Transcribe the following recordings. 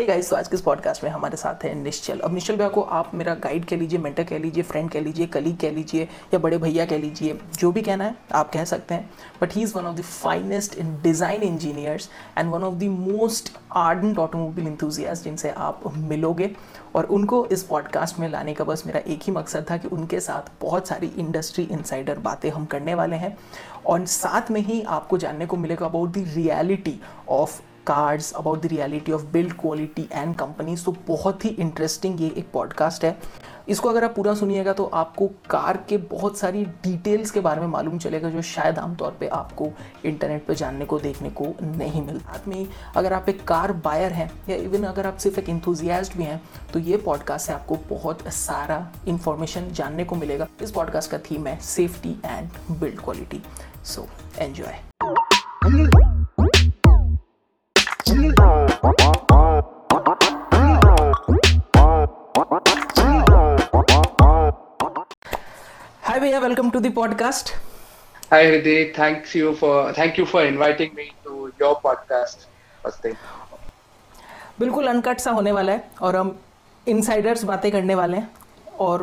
Hey guys, तो आज के इस पॉडकास्ट में हमारे साथ है निश्चल। अब निश्चल भैया को आप मेरा गाइड कह लीजिए, मेंटर कह लीजिए, फ्रेंड कह लीजिए, कलीग कह लीजिए या बड़े भैया कह लीजिए, जो भी कहना है आप कह सकते हैं। But he is one of the finest in design engineers and one of the most ardent automobile enthusiast जिनसे आप मिलोगे। और उनको इस पॉडकास्ट में लाने का बस मेरा एक ही मकसद था कि उनके साथ बहुत सारी इंडस्ट्री इनसाइडर बातें हम करने वाले हैं और साथ में ही आपको जानने को मिलेगा about the reality of cards, about the reality of build quality and companies. तो बहुत ही इंटरेस्टिंग ये एक पॉडकास्ट है। इसको अगर आप पूरा सुनिएगा तो आपको कार के बहुत सारी डिटेल्स के बारे में मालूम चलेगा जो शायद आमतौर पे आपको इंटरनेट पे जानने को देखने को नहीं मिलता। साथ में अगर आप एक कार बायर हैं या इवन अगर आप सिर्फ एक इंथुजियास्ट भी हैं तो ये पॉडकास्ट से आपको बहुत सारा इन्फॉर्मेशन जानने को मिलेगा। इस पॉडकास्ट का थीम है safety and build quality. So enjoy. Hi Bhaiya, welcome to the podcast. Hi Hriday, thank you for inviting me to your podcast. First thing. बिल्कुल अनकट सा होने वाला है और हम इनसाइडर्स बातें करने वाले हैं। और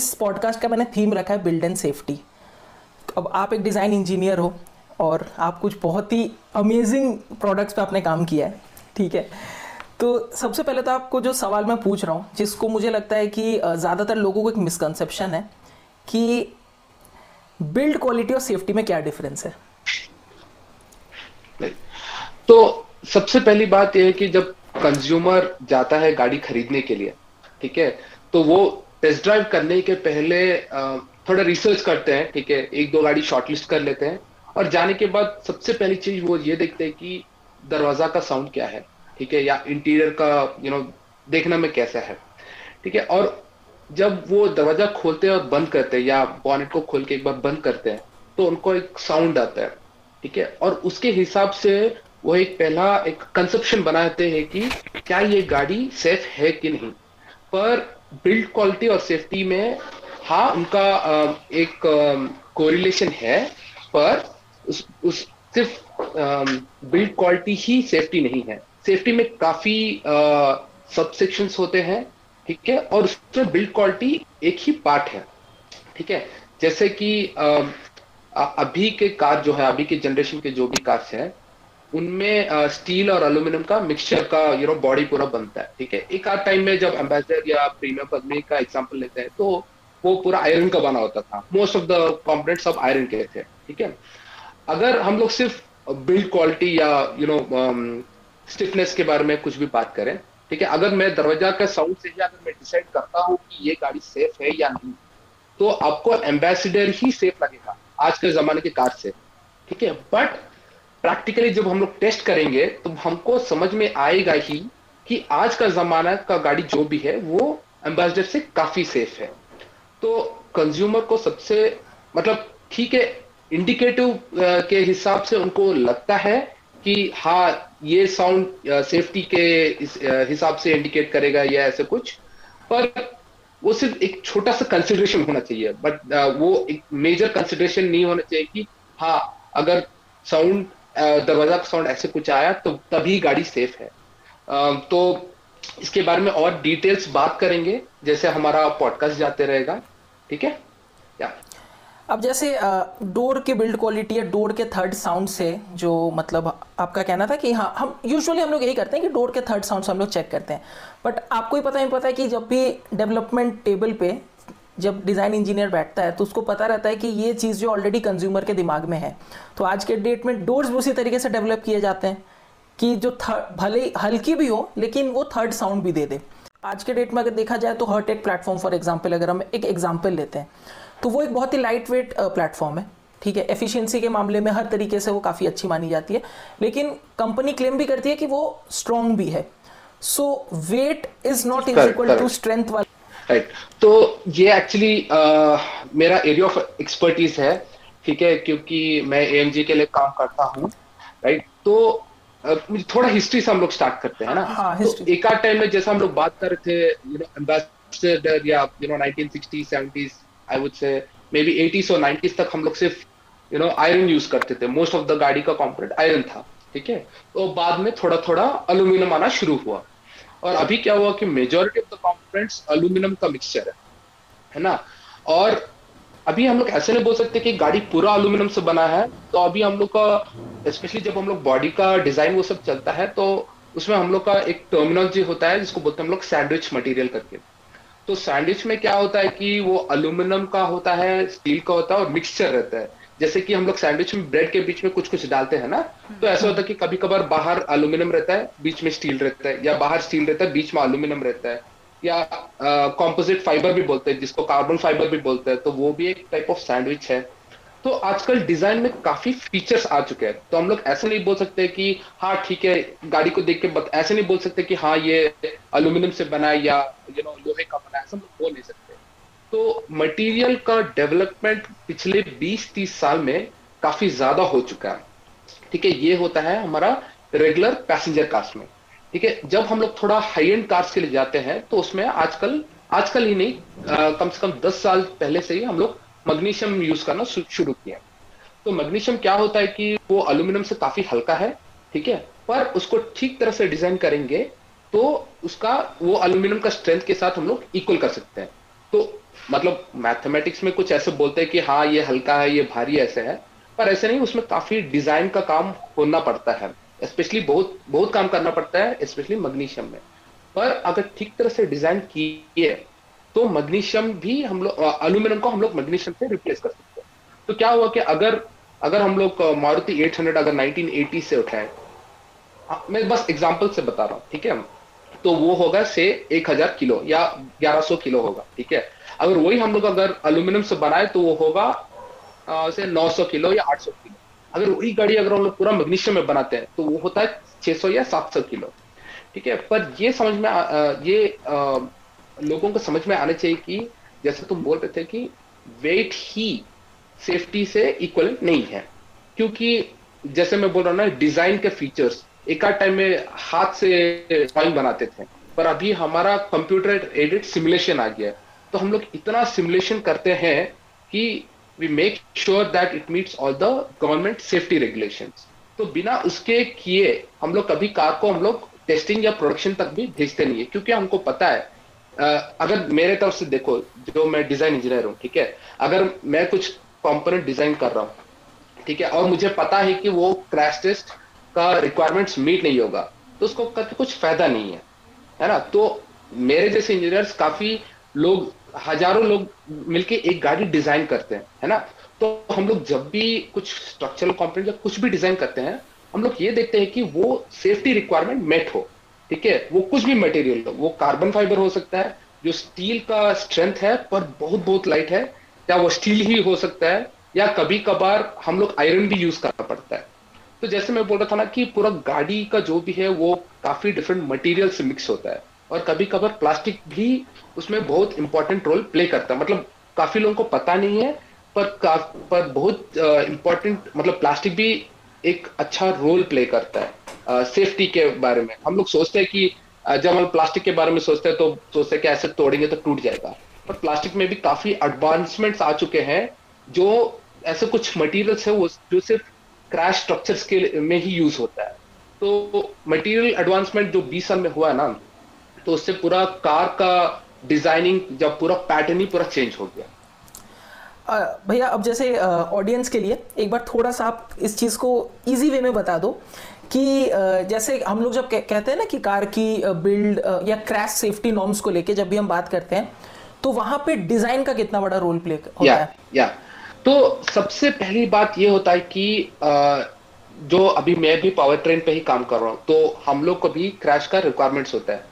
इस पॉडकास्ट का मैंने थीम रखा है बिल्ड एंड सेफ्टी। अब आप एक डिज़ाइन इंजीनियर हो और आप कुछ बहुत ही अमेजिंग प्रोडक्ट्स पे आपने काम किया है, ठीक है। तो सबसे पहले तो आपको जो सवाल मैं पूछ रहा हूँ, जिसको मुझे लगता है कि ज़्यादातर लोगों को एक मिसकंसेप्शन है कि बिल्ड क्वालिटी और सेफ्टी में क्या डिफरेंस है। तो सबसे पहली बात यह है कि जब कंज्यूमर जाता है गाड़ी खरीदने के लिए, ठीक है, तो वो टेस्ट ड्राइव करने के पहले थोड़ा रिसर्च करते हैं, ठीक है, एक दो गाड़ी शॉर्टलिस्ट कर लेते हैं और जाने के बाद सबसे पहली चीज वो ये देखते हैं कि दरवाजा का साउंड क्या है, ठीक है, या इंटीरियर का देखना में कैसा है, ठीक है। और जब वो दरवाजा खोलते हैं और बंद करते हैं या बॉनेट को खोल के एक बार बंद करते हैं तो उनको एक साउंड आता है, ठीक है, और उसके हिसाब से वो एक पहला एक कंसेप्शन बनाते हैं कि क्या ये गाड़ी सेफ है कि नहीं। पर बिल्ड क्वालिटी और सेफ्टी में हाँ उनका एक कोरिलेशन है, पर उस सिर्फ बिल्ड क्वालिटी ही सेफ्टी नहीं है। सेफ्टी में काफी सबसेक्शंस होते हैं, ठीक है, और उसमें बिल्ड क्वालिटी एक ही पार्ट है, ठीक है। जैसे कि अभी के कार जो है, अभी के जनरेशन के जो भी कार्स है उनमें स्टील और एल्यूमिनियम का मिक्सचर का बॉडी पूरा बनता है, ठीक है। एक आध टाइम में जब एम्बेसडर या प्रीमियम पगनी का एग्जाम्पल लेते हैं तो वो पूरा आयरन का बना होता था, most of the components of iron के थे, ठीक है। अगर हम लोग सिर्फ बिल्ड क्वालिटी या स्टिफनेस के बारे में कुछ भी बात करें, ठीक है, अगर मैं दरवाजा का साउंड से ही अगर मैं डिसाइड करता हूँ कि ये गाड़ी सेफ है या नहीं तो आपको एम्बेसडर ही सेफ लगेगा आज के जमाने के कार से, ठीक है। बट प्रैक्टिकली जब हम लोग टेस्ट करेंगे तो हमको समझ में आएगा ही कि आज का जमाना का गाड़ी जो भी है वो एम्बेसडर से काफी सेफ है। तो कंज्यूमर को सबसे ठीक है, इंडिकेटिव के हिसाब से उनको लगता है कि हाँ ये साउंड सेफ्टी के हिसाब से इंडिकेट करेगा या ऐसे कुछ, पर वो सिर्फ एक छोटा सा कंसिडरेशन होना चाहिए। बट वो एक मेजर कंसिडरेशन नहीं होना चाहिए कि हाँ अगर साउंड दरवाजा का साउंड ऐसे कुछ आया तो तभी गाड़ी सेफ है। तो इसके बारे में और डिटेल्स बात करेंगे जैसे हमारा पॉडकास्ट जाते रहेगा, ठीक है। अब जैसे डोर के बिल्ड क्वालिटी या डोर के थर्ड साउंड से जो आपका कहना था कि हाँ हम यूजुअली हम लोग यही करते हैं कि डोर के थर्ड साउंड से हम लोग चेक करते हैं। बट आपको ही पता है कि जब भी डेवलपमेंट टेबल पे जब डिज़ाइन इंजीनियर बैठता है तो उसको पता रहता है कि ये चीज़ जो ऑलरेडी कंज्यूमर के दिमाग में है। तो आज के डेट में डोर्स उसी तरीके से डेवलप किए जाते हैं कि जो भले हल्की भी हो लेकिन वो थर्ड साउंड भी दे दे। आज के डेट में अगर देखा जाए तो हर टेक प्लेटफॉर्म फॉर एग्जाम्पल अगर हम एक एग्जाम्पल लेते हैं तो वो एक बहुत ही लाइट वेट प्लेटफॉर्म है, ठीक है। एफिशिएंसी के मामले में हर तरीके से वो काफ़ी अच्छी मानी जाती है, लेकिन कंपनी क्लेम भी करती है कि वो स्ट्रॉन्ग भी है। So weight is not is equal to strength वाला, राइट। तो ये एक्चुअली मेरा एरिया ऑफ एक्सपर्टीज है, ठीक है, क्योंकि मैं एएमजी के लिए काम करता हूँ, राइट। तो थोड़ा हिस्ट्री से हम लोग स्टार्ट करते हैं ना। हाँ, तो एक आध टाइम में जैसा हम लोग बात कर रहे थे एम्बेसडर या 1960s 70s I would say maybe 80s और 90s तक हम लोग सिर्फ आयरन यूज करते थे। मोस्ट ऑफ द गाड़ी का कंपोनेंट आयरन था, ठीक है। तो बाद में थोड़ा थोड़ा एल्यूमिनियम आना शुरू हुआ। और अभी क्या हुआ कि majority of the components aluminium का मिक्सचर है ना। और अभी हम लोग ऐसे नहीं बोल सकते कि गाड़ी पूरा एल्यूमिनियम से बना है। तो अभी हम लोग का स्पेशली जब हम लोग बॉडी का डिजाइन वो सब चलता है तो उसमें हम लोग का एक टर्मिनोलॉजी होता है जिसको बोलते हैं हम लोग सैंडविच मटेरियल करके। तो सैंडविच में क्या होता है कि वो एल्यूमिनियम का होता है, स्टील का होता है और मिक्सचर रहता है। जैसे कि हम लोग सैंडविच में ब्रेड के बीच में कुछ कुछ डालते हैं ना, तो ऐसा होता है कि कभी कभार बाहर एल्यूमिनियम रहता है, बीच में स्टील रहता है, या बाहर स्टील रहता है, बीच में एल्यूमिनियम रहता है, या कॉम्पोजिट फाइबर भी बोलते हैं जिसको कार्बन फाइबर भी बोलते हैं। तो वो भी एक टाइप ऑफ सैंडविच है। तो आजकल डिजाइन में काफी फीचर्स आ चुके हैं। तो हम लोग ऐसे नहीं बोल सकते कि हाँ ठीक है, गाड़ी को देख के ऐसे नहीं बोल सकते कि हाँ ये एल्यूमिनियम से बना है या लोहे का बना है, ऐसा हम लोग बोल नहीं सकते। तो मटेरियल का डेवलपमेंट पिछले 20-30 साल में काफी ज्यादा हो चुका है। ठीक है, ये होता है हमारा रेगुलर पैसेंजर कार्स में। ठीक है, जब हम लोग थोड़ा हाई एंड कार्स के लिए जाते हैं तो उसमें आजकल ही नहीं, कम से कम 10 साल पहले से ही हम लोग मैग्नीशियम यूज करना शुरू किया। तो मैग्नीशियम क्या होता है कि वो एल्यूमिनियम से काफी हल्का है, ठीक है, पर उसको ठीक तरह से डिजाइन करेंगे तो उसका वो एल्यूमिनियम का स्ट्रेंथ के साथ हम लोग इक्वल कर सकते हैं। तो मतलब मैथमेटिक्स में कुछ ऐसे बोलते हैं कि हाँ ये हल्का है, ये भारी, ऐसे है, पर ऐसे नहीं, उसमें काफी डिजाइन का काम होना पड़ता है, स्पेशली बहुत बहुत काम करना पड़ता है स्पेशली मैग्नीशियम में। पर अगर ठीक तरह से डिजाइन किए तो मैग्नीशियम भी हम लोग, एल्यूमिनियम को हम लोग मैग्नीशियम से रिप्लेस कर सकते हैं। तो क्या हुआ कि अगर हम लोग मारुति 800 अगर 1980 से उठाए, मैं बस एग्जांपल से बता रहा हूँ, ठीक है, तो वो होगा से 1000 किलो या 1100 किलो होगा। ठीक है, अगर वही हम लोग अगर एल्यूमिनियम से बनाए तो वो होगा से 900 किलो या 800 किलो। अगर वही गाड़ी अगर हम लोग पूरा मैग्नीशियम में बनाते हैं तो वो होता है 600 या 700 किलो। ठीक है, पर ये समझ में लोगों को समझ में आना चाहिए कि जैसे तुम बोल रहे थे कि वेट ही सेफ्टी से इक्वल नहीं है, क्योंकि जैसे मैं बोल रहा हूँ ना, डिजाइन के फीचर्स एक आध टाइम में हाथ से ड्राइंग बनाते थे, पर अभी हमारा कंप्यूटर एडेड सिमुलेशन आ गया है। तो हम लोग इतना सिमुलेशन करते हैं कि we make sure that it meets all the government safety regulations. तो बिना उसके किए हम लोग कभी कार को हम लोग टेस्टिंग या प्रोडक्शन तक भी भेजते नहीं है, क्योंकि हमको पता है, अगर मेरे तरफ से देखो, जो मैं डिजाइन इंजीनियर हूँ, ठीक है, अगर मैं कुछ कंपोनेंट डिजाइन कर रहा हूँ, ठीक है, और मुझे पता है कि वो क्रैश टेस्ट का रिक्वायरमेंट्स मीट नहीं होगा तो उसको करके कुछ फायदा नहीं है, है ना। तो मेरे जैसे इंजीनियर्स काफी लोग, हजारों लोग मिलके एक गाड़ी डिजाइन करते हैं, है ना। तो हम लोग जब भी कुछ स्ट्रक्चरल कंपोनेंट या कुछ भी डिजाइन करते हैं, हम लोग ये देखते हैं कि वो सेफ्टी रिक्वायरमेंट मेट हो। ठीक है, वो कुछ भी मटेरियल हो, वो कार्बन फाइबर हो सकता है, जो स्टील का स्ट्रेंथ है पर बहुत बहुत लाइट है, या वो स्टील ही हो सकता है, या कभी कभार हम लोग आयरन भी यूज करना पड़ता है। तो जैसे मैं बोल रहा था ना कि पूरा गाड़ी का जो भी है वो काफी डिफरेंट मटेरियल से मिक्स होता है, और कभी कभार प्लास्टिक भी उसमें बहुत इंपॉर्टेंट रोल प्ले करता है। मतलब काफी लोगों को पता नहीं है, पर बहुत इंपॉर्टेंट, मतलब प्लास्टिक भी एक अच्छा रोल प्ले करता है सेफ्टी के बारे में। हम लोग सोचते हैं कि जब हम प्लास्टिक के बारे में सोचते हैं तो सोचते हैं कि ऐसे तोड़ेंगे तो टूट जाएगा, पर प्लास्टिक में भी काफी एडवांसमेंट्स आ चुके हैं, जो ऐसे कुछ मटेरियल्स है वो जो सिर्फ क्रैश स्ट्रक्चर्स के में ही यूज होता है। तो मटेरियल एडवांसमेंट जो 20 साल में हुआ है ना, तो उससे पूरा कार का डिजाइनिंग, जब पूरा पैटर्न ही पूरा चेंज हो गया। भैया, अब जैसे ऑडियंस के लिए एक बार थोड़ा सा आप इस चीज़ को इजी वे में बता दो कि जैसे हम लोग जब कहते हैं ना कि कार की बिल्ड या क्रैश सेफ्टी नॉर्म्स को लेके जब भी हम बात करते हैं तो वहां पे डिजाइन का कितना बड़ा रोल प्ले होता है। तो सबसे पहली बात ये होता है कि जो अभी मैं भी पावर ट्रेन पे ही काम कर रहा हूँ, तो हम लोग को भी क्रैश का रिक्वायरमेंट्स होता है।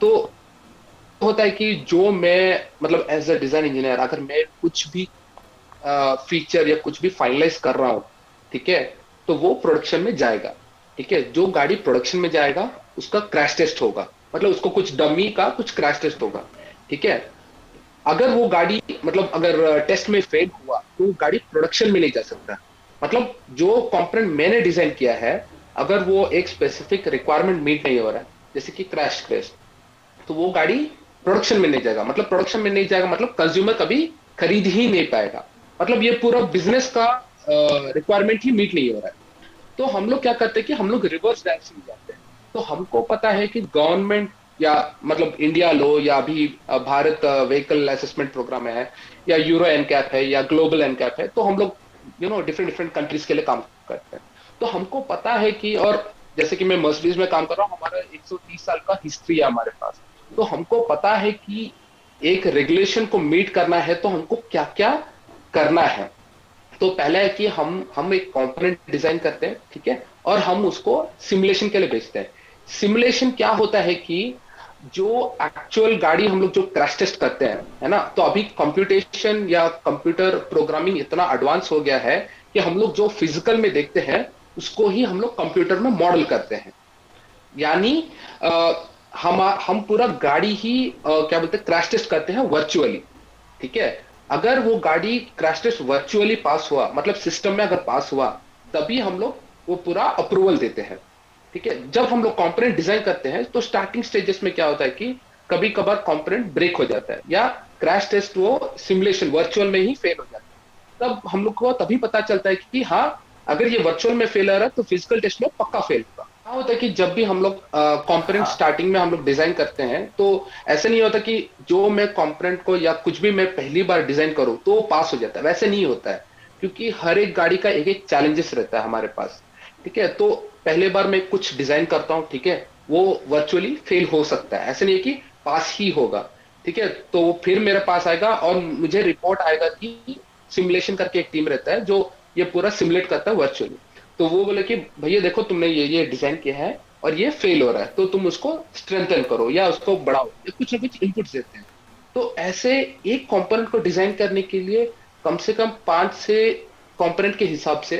तो होता है कि जो मैं, मतलब एज अ डिजाइन इंजीनियर, अगर मैं कुछ भी फीचर या कुछ भी फाइनलाइज कर रहा हूँ, ठीक है, तो वो प्रोडक्शन में जाएगा। ठीक है, जो गाड़ी प्रोडक्शन में जाएगा उसका क्रैश टेस्ट होगा, मतलब उसको कुछ डमी का कुछ क्रैश टेस्ट होगा। ठीक है, अगर वो गाड़ी, मतलब अगर टेस्ट में फेल हुआ तो वो गाड़ी प्रोडक्शन में नहीं जा सकता। मतलब जो कंपोनेंट मैंने डिजाइन किया है, अगर वो एक स्पेसिफिक रिक्वायरमेंट मीट नहीं हो रहा है, जैसे कि क्रैश टेस्ट, तो वो गाड़ी प्रोडक्शन में नहीं जाएगा। मतलब प्रोडक्शन में नहीं जाएगा मतलब कंज्यूमर कभी खरीद ही नहीं पाएगा। मतलब ये पूरा बिजनेस का रिक्वायरमेंट ही मीट नहीं हो रहा है। तो हम लोग क्या करते हैं कि हम लोग रिवर्स डायरेक्शन जाते हैं। तो हमको पता है कि गवर्नमेंट या मतलब इंडिया लो या अभी भारत व्हीकल असेसमेंट प्रोग्राम है या यूरो एनकैप है या ग्लोबल एनकैप है, तो हम लोग you know different different countries के लिए काम करते हैं। तो हमको पता है कि, और जैसे कि मैं मर्सिडीज में काम कर रहा हूँ, हमारा 130 साल का हिस्ट्री है हमारे पास, तो हमको पता है कि एक रेगुलेशन को मीट करना है तो हमको क्या क्या करना है। तो पहला है कि हम एक कंपोनेंट डिजाइन करते हैं, ठीक है, और हम उसको सिमुलेशन के लिए भेजते हैं। सिमुलेशन क्या होता है कि जो एक्चुअल गाड़ी हम लोग जो क्रैश टेस्ट करते हैं, है ना, तो अभी कंप्यूटेशन या कंप्यूटर प्रोग्रामिंग इतना एडवांस हो गया है कि हम लोग जो फिजिकल में देखते हैं उसको ही हम लोग कंप्यूटर में मॉडल करते हैं। यानी हम पूरा गाड़ी ही क्या बोलते हैं, क्रैश टेस्ट करते हैं वर्चुअली, ठीक है। अगर वो गाड़ी क्रैश टेस्ट वर्चुअली पास हुआ, मतलब सिस्टम में अगर पास हुआ, तभी हम लोग वो पूरा अप्रूवल देते हैं, ठीक है। जब हम लोग कंपोनेंट डिजाइन करते हैं तो स्टार्टिंग स्टेजेस में क्या होता है कि कभी कभार कंपोनेंट ब्रेक हो जाता है या क्रैश टेस्ट वो सिमुलेशन वर्चुअल में ही फेल हो जाता है। तब हम लोग को तभी पता चलता है कि हाँ, अगर ये वर्चुअल में फेल आ रहा है तो फिजिकल टेस्ट में पक्का फेल होगा। क्या होता है कि जब भी हम लोग कंपोनेंट स्टार्टिंग में हम लोग डिजाइन करते हैं तो ऐसे नहीं होता कि जो मैं कंपोनेंट को या कुछ भी मैं पहली बार डिजाइन करूँ तो पास हो जाता है, वैसे नहीं होता है, क्योंकि हर एक गाड़ी का एक एक चैलेंजेस रहता है हमारे पास, ठीक है। तो पहले बार मैं कुछ डिजाइन करता हूँ, ठीक है, वो वर्चुअली फेल हो सकता है, ऐसे नहीं है कि पास ही होगा, ठीक है। तो वो फिर मेरे पास आएगा और मुझे रिपोर्ट आएगा कि सिमुलेशन करके एक टीम रहता है जो ये पूरा सिमुलेट करता है वर्चुअली, तो वो बोले कि भैया देखो तुमने ये डिजाइन किया है और ये फेल हो रहा है, तो तुम उसको स्ट्रेंथन करो या उसको बढ़ाओ, या कुछ ना कुछ इनपुट्स देते हैं। तो ऐसे एक कंपोनेंट को डिजाइन करने के लिए कम से कम 5 से कंपोनेंट के हिसाब से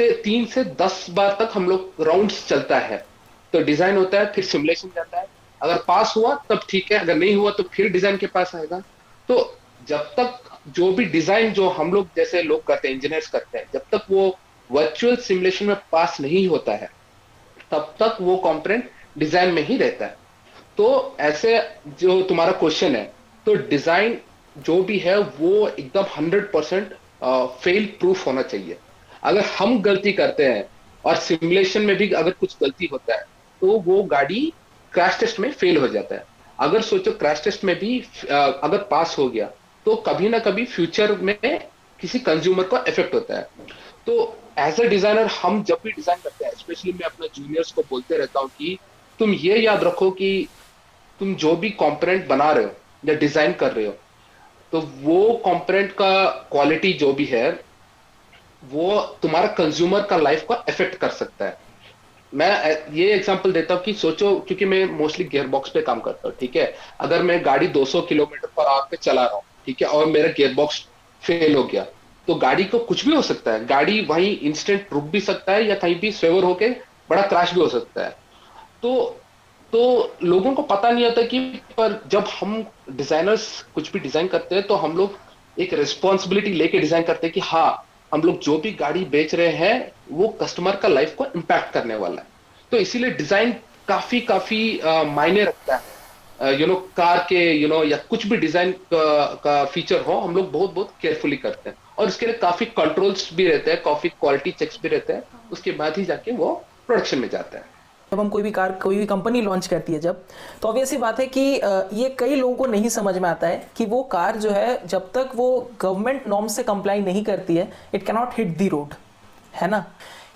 3 से 10 बार तक हम लोग राउंड्स चलता है। तो डिजाइन होता है, फिर सिमुलेशन जाता है, अगर पास हुआ तब ठीक है, अगर नहीं हुआ तो फिर डिजाइन के पास आएगा। तो जब तक जो भी डिजाइन जो हम लोग जैसे लोग करते हैं, इंजीनियर्स करते हैं, जब तक वो वर्चुअल सिमुलेशन में पास नहीं होता है तब तक वो कंपोनेंट डिजाइन में ही रहता है। तो ऐसे जो तुम्हारा क्वेश्चन है, तो डिजाइन जो भी है वो एकदम 100% फेल प्रूफ होना चाहिए। अगर हम गलती करते हैं और सिमुलेशन में भी अगर कुछ गलती होता है तो वो गाड़ी क्रैश टेस्ट में फेल हो जाता है। अगर सोचो क्रैश टेस्ट में भी अगर पास हो गया तो कभी ना कभी फ्यूचर में किसी कंज्यूमर को इफेक्ट होता है। तो एज अ डिजाइनर हम जब भी डिजाइन करते हैं, स्पेशली मैं अपने जूनियर्स को बोलते रहता हूँ कि तुम ये याद रखो कि तुम जो भी कंपोनेंट बना रहे हो या डिजाइन कर रहे हो तो वो कंपोनेंट का क्वालिटी जो भी है वो तुम्हारा कंज्यूमर का लाइफ को इफेक्ट कर सकता है। मैं ये एग्जांपल देता हूँ कि सोचो, क्योंकि मैं मोस्टली गियरबॉक्स पे काम करता हूँ, ठीक है, अगर मैं गाड़ी 200 किलोमीटर पर आवर पे चला रहा हूँ, ठीक है, और मेरा गियरबॉक्स फेल हो गया तो गाड़ी को कुछ भी हो सकता है, गाड़ी वहीं इंस्टेंट रुक भी सकता है या कहीं भी स्वेवर होके बड़ा क्रैश भी हो सकता है। तो लोगों को पता नहीं होता कि, पर जब हम डिजाइनर्स कुछ भी डिजाइन करते हैं तो हम लोग एक रिस्पॉन्सिबिलिटी लेके डिजाइन करते हैं कि हाँ, हम लोग जो भी गाड़ी बेच रहे हैं वो कस्टमर का लाइफ को इम्पैक्ट करने वाला है। तो इसीलिए डिजाइन काफी मायने रखता है। यू नो कार के या कुछ भी डिजाइन का फीचर हो, हम लोग बहुत केयरफुली करते हैं और उसके लिए काफी कंट्रोल्स भी रहते हैं, काफी क्वालिटी चेक्स भी रहते हैं, उसके बाद ही जाके वो प्रोडक्शन में जाता है। जब हम कोई भी कार, कोई भी कंपनी लॉन्च करती है जब, तो ऑब्वियस सी बात है कि ये कई लोगों को नहीं समझ में आता है कि वो कार जो है जब तक वो गवर्नमेंट नॉर्म से कंप्लाई नहीं करती है, it cannot hit the road, है ना।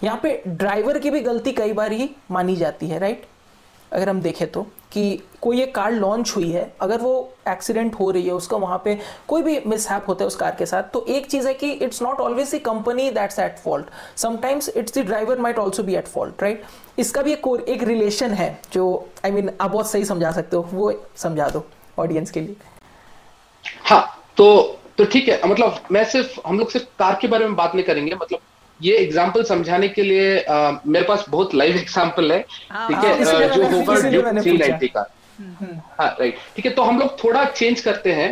यहाँ पे ड्राइवर की भी गलती कई बार ही मानी जाती है, राइट। अगर हम देखें तो कि कोई एक कार लॉन्च हुई है, अगर वो एक्सीडेंट हो रही है, उसका वहाँ पे कोई भी मिसहैप होता है उस कार के साथ, तो एक चीज़ है कि it's not always the company that's at fault, sometimes it's the driver might also be at fault, right. इसका भी एक रिलेशन है जो I mean, आप बहुत सही समझा सकते हो, वो समझा दो ऑडियंस के लिए। हाँ, तो ठीक है, मतलब मैं हम लोग सिर्फ कार के बारे में बात नहीं करेंगे, मतलब ये एग्जाम्पल समझाने के लिए मेरे पास बहुत लाइव एग्जाम्पल है, ठीक है, जो होगा 390 का, हाँ, राइट, ठीक है। तो हम लोग थोड़ा चेंज करते हैं,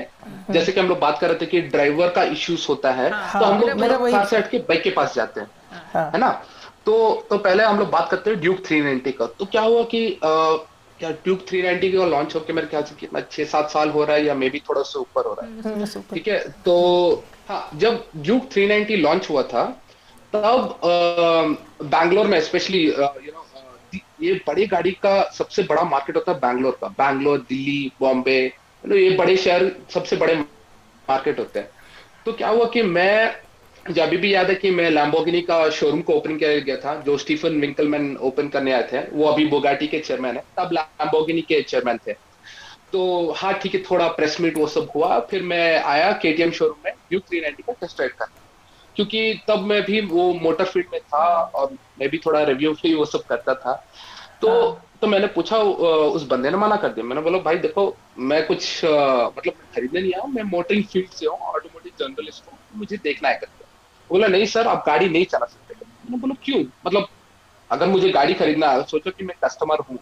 जैसे कि हम लोग बात कर रहे थे कि ड्राइवर का इश्यूज होता है, तो हम लोग कार से हट के बाइक के पास जाते हैं, है ना। तो पहले हम लोग बात करते हैं ड्यूक 390 का। तो क्या हुआ कि क्या ड्यूक 390 का लॉन्च होकर मेरे ख्याल से कितना 6-7 साल हो रहा है या मे बी थोड़ा सा ऊपर हो रहा है, ठीक है। तो हाँ, जब ड्यूक 390 लॉन्च हुआ था तब बैंगलोर में स्पेशली ये बड़ी गाड़ी का सबसे बड़ा मार्केट होता है बैंगलोर का। बैंगलोर, दिल्ली, बॉम्बे, ये बड़े शहर सबसे बड़े मार्केट होते हैं। तो क्या हुआ कि मैं, जब भी याद है कि मैं लैम्बोर्गिनी का शोरूम को ओपन किया गया था, जो स्टीफन विंकलमैन ओपन करने आए थे, वो अभी बुगाटी के चेयरमैन है, तब लैम्बोर्गिनी के चेयरमैन थे। तो हाँ ठीक है, थोड़ा प्रेस मीट वो सब हुआ, फिर मैं आया केटीएम शोरूम में ड्यूक 390 का टेस्ट ड्राइव करने, क्योंकि तब मैं भी वो मोटर फील्ड में था और मैं भी थोड़ा रिव्यू फ्री वो सब करता था। तो मैंने पूछा, उस बंदे ने मना कर दिया। मैंने बोला भाई देखो मैं कुछ मतलब खरीदने नहीं आया, मैं मोटरिंग फील्ड से हूँ, ऑटोमोटिव जर्नलिस्ट हूँ, मुझे देखना है करके। बोला नहीं सर, आप गाड़ी नहीं चला सकते। मैंने बोला क्यों? मतलब अगर मुझे गाड़ी खरीदना है, सोचो कि मैं कस्टमर हूँ,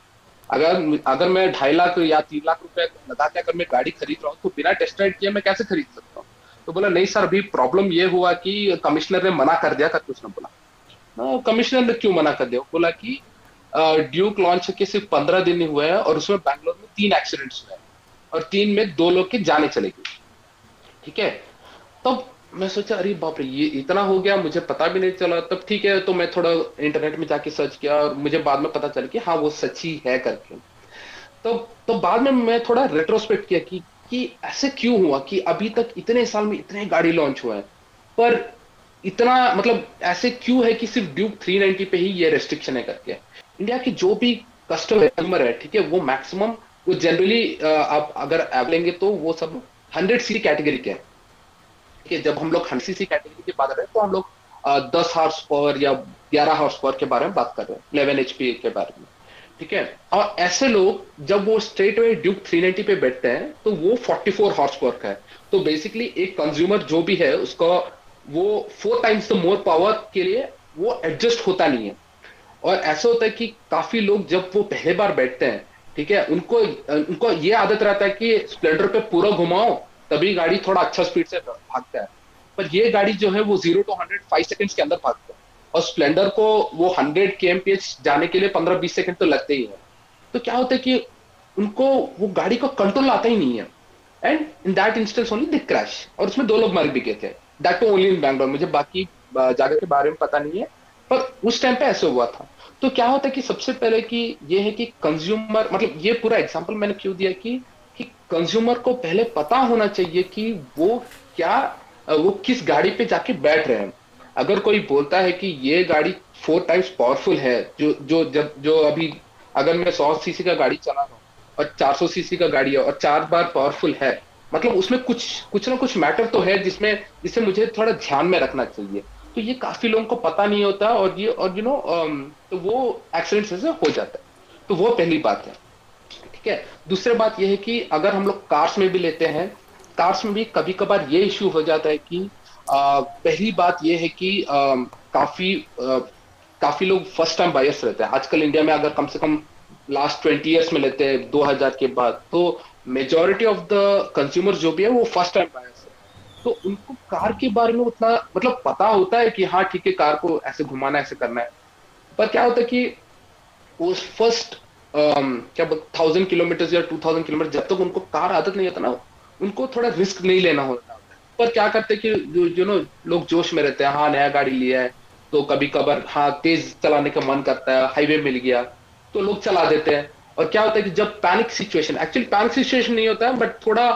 अगर मैं 2.5 लाख या 3 लाख रुपए लगा के अगर मैं गाड़ी खरीद रहा हूँ तो बिना टेस्ट ड्राइव किए मैं कैसे खरीद सकता हूँ? तो बोला नहीं सर, अभी प्रॉब्लम ये हुआ कि कमिश्नर ने मना कर दिया। उसने बोला कमिश्नर ने क्यों मना कर दिया? बोला कि ड्यूक लॉन्च के सिर्फ 15 दिन ही हुए हैं और उसमें बैंगलोर में 3 एक्सीडेंट्स हुए हैं और 3 में 2 लोग की जाने चले गई। ठीक है, तब मैं सोचा अरे बाप रे, ये इतना हो गया, मुझे पता भी नहीं चला। तब ठीक है, तो मैं थोड़ा इंटरनेट में जाके सर्च किया और मुझे बाद में पता चला कि हाँ वो सच्ची है करके। तो बाद में मैं थोड़ा रेट्रोस्पेक्ट किया कि ऐसे क्यों हुआ कि अभी तक इतने साल में इतने गाड़ी लॉन्च हुए हैं, पर इतना मतलब ऐसे क्यों है कि सिर्फ ड्यूक 390 पे ही ये रेस्ट्रिक्शन है करके। इंडिया की जो भी कस्टमर है, ठीक है, वो मैक्सिमम वो जनरली आप अगर लेंगे तो वो सब 100cc कैटेगरी के हैं। ठीक है, जब हम लोग 100cc कैटेगरी की बात कर रहे हैं तो हम लोग 10 हॉर्स पावर या 11 हॉर्स पावर के बारे में बात कर रहे हैं, 11 HP के बारे में। ठीक है, और ऐसे लोग जब वो स्ट्रेट वे ड्यूक 390 पे बैठते हैं तो वो 44 हॉर्स पावर का है। तो बेसिकली एक कंज्यूमर जो भी है उसका वो 4 टाइम्स द मोर पावर के लिए वो एडजस्ट होता नहीं है। और ऐसा होता है कि काफी लोग जब वो पहले बार बैठते हैं, ठीक है, उनको ये आदत रहता है कि स्प्लेंडर पे पूरा घुमाओ तभी गाड़ी थोड़ा अच्छा स्पीड से भागता है, पर ये गाड़ी जो है वो 0 to 100 5 सेकेंड्स के अंदर भागता है और स्प्लेंडर को वो 100 kmph जाने के लिए 15-20 सेकंड तो लगते ही है। तो क्या होता है कि उनको वो गाड़ी को कंट्रोल आता ही नहीं है, and in that instance only they crash, और उसमें 2 लोग मर भी गए थे। That too only in Bangalore, मुझे बाकी जगह के बारे में पता नहीं है, पर उस टाइम पे ऐसे हुआ था। तो क्या होता है कि सबसे पहले कि ये है कि कंज्यूमर, मतलब ये पूरा एग्जाम्पल मैंने क्यों दिया कि कंज्यूमर को पहले पता होना चाहिए कि वो किस गाड़ी पे जाके बैठ रहे हैं। अगर कोई बोलता है कि ये गाड़ी 4 टाइम्स पावरफुल है, जो अभी अगर मैं 100cc का गाड़ी चला रहा हूँ और 400cc का गाड़ी है और 4 बार पावरफुल है, मतलब उसमें कुछ ना कुछ मैटर तो है जिससे मुझे थोड़ा ध्यान में रखना चाहिए। तो ये काफी लोगों को पता नहीं होता और ये और यू नो तो वो एक्सीडेंट से हो जाता है। तो वो पहली बात है। ठीक है, दूसरी बात यह है कि अगर हम लोग कार्स में भी लेते हैं, कार्स में भी कभी कभार ये इश्यू हो जाता है कि पहली बात यह है कि काफी लोग फर्स्ट टाइम बायर्स रहते हैं। आजकल इंडिया में अगर कम से कम लास्ट 20 इयर्स में लेते हैं 2000 के बाद, तो मेजॉरिटी ऑफ द कंज्यूमर जो भी है वो फर्स्ट टाइम बायर्स है। तो उनको कार के बारे में उतना मतलब पता होता है कि हाँ ठीक है, कार को ऐसे घुमाना ऐसे करना है, पर क्या होता है कि वो फर्स्ट 1000 किलोमीटर या 2000 किलोमीटर जब तक उनको कार आदत नहीं होता ना, उनको थोड़ा रिस्क नहीं लेना होता। पर क्या करते हैं कि जो नो लोग जोश में रहते हैं, हाँ नया गाड़ी लिया है तो कभी कभार हाँ तेज चलाने का मन करता है, हाईवे मिल गया तो लोग चला देते हैं। और क्या होता है कि जब एक्चुअली पैनिक सिचुएशन नहीं होता है, बट थोड़ा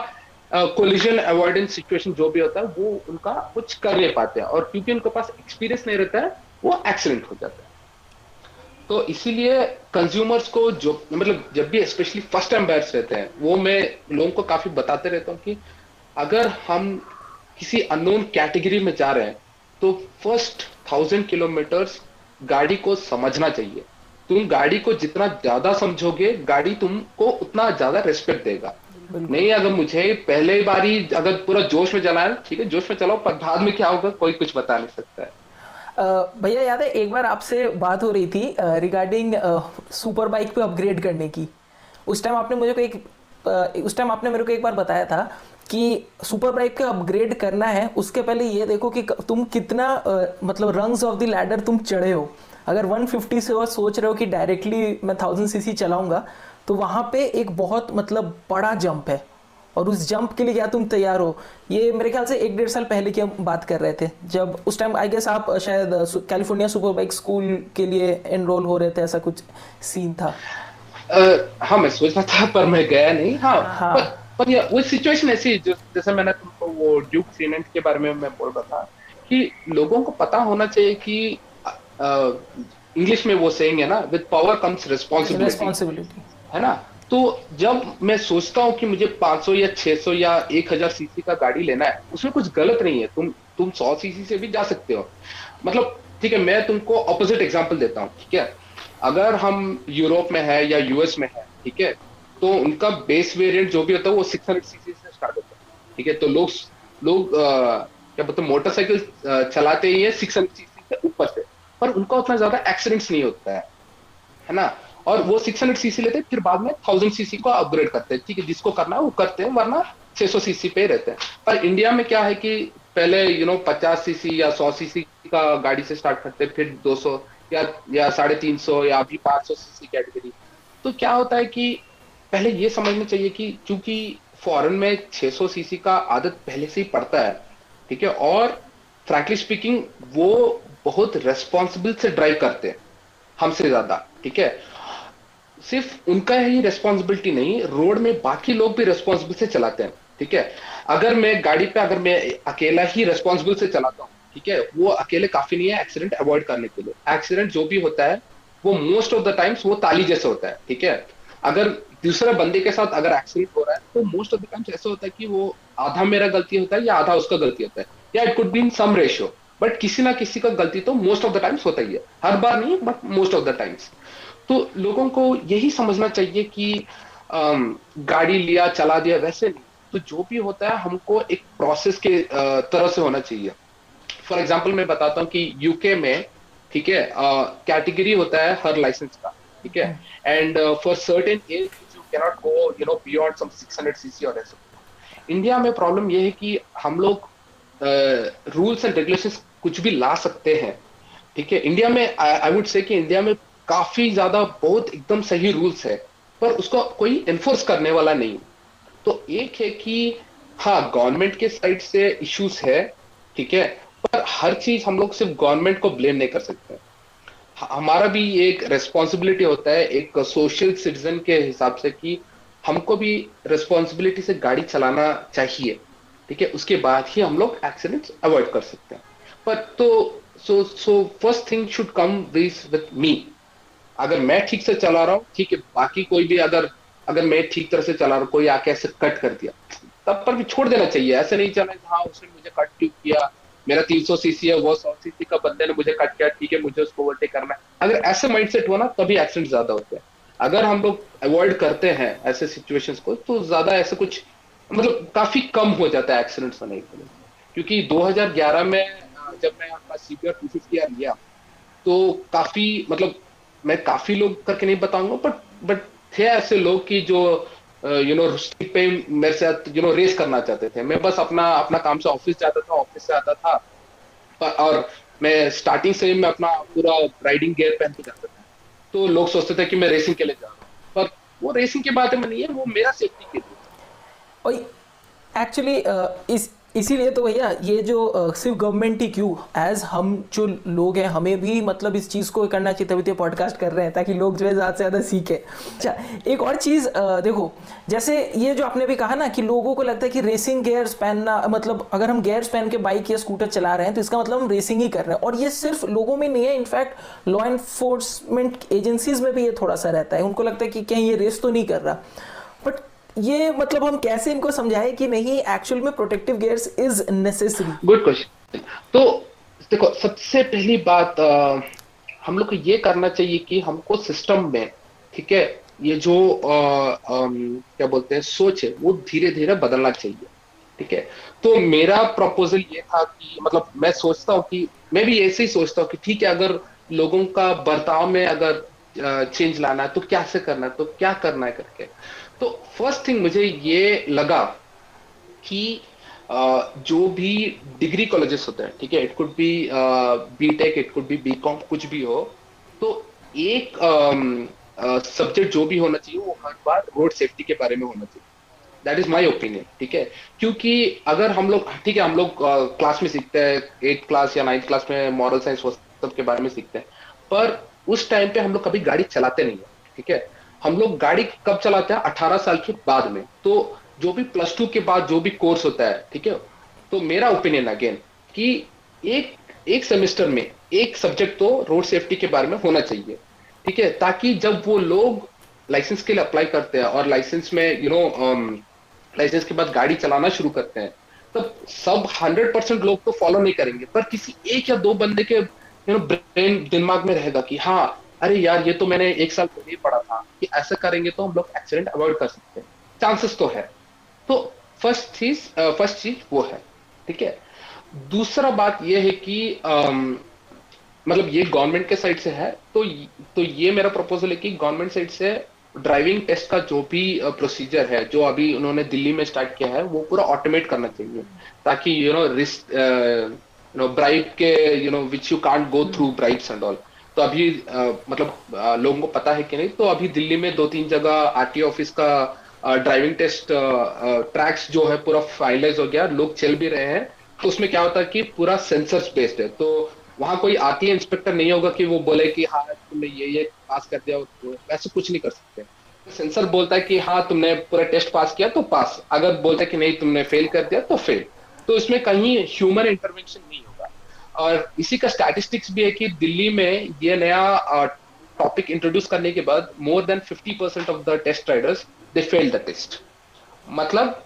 कोलिजन अवॉइडेंस सिचुएशन जो भी होता है वो उनका कुछ कर नहीं पाते हैं, और क्योंकि उनके पास एक्सपीरियंस नहीं रहता है वो एक्सीडेंट हो जाता है। तो इसीलिए कंज्यूमर्स को जो मतलब जब भी स्पेशली फर्स्ट टाइम बायर्स रहते हैं, वो मैं लोगों को काफी बताते रहता हूँ कि अगर हम किसी अननोन कैटेगरी में जा रहे हैं तो फर्स्ट 1000 किलोमीटर्स गाड़ी को समझना चाहिए। तुम गाड़ी को जितना ज्यादा समझोगे, गाड़ी तुमको उतना ज्यादा रेस्पेक्ट देगा। नहीं अगर मुझे पहले बारी अगर पूरा जोश में चलाना, ठीक है जोश में चलाओ, पर बाद में क्या होगा कोई कुछ बता नहीं सकता है। भैया याद है एक बार आपसे बात हो रही थी रिगार्डिंग सुपर बाइक पे अपग्रेड करने की। उस टाइम आपने मेरे को एक बार बताया था कि सुपर बाइक का अपग्रेड करना है, उसके पहले ये देखो कि तुम कितना मतलब रंग्स ऑफ द लैडर तुम चढ़े हो। अगर 150 से और सोच रहे हो कि डायरेक्टली मैं 1000cc चलाऊंगा, तो वहाँ पे एक बहुत मतलब बड़ा जंप है। और उस जंप के लिए क्या तुम तैयार हो? ये मेरे ख्याल से 1-1.5 साल पहले की हम बात कर रहे थे, जब उस टाइम आई गेस आप शायद कैलिफोर्निया सुपर बाइक स्कूल के लिए एनरोल हो रहे थे, ऐसा कुछ सीन था। हाँ मैं सोच रहा था पर मैं गया नहीं। हाँ। पर वो सिचुएशन ऐसी, जैसे मैंने तुमको वो ड्यूक सीमेंट के बारे में मैं बोल रहा था कि लोगों को पता होना चाहिए कि इंग्लिश में वो सेइंग है ना, विद पावर कम्स रिस्पॉन्सिबिलिटी, है ना। तो जब मैं सोचता हूँ कि मुझे 500 या 600 या 1000 सीसी का गाड़ी लेना है, उसमें कुछ गलत नहीं है, तुम 100 सीसी से भी जा सकते हो। मतलब ठीक है, मैं तुमको ऑपोजिट एग्जांपल देता हूँ, ठीक है। अगर हम यूरोप में है या यूएस में है, ठीक है, तो उनका बेस वेरिएंट जो भी होता है वो 600 सीसी से स्टार्ट होता है, ठीक है। तो लोग क्या बोलते हैं, मोटरसाइकिल चलाते ही है 600 सीसी से ऊपर से, पर उनका उतना ज्यादा एक्सीडेंट्स नहीं होता है ना। और वो 600 सीसी लेते हैं, फिर बाद में 1000 सीसी को अपग्रेड करते हैं, ठीक है। जिसको करना है वो करते हैं, वरना 600 सीसी पे रहते हैं। पर इंडिया में क्या है कि पहले 50 सीसी या 100 सीसी का गाड़ी से स्टार्ट करते हैं, फिर 200 या 350 या अभी 500 सीसी कैटेगरी। तो क्या होता है कि पहले ये समझना चाहिए कि चूंकि फॉरेन में 600 सीसी का आदत पहले से ही पड़ता है, ठीक है। और फ्रैंकली स्पीकिंग वो बहुत रेस्पॉन्सिबल से ड्राइव करते हैं हमसे ज्यादा, ठीक है। सिर्फ उनका ही रेस्पॉन्सिबिलिटी नहीं, रोड में बाकी लोग भी रेस्पॉन्सिबल से चलाते हैं, ठीक है। अगर मैं अकेला ही रेस्पॉन्सिबल से चलाता हूँ, ठीक है, वो अकेले काफी नहीं है एक्सीडेंट अवॉइड करने के लिए। एक्सीडेंट जो भी होता है वो मोस्ट ऑफ द टाइम्स वो ताली जैसे होता है, ठीक है। अगर दूसरे बंदे के साथ अगर एक्सीडेंट हो रहा है तो मोस्ट ऑफ द टाइम्स ऐसा होता है कि वो आधा मेरा गलती होता है या आधा उसका गलती होता है, या it could be in some ratio, but किसी ना किसी का गलती तो मोस्ट ऑफ द टाइम्स होता ही है। हर बार नहीं, but most of the times. तो लोगों को यही समझना चाहिए कि गाड़ी लिया चला दिया, वैसे नहीं। तो जो भी होता है हमको एक प्रोसेस के तरह से होना चाहिए। फॉर एग्जांपल मैं बताता हूँ कि यूके में, ठीक है, कैटेगरी होता है हर लाइसेंस का, ठीक है। And for certain age you can not go beyond some 600 CC और ऐसे। इंडिया में प्रॉब्लम यह है कि हम लोग रूल्स एंड रेगुलेशंस कुछ भी ला सकते हैं, ठीक है। इंडिया में आई वुड से कि इंडिया में काफी ज्यादा बहुत एकदम सही रूल्स है, पर उसको कोई एनफोर्स करने वाला नहीं। तो एक है कि हाँ गवर्नमेंट के साइड से इश्यूज है, ठीक है, पर हर चीज हम लोग सिर्फ गवर्नमेंट को ब्लेम नहीं कर सकते। हमारा भी एक रेस्पॉन्सिबिलिटी होता है एक सोशल सिटीजन के हिसाब से कि हमको भी रेस्पॉन्सिबिलिटी से गाड़ी चलाना चाहिए, ठीक है। उसके बाद ही हम लोग एक्सीडेंट्स अवॉइड कर सकते हैं। पर तो so first thing should come with me. अगर मैं ठीक से चला रहा हूँ, ठीक है, बाकी कोई भी अगर मैं ठीक तरह से चला रहा हूँ, कोई आके ऐसे कट कर दिया, तब पर भी छोड़ देना चाहिए। ऐसे नहीं चलना हाँ उसने मुझे कट क्यों किया, मेरा 300 सीसी है वो 100 सीसी का बंदे ने मुझे कट किया, ठीक है, मुझे उसको ओवरटेक करना है। अगर ऐसे माइंड सेट हो ना, तभी एक्सीडेंट ज्यादा होते हैं। अगर हम लोग अवॉइड करते हैं ऐसे सिचुएशंस को तो ज्यादा ऐसे कुछ मतलब काफी कम हो जाता है एक्सीडेंट्स होने के लिए। क्योंकि 2011 में जब मैं आपका CBR 250R लिया तो काफी मतलब मैं काफी लोग करके नहीं बताऊंगा, बट थे ऐसे लोग कि जो स्ट्रीट पे मेरे साथ रेस करना चाहते थे। मैं बस अपना काम से ऑफिस जाता था, ऑफिस से आता था और मैं स्टार्टिंग से मैं अपना पूरा राइडिंग गेयर पहन के जाता था। तो लोग सोचते थे कि मैं रेसिंग के लिए जा रहा हूँ, पर वो रेसिंग की बात में नहीं है, वो मेरा सेफ्टी के लिए। और एक्चुअली इसीलिए तो भैया ये जो सिर्फ गवर्नमेंट ही क्यों, एज हम जो लोग हैं हमें भी मतलब इस चीज़ को करना चाहिए, तभी तो पॉडकास्ट कर रहे हैं ताकि लोग जो है ज़्यादा से ज़्यादा सीखें। अच्छा एक और चीज़ देखो, जैसे ये जो आपने भी कहा ना कि लोगों को लगता है कि रेसिंग गेयर्स पहनना मतलब अगर हम गेयर्स पहन के बाइक या स्कूटर चला रहे हैं तो इसका मतलब हम रेसिंग ही कर रहे हैं। और ये सिर्फ लोगों में नहीं है, इनफैक्ट लॉ एनफोर्समेंट एजेंसीज में भी ये थोड़ा सा रहता है। उनको लगता है कि कहीं ये रेस तो नहीं कर रहा, बट ये मतलब हम कैसे इनको समझाएं कि नहीं एक्चुअल में protective gears is necessary. Good question. तो देखो सबसे पहली बात हम लोग को ये करना चाहिए कि हमको सिस्टम में, ठीक है, ये जो क्या बोलते हैं सोच है वो धीरे धीरे बदलना चाहिए, ठीक है। तो मेरा प्रपोजल ये था कि मतलब मैं सोचता हूँ कि मैं भी ऐसे ही सोचता हूँ कि ठीक है अगर लोगों का बर्ताव में अगर चेंज लाना है तो कैसे करना है, तो क्या करना है करके। तो फर्स्ट थिंग मुझे ये लगा कि जो भी डिग्री कॉलेजेस होते हैं, ठीक है, it could be BTech, it could be BCom, कुछ भी हो, तो एक सब्जेक्ट जो भी होना चाहिए वो हर बार रोड सेफ्टी के बारे में होना चाहिए। दैट इज माई ओपिनियन, ठीक है। क्योंकि अगर हम लोग, ठीक है, हम लोग क्लास में सीखते हैं, 8th क्लास या 9th क्लास में मॉरल साइंस वो सब के बारे में सीखते हैं, पर उस टाइम पे हम लोग कभी गाड़ी चलाते नहीं है, ठीक है। हम लोग गाड़ी कब चलाते हैं, 18 साल के बाद में। तो जो भी +2 के बाद जो भी कोर्स होता है, ठीक है, तो मेरा ओपिनियन अगेन कि एक सेमेस्टर में एक सब्जेक्ट तो रोड सेफ्टी के बारे में होना चाहिए, ठीक है, ताकि जब वो लोग लाइसेंस के लिए अप्लाई करते हैं और लाइसेंस में लाइसेंस के बाद गाड़ी चलाना शुरू करते हैं, तब सब 100% लोग तो फॉलो नहीं करेंगे, पर किसी एक या दो बंदे के ब्रेन दिमाग में रहेगा कि हाँ अरे यार ये तो मैंने 1 साल पहले पढ़ा था कि ऐसा करेंगे तो हम लोग एक्सीडेंट अवॉइड कर सकते हैं, चांसेस तो है। तो फर्स्ट चीज वो है, ठीक है। दूसरा बात ये है कि मतलब ये गवर्नमेंट के साइड से है, तो ये मेरा प्रपोजल है कि गवर्नमेंट साइड से ड्राइविंग टेस्ट का जो भी प्रोसीजर है, जो अभी उन्होंने दिल्ली में स्टार्ट किया है, वो पूरा ऑटोमेट करना चाहिए, ताकि रिस्क ब्राइब के which you can't go through bribes and all. तो अभी मतलब लोगों को पता है कि नहीं, तो अभी दिल्ली में 2-3 जगह आरटीओ ऑफिस का ड्राइविंग टेस्ट ट्रैक्स जो है पूरा फाइनलाइज हो गया, लोग चल भी रहे हैं। तो उसमें क्या होता है कि पूरा सेंसर्स बेस्ड है, तो वहां कोई आरटीए इंस्पेक्टर नहीं होगा कि वो बोले कि हाँ तुमने ये पास कर दिया, वैसे कुछ नहीं कर सकते। सेंसर बोलता है कि हाँ तुमने पूरा टेस्ट पास किया तो पास, अगर बोलता है कि नहीं तुमने फेल कर दिया तो फेल। तो इसमें कहीं ह्यूमन इंटरवेंशन नहीं होगा। और इसी का स्टैटिस्टिक्स भी है कि दिल्ली में ये नया टॉपिक इंट्रोड्यूस करने के बाद more than 50% of the test riders they fail the test. मतलब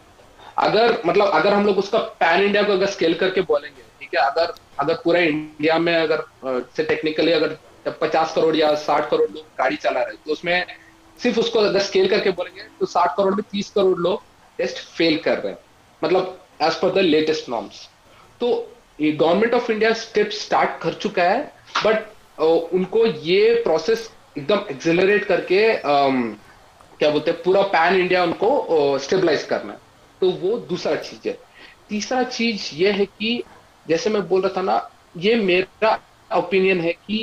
अगर हम लोग उसका पैन इंडिया को अगर स्केल करके बोलेंगे, ठीक है, अगर पूरा इंडिया में अगर से टेक्निकली अगर 50 करोड़ या 60 करोड़ लोग गाड़ी चला रहे हैं, तो उसमें सिर्फ उसको अगर स्केल करके बोलेंगे तो 60 करोड़ में 30 करोड़ लोग टेस्ट फेल कर रहे हैं, मतलब as per the latest norms. तो government of India step start कर चुका है, बट उनको ये प्रोसेस एकदम एक्सेलरेट करके क्या बोलते हैं, पूरा पैन इंडिया उनको स्टेबलाइज करना है, तो वो दूसरा चीज है। तीसरा चीज ये है कि जैसे मैं बोल रहा था ना, ये मेरा ओपिनियन है कि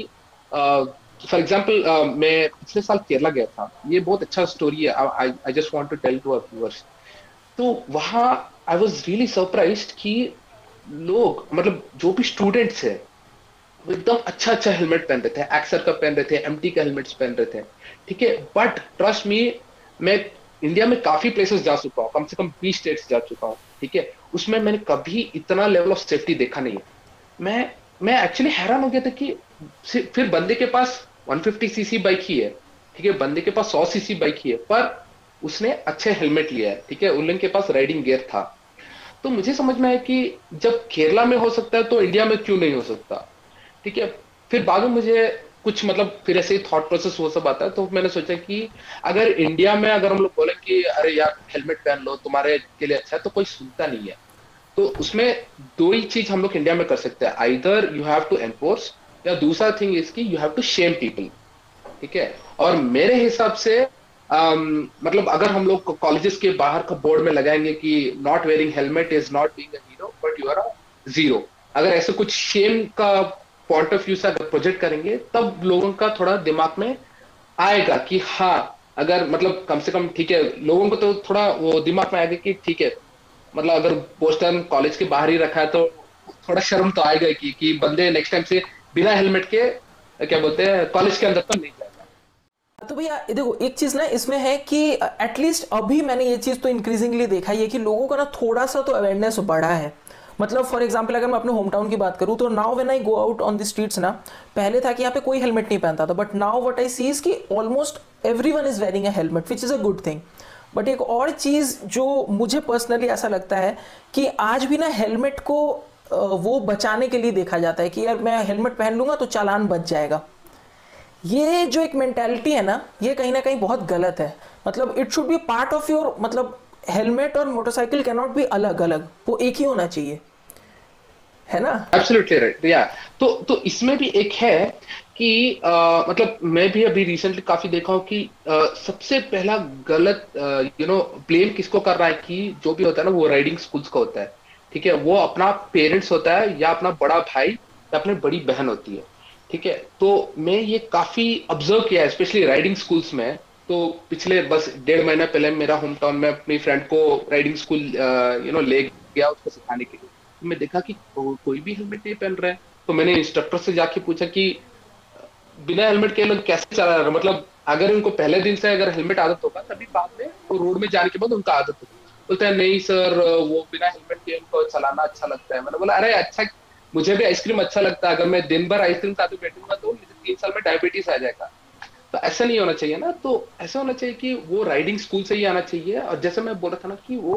फॉर एग्जाम्पल मैं पिछले साल केरला गया था, ये बहुत अच्छा स्टोरी है, I just want to tell to our viewers. तो वहाँ आई वाज रियली सरप्राइज्ड कि लोग, मतलब जो भी स्टूडेंट्स है, वो एकदम अच्छा हेलमेट पहन रहे थे, एक्सर का पहन रहे थे, एमटी का हेलमेट्स पहन रहे थे, ठीक है। बट ट्रस्ट मी, मैं इंडिया में काफी प्लेसेस जा चुका हूँ, कम से कम 20 स्टेट्स जा चुका हूँ, ठीक है, उसमें मैंने कभी इतना लेवल ऑफ सेफ्टी देखा नहीं है। मैं एक्चुअली हैरान हो गया था कि फिर बंदे के पास 150cc बाइक ही है, ठीक है, बंदे के पास 100cc बाइक ही है, पर उसने अच्छे हेलमेट लिया है, ठीक है, उन लोगों के पास राइडिंग गियर था। तो मुझे समझ में आया कि जब केरला में हो सकता है तो इंडिया में क्यों नहीं हो सकता, ठीक है। फिर बाद में मुझे कुछ मतलब फिर ऐसे ही थॉट प्रोसेस वो सब आता है, तो मैंने सोचा कि अगर इंडिया में अगर हम लोग बोले कि अरे यार हेलमेट पहन लो तुम्हारे के लिए अच्छा है, तो कोई सुनता नहीं है। तो उसमें दो ही चीज हम लोग इंडिया में कर सकते हैं, either you have to enforce, या दूसरा थिंग इज कि you have to shame people, ठीक है। और मेरे हिसाब से मतलब अगर हम लोग कॉलेजेस के बाहर का बोर्ड में लगाएंगे कि not wearing helmet is not being a hero but you are a zero, अगर ऐसे कुछ शेम का पॉइंट ऑफ व्यू से अगर प्रोजेक्ट करेंगे, तब लोगों का थोड़ा दिमाग में आएगा कि हाँ अगर मतलब कम से कम, ठीक है, लोगों को तो थोड़ा वो दिमाग में आएगा कि ठीक है, मतलब अगर पोस्टर कॉलेज के बाहर ही रखा है तो थोड़ा शर्म तो आएगा कि बंदे नेक्स्ट टाइम से बिना हेलमेट के क्या बोलते हैं कॉलेज के अंदर तो नहीं जाएगा। तो भैया देखो एक चीज ना इसमें है कि एटलीस्ट अभी मैंने ये चीज तो इंक्रीजिंगली देखा है कि लोगों का ना थोड़ा सा तो अवेयरनेस बढ़ा है। मतलब फॉर एग्जाम्पल अगर मैं अपने होम टाउन की बात करूँ तो now when I go out on the streets ना, पहले था कि यहाँ पे कोई हेलमेट नहीं पहनता था, but now what I see is कि almost everyone is wearing a helmet which is a good thing. But एक और चीज़ जो मुझे पर्सनली ऐसा लगता है कि आज भी ना हेलमेट को वो बचाने के लिए देखा जाता है कि यार मैं हेलमेट पहन लूँगा तो चालान बच जाएगा। ये जो एक मेंटेलिटी है ना, ये कहीं ना कहीं बहुत गलत है। मतलब it should be part of your, मतलब हेलमेट और मोटरसाइकिल कैन नॉट बी अलग अलग, वो एक ही होना चाहिए, है ना। एब्सोल्युटली राइट या। तो इसमें भी एक है कि मतलब मैं भी अभी रिसेंटली काफी देखा हूँ कि सबसे पहला गलत ब्लेम किसको कर रहा है कि जो भी होता है ना वो राइडिंग स्कूल्स का होता है, ठीक है, वो अपना पेरेंट्स होता है या अपना बड़ा भाई या अपनी बड़ी बहन होती है, ठीक है। तो मैं ये काफी ऑब्जर्व किया स्पेशली राइडिंग स्कूल्स में। तो पिछले बस 1.5 महीना पहले मेरा होम टाउन में अपनी फ्रेंड को राइडिंग स्कूल ले गया उसको सिखाने के लिए। तो मैं देखा कि कोई भी हेलमेट नहीं पहन रहा है, तो मैंने इंस्ट्रक्टर से जाके पूछा कि बिना हेलमेट के लोग कैसे चला रहा है, मतलब अगर उनको पहले दिन से अगर हेलमेट आदत होगा तभी बाद में वो रोड में जाने के बाद उनका आदत होगी। बोलते हैं नहीं सर, वो बिना हेलमेट के उनको चलाना अच्छा लगता है। मैंने बोला अरे अच्छा, मुझे भी आइसक्रीम अच्छा लगता है, अगर मैं दिन भर आइसक्रीम खाते बैठूंगा तो मुझे 3 साल में डायबिटीज आ जाएगा। तो ऐसा नहीं होना चाहिए ना, तो ऐसा होना चाहिए कि वो राइडिंग स्कूल से ही आना चाहिए। और जैसे मैं बोल रहा था ना कि वो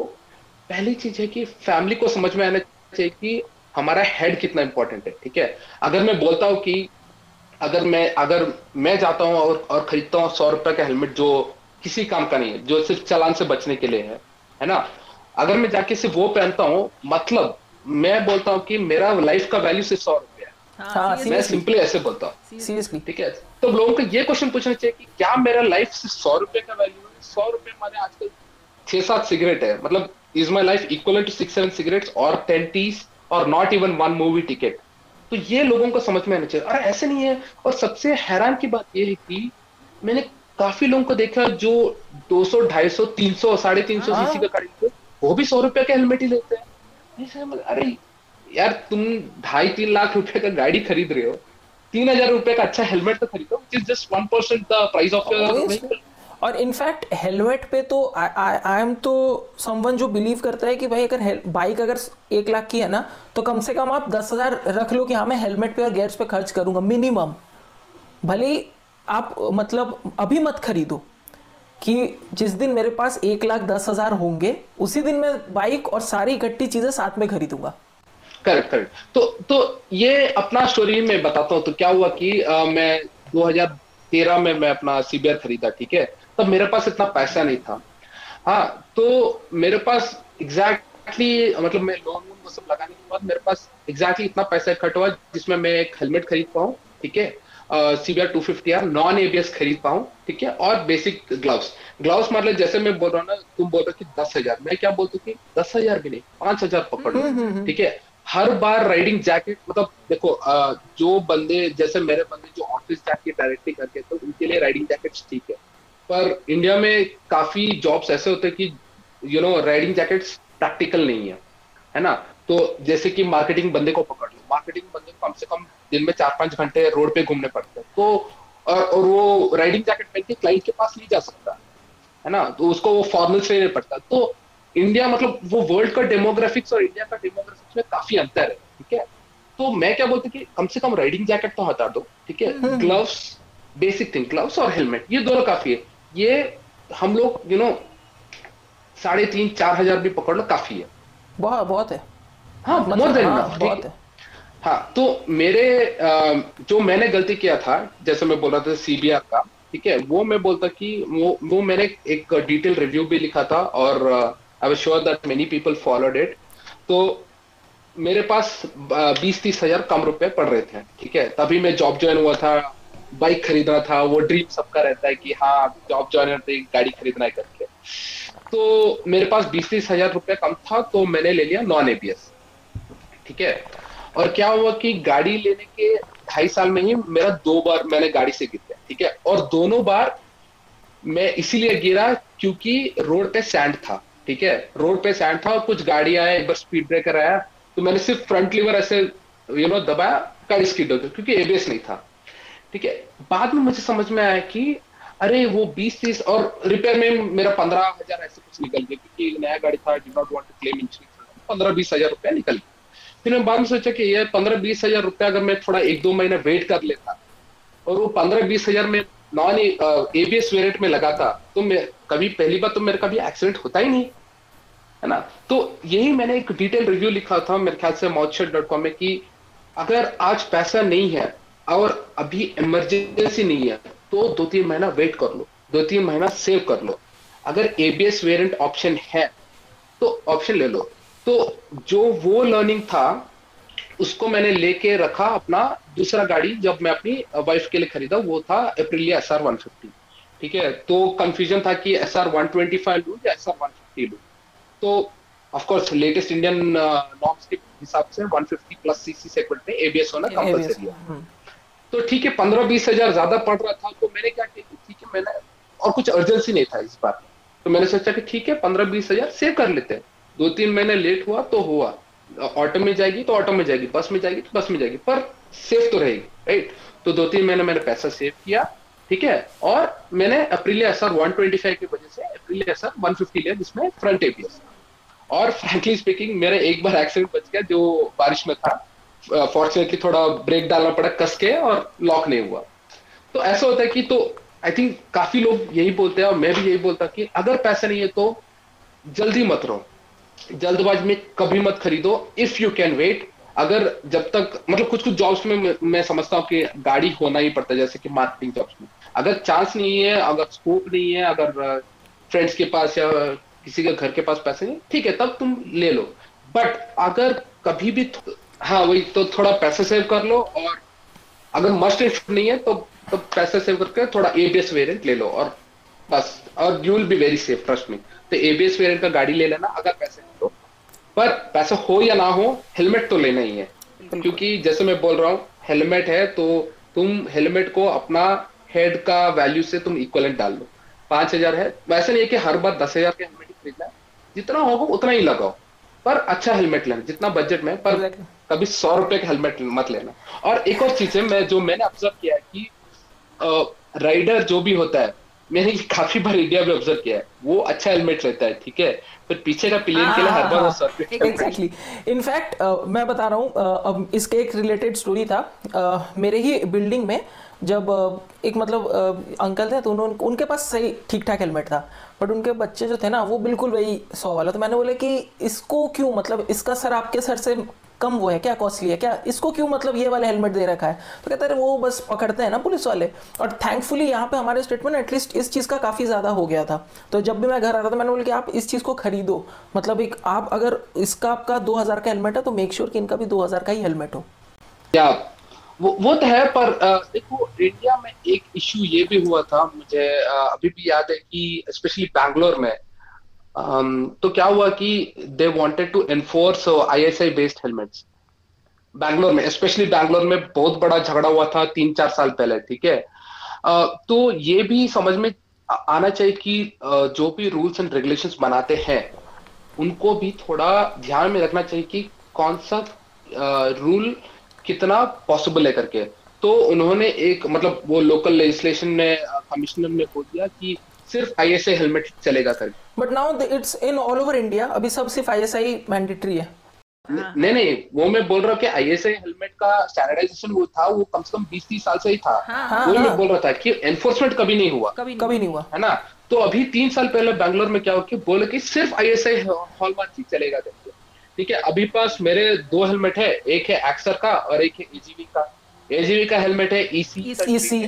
पहली चीज है कि फैमिली को समझ में आना चाहिए कि हमारा हेड कितना इंपॉर्टेंट है। ठीक है, अगर मैं बोलता हूँ कि अगर मैं जाता हूँ और खरीदता हूँ 100 रुपए का हेलमेट जो किसी काम का नहीं है, जो सिर्फ चालान से बचने के लिए है ना, अगर मैं जाके सिर्फ वो पहनता हूँ, मतलब मैं बोलता हूँ कि मेरा लाइफ का वैल्यू सिर्फ 100 रुपया है। मैं सिंपली ऐसे बोलता हूँ सीरियसली। ठीक है, तो लोगों को ये क्वेश्चन पूछना चाहिए कि क्या मेरा लाइफ सिर्फ 100 रुपये का वैल्यू है? 100 रुपये माने आजकल 6-7 सिगरेट है, मतलब is my life equal to 6-7 cigarettes और 10 टीज और नॉट इवन 1 मूवी टिकट। तो ये लोगों को समझ में आना चाहिए, और ऐसे नहीं है। और सबसे हैरान की बात यह है कि मैंने काफी लोगों को देखा जो 200, 250, 300, 350 सीसी का खरीदते, वो भी 100 रुपये का हेलमेट ही लेते हैं। नहीं सर, अरे यार तुम 2.5-3 लाख रुपए का गाड़ी खरीद रहे हो, 3,000 रुपए का अच्छा हेलमेट तो खरीदो, which is just 1% the price of your vehicle। और इनफैक्ट हेलमेट पे तो आई एम तो समवन जो बिलीव करता है कि भाई अगर बाइक अगर 1 लाख की है ना, तो कम से कम आप 10,000 रख लो कि हाँ मैं हेलमेट पे और गियर्स पे खर्च करूंगा मिनिमम। भले आप मतलब अभी मत खरीदो कि जिस दिन मेरे पास 1,10,000 होंगे उसी दिन मैं बाइक और सारी इकट्ठी चीजें साथ में खरीदूंगा। करेक्ट। तो ये अपना स्टोरी में बताता हूँ। तो क्या हुआ कि मैं 2013 में मैं अपना CBR खरीदा। ठीक है, तब मेरे पास इतना पैसा नहीं था। हाँ, तो मेरे पास एग्जैक्टली मतलब मैं लोन वो सब लगाने के बाद मेरे पास एग्जैक्टली इतना पैसा इकट्ठा हुआ जिसमें मैं एक हेलमेट खरीद पाऊँ। ठीक है, CBR 250R non-ABS खरीद पाऊँ। ठीक है, और बेसिक ग्लव्स मतलब जैसे मैं बोल रहा हूँ ना, तुम बोल रहे हो कि 10,000, मैं क्या बोलता हूँ कि 10,000 भी नहीं, 5,000 पकड़ो। ठीक है, हर बार राइडिंग जैकेट, मतलब देखो जो बंदे जैसे मेरे बंदे जो ऑफिस जाके डायरेक्टली करके, तो उनके लिए राइडिंग जैकेट्स ठीक है, पर इंडिया में काफी जॉब्स ऐसे होते हैं कि राइडिंग जैकेट्स प्रैक्टिकल नहीं है ना। तो जैसे कि मार्केटिंग बंदे को पकड़ लो, मार्केटिंग बंदे को कम से कम दिन में 4-5 घंटे रोड पे घूमने पड़ते हैं, तो और वो राइडिंग जैकेट पहन के क्लाइंट के पास नहीं जा सकता है ना, तो उसको वो फॉर्मल लेना पड़ता। तो इंडिया मतलब वो वर्ल्ड का डेमोग्राफिक्स और इंडिया का डेमोग्राफिक्स में काफी अंतर है। ठीक है, तो मैं क्या बोलता हूँ कि कम से कम राइडिंग जैकेट तो हटा दो। ठीक है, ग्लव्स, बेसिक थिंग ग्लव्स और हेलमेट, ये दोनों काफी है। ये हम लोग 3,500-4,000 भी पकड़ लो, काफी है, बहुत है। हाँ, मोर देन इनफ, बहुत है। हाँ, तो मेरे जो मैंने गलती किया था, जैसे मैं बोल रहा था CBR का, ठीक है, वो मैं बोलता कि वो मैंने एक डिटेल रिव्यू भी लिखा था और I was sure that many people followed it। तो मेरे पास 20-30 हजार कम रुपए पड़ रहे थे। ठीक है, तभी मैं जॉब ज्वाइन हुआ था, बाइक खरीदना था, वो ड्रीम सबका रहता है कि हाँ जॉब ज्वाइन होते ही गाड़ी खरीदना है करके। तो मेरे पास 20-30 हजार रुपये कम था, तो मैंने ले लिया non-ABS। ठीक है, और क्या हुआ कि गाड़ी लेने के 2.5 साल में ही मेरा 2 बार मैंने गाड़ी से गिरा। ठीक है, और दोनों बार मैं इसीलिए गिरा क्योंकि रोड पे सैंड था। ठीक है, रोड पे सैंड था और कुछ गाड़ी आया, एक बार स्पीड ब्रेकर आया, तो मैंने सिर्फ फ्रंट लीवर ऐसे दबाया, गाड़ी स्किड हो गई क्योंकि ABS नहीं था। ठीक है, बाद में मुझे समझ में आया कि अरे वो 20-30 और रिपेयर में मेरा 15,000 ऐसे कुछ निकल गया क्योंकि नया गाड़ी था, did not want to claim insurance, 15-20 हजार रुपया निकल गया। फिर मैं बाद में सोचा कि ये 15-20 हजार रुपया अगर मैं थोड़ा 1-2 महीना वेट कर लेता और वो 15-20 हजार में non-ABS वेरिएंट में लगा था, तो मैं कभी पहली बार तो मेरा कभी एक्सीडेंट होता ही नहीं है ना। तो यही मैंने एक डिटेल रिव्यू लिखा था मेरे ख्याल से mouthshut.com में कि अगर आज पैसा नहीं है और अभी इमरजेंसी नहीं है तो 2-3 महीना वेट कर लो, 2-3 महीना सेव कर लो, अगर ABS वेरिएंट ऑप्शन है तो ऑप्शन ले लो। तो जो वो लर्निंग था उसको मैंने लेके रखा। अपना दूसरा गाड़ी जब मैं अपनी वाइफ के लिए खरीदा वो था Aprilia SR 150। ठीक है, तो कंफ्यूजन था कि SR 125 लूं या SR 150 लूं, तो ऑफकोर्स लेटेस्ट इंडियन नॉर्म्स के हिसाब से 150 प्लस सीसी सेगमेंट में ABS होना कंपलसरी है। तो ठीक है, 15-20 हजार ज्यादा पड़ रहा था, तो मैंने क्या किया, ठीक है मैंने और कुछ अर्जेंसी नहीं था इस बार, तो मैंने सोचा कि ठीक है 15-20 हजार सेव कर लेते हैं, 2-3 महीने लेट हुआ तो हुआ, ऑटो में जाएगी तो ऑटो में जाएगी, बस में जाएगी तो बस में जाएगी, पर सेफ तो रहेगी, राइट। तो 2-3 महीने मैंने पैसा सेव किया, ठीक है, और मैंने अप्रिलिया एसआर 125 की वजह से अप्रिलिया एसआर 150 लिया जिसमें फ्रंट एबीएस, और फ्रेंकली स्पीकिंग मेरा एक बार एक्सीडेंट बच गया जो बारिश में था, फॉर्चुनेटली थोड़ा ब्रेक डालना पड़ा कस के और लॉक नहीं हुआ। तो ऐसा होता है कि, तो आई थिंक काफी लोग यही बोलते हैं और मैं भी यही बोलता हूँ कि अगर पैसा नहीं है तो जल्दी मत रहो, जल्दबाज में कभी मत खरीदो, इफ यू कैन वेट। अगर जब तक मतलब कुछ कुछ जॉब्स में मैं समझता हूँ कि गाड़ी होना ही पड़ता है, जैसे कि मार्केटिंग जॉब्स में अगर चांस नहीं है, अगर स्कोप नहीं है, अगर फ्रेंड्स के पास या किसी के घर के पास पैसे नहीं, ठीक है तब तुम ले लो, बट अगर कभी भी हाँ वही, तो थोड़ा पैसा सेव कर लो, और अगर मस्ट नहीं है तो पैसा सेव करके थोड़ा एबीएस वेरिएंट ले लो और बस, और you will be very safe, trust me. तो एबीएस वेरिएंट का गाड़ी ले लेना अगर पैसे नहीं तो, पर पैसा हो या ना हो हेलमेट तो लेना ही है, क्योंकि जैसे मैं बोल रहा हूँ हेलमेट है तो तुम हेलमेट को अपना हेड का वैल्यू से तुम इक्वलेंट डाल लो। 5,000 है, वैसे नहीं है कि हर बार 10,000 का हेलमेट खरीदना है, जितना होगा उतना ही लगाओ, पर अच्छा हेलमेट लेना जितना बजट में, पर कभी 100 रुपए का हेलमेट मत लेना। और एक और चीज है मैंने ऑब्जर्व किया है कि राइडर जो भी होता है, मैंने काफी बार इंडिया में ऑब्जर्व किया है, वो अच्छा हेलमेट रहता है, ठीक है, पर पीछे का प्लेन के लिए हर बार सर्फिंग। एग्जैक्टली, इनफैक्ट मैं बता रहा हूँ, अब इसके एक रिलेटेड स्टोरी था, मेरे ही बिल्डिंग में जब एक मतलब अंकल थे, तो उनके पास सही ठीक ठाक हेलमेट था, बट उनके बच्चे जो थे ना वो बिल्कुल वही 100 वाला। तो मैंने बोला कि इसको क्यों, मतलब इसका सर आपके सर से कम वो है क्या, कॉस्टली है क्या, इसको क्यों मतलब ये वाला हेलमेट दे रखा है। तो कहते हैं वो बस पकड़ते हैं ना पुलिस वाले, और थैंकफुली यहाँ पे हमारे स्टेट में एटलीस्ट इस चीज़ का काफ़ी ज़्यादा हो गया था। तो जब भी मैं घर आता था मैंने बोला कि आप इस चीज़ को खरीदो, मतलब एक आप अगर इसका आपका 2000 का हेलमेट है तो मेक श्योर कि इनका भी 2000 का ही हेलमेट हो। क्या वो तो है, पर देखो इंडिया में एक इश्यू ये भी हुआ था, मुझे अभी भी याद है कि स्पेशली बैंगलोर में तो क्या हुआ कि they wanted to enforce ISI based helmets Bangalore में, स्पेशली बैंगलोर में बहुत बड़ा झगड़ा हुआ था 3-4 साल पहले, ठीक है। तो ये भी समझ में आना चाहिए कि जो भी रूल्स एंड रेगुलेशंस बनाते हैं उनको भी थोड़ा ध्यान में रखना चाहिए कि कौन सा रूल कितना पॉसिबल है करके। तो उन्होंने एक मतलब वो लोकल लेजिस्लेशन ने कमिश्नर ने बोल दिया कि सिर्फ ISI हेलमेट चलेगा sir, but now it's in all over India, अभी सब सिर्फ ISI मैंडेटरी है। नहीं वो मैं बोल रहा हूँ कि ISI हेलमेट का स्टैंडर्डाइजेशन वो था, वो कम से कम 20-30 साल से ही था। वो मैं बोल रहा था कि एनफोर्समेंट कभी नहीं हुआ, कभी नहीं हुआ, है ना। तो अभी 3 साल पहले बैंगलोर में क्या हुआ कि बोले कि सिर्फ ISI हॉलमार्क ही चलेगा, ठीक है। अभी पास मेरे 2 हेलमेट है, एक है एक्सर का और एक है एजीवी का। एजीवी का हेलमेट है EC,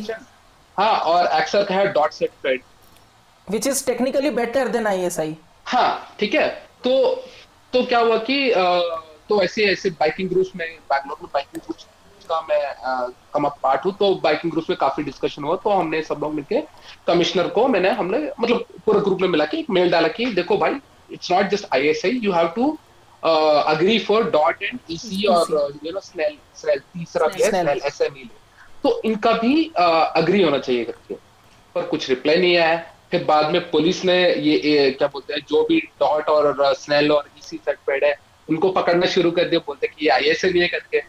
हाँ, और एक्सर का है DOT set paid which is technically better than ISI। हाँ, ठीक है। तो क्या हुआ कि तो ऐसे बाइकिंग ग्रुप्स में, बैंगलोर में बाइकिंग ग्रुप्स का मैं कम अप पार्ट हूँ, तो बाइकिंग ग्रुप्स में काफी डिस्कशन हुआ, तो हमने सब लोग मिलकर कमिश्नर को हमने मतलब पूरे ग्रुप में मिला के एक मेल डाला कि देखो भाई, it's not just ISI, you have to agree for DOT and EC और स्नेल, तीसरा स्नेल SNE, तो इनका भी अग्री होना चाहिए करके। पर कुछ रिप्लाई नहीं आया। फिर बाद में पुलिस ने ये क्या बोलते हैं, जो भी डॉट और स्नेल और EC सर्टिफाइड है उनको पकड़ना शुरू कर दिया, बोलते कि ये ISI नहीं है करके।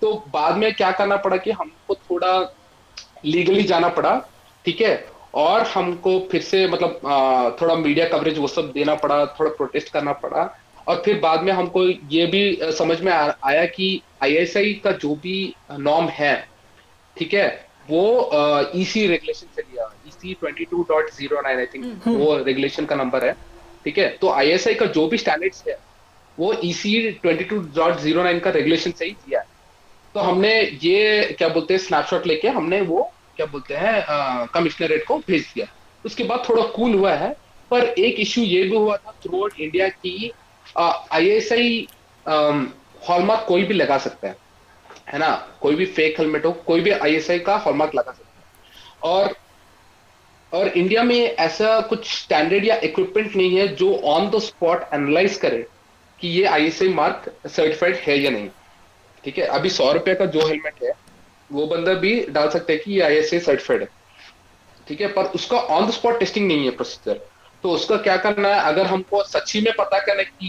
तो बाद में क्या करना पड़ा कि हमको थोड़ा लीगली जाना पड़ा, ठीक है, और हमको फिर से मतलब थोड़ा मीडिया कवरेज वो सब देना पड़ा, थोड़ा प्रोटेस्ट करना पड़ा। और फिर बाद में हमको ये भी समझ में आया कि ISI का जो भी नॉर्म है, ठीक है, वो EC रेगुलेशन से लिया, EC 22.09 आई थिंक वो रेगुलेशन का नंबर है, ठीक है। तो ISI का जो भी स्टैंडर्ड्स है वो EC 22.09 का रेगुलेशन से ही दिया। तो हमने ये क्या बोलते हैं स्नैपशॉट लेके हमने वो क्या बोलते हैं कमिश्नरेट को भेज दिया। उसके बाद थोड़ा कूल हुआ है, पर एक इश्यू ये भी हुआ था थ्रू आउट इंडिया की ISI हॉलमार्क कोई भी लगा सकता है ना, कोई भी फेक हेलमेट हो, कोई भी ISI का हॉलमार्क लगा सकता है। और इंडिया में ऐसा कुछ स्टैंडर्ड या इक्विपमेंट नहीं है जो ऑन द स्पॉट एनालाइज करे कि ये ISI मार्क सर्टिफाइड है या नहीं, ठीक है। अभी 100 रुपए का जो हेलमेट है वो बंदा भी डाल सकते हैं कि ये ISI सर्टिफाइड है। ठीक है, पर उसका ऑन द स्पॉट टेस्टिंग नहीं है प्रोसीजर। तो उसका क्या करना है, अगर हमको सच्ची में पता करना है कि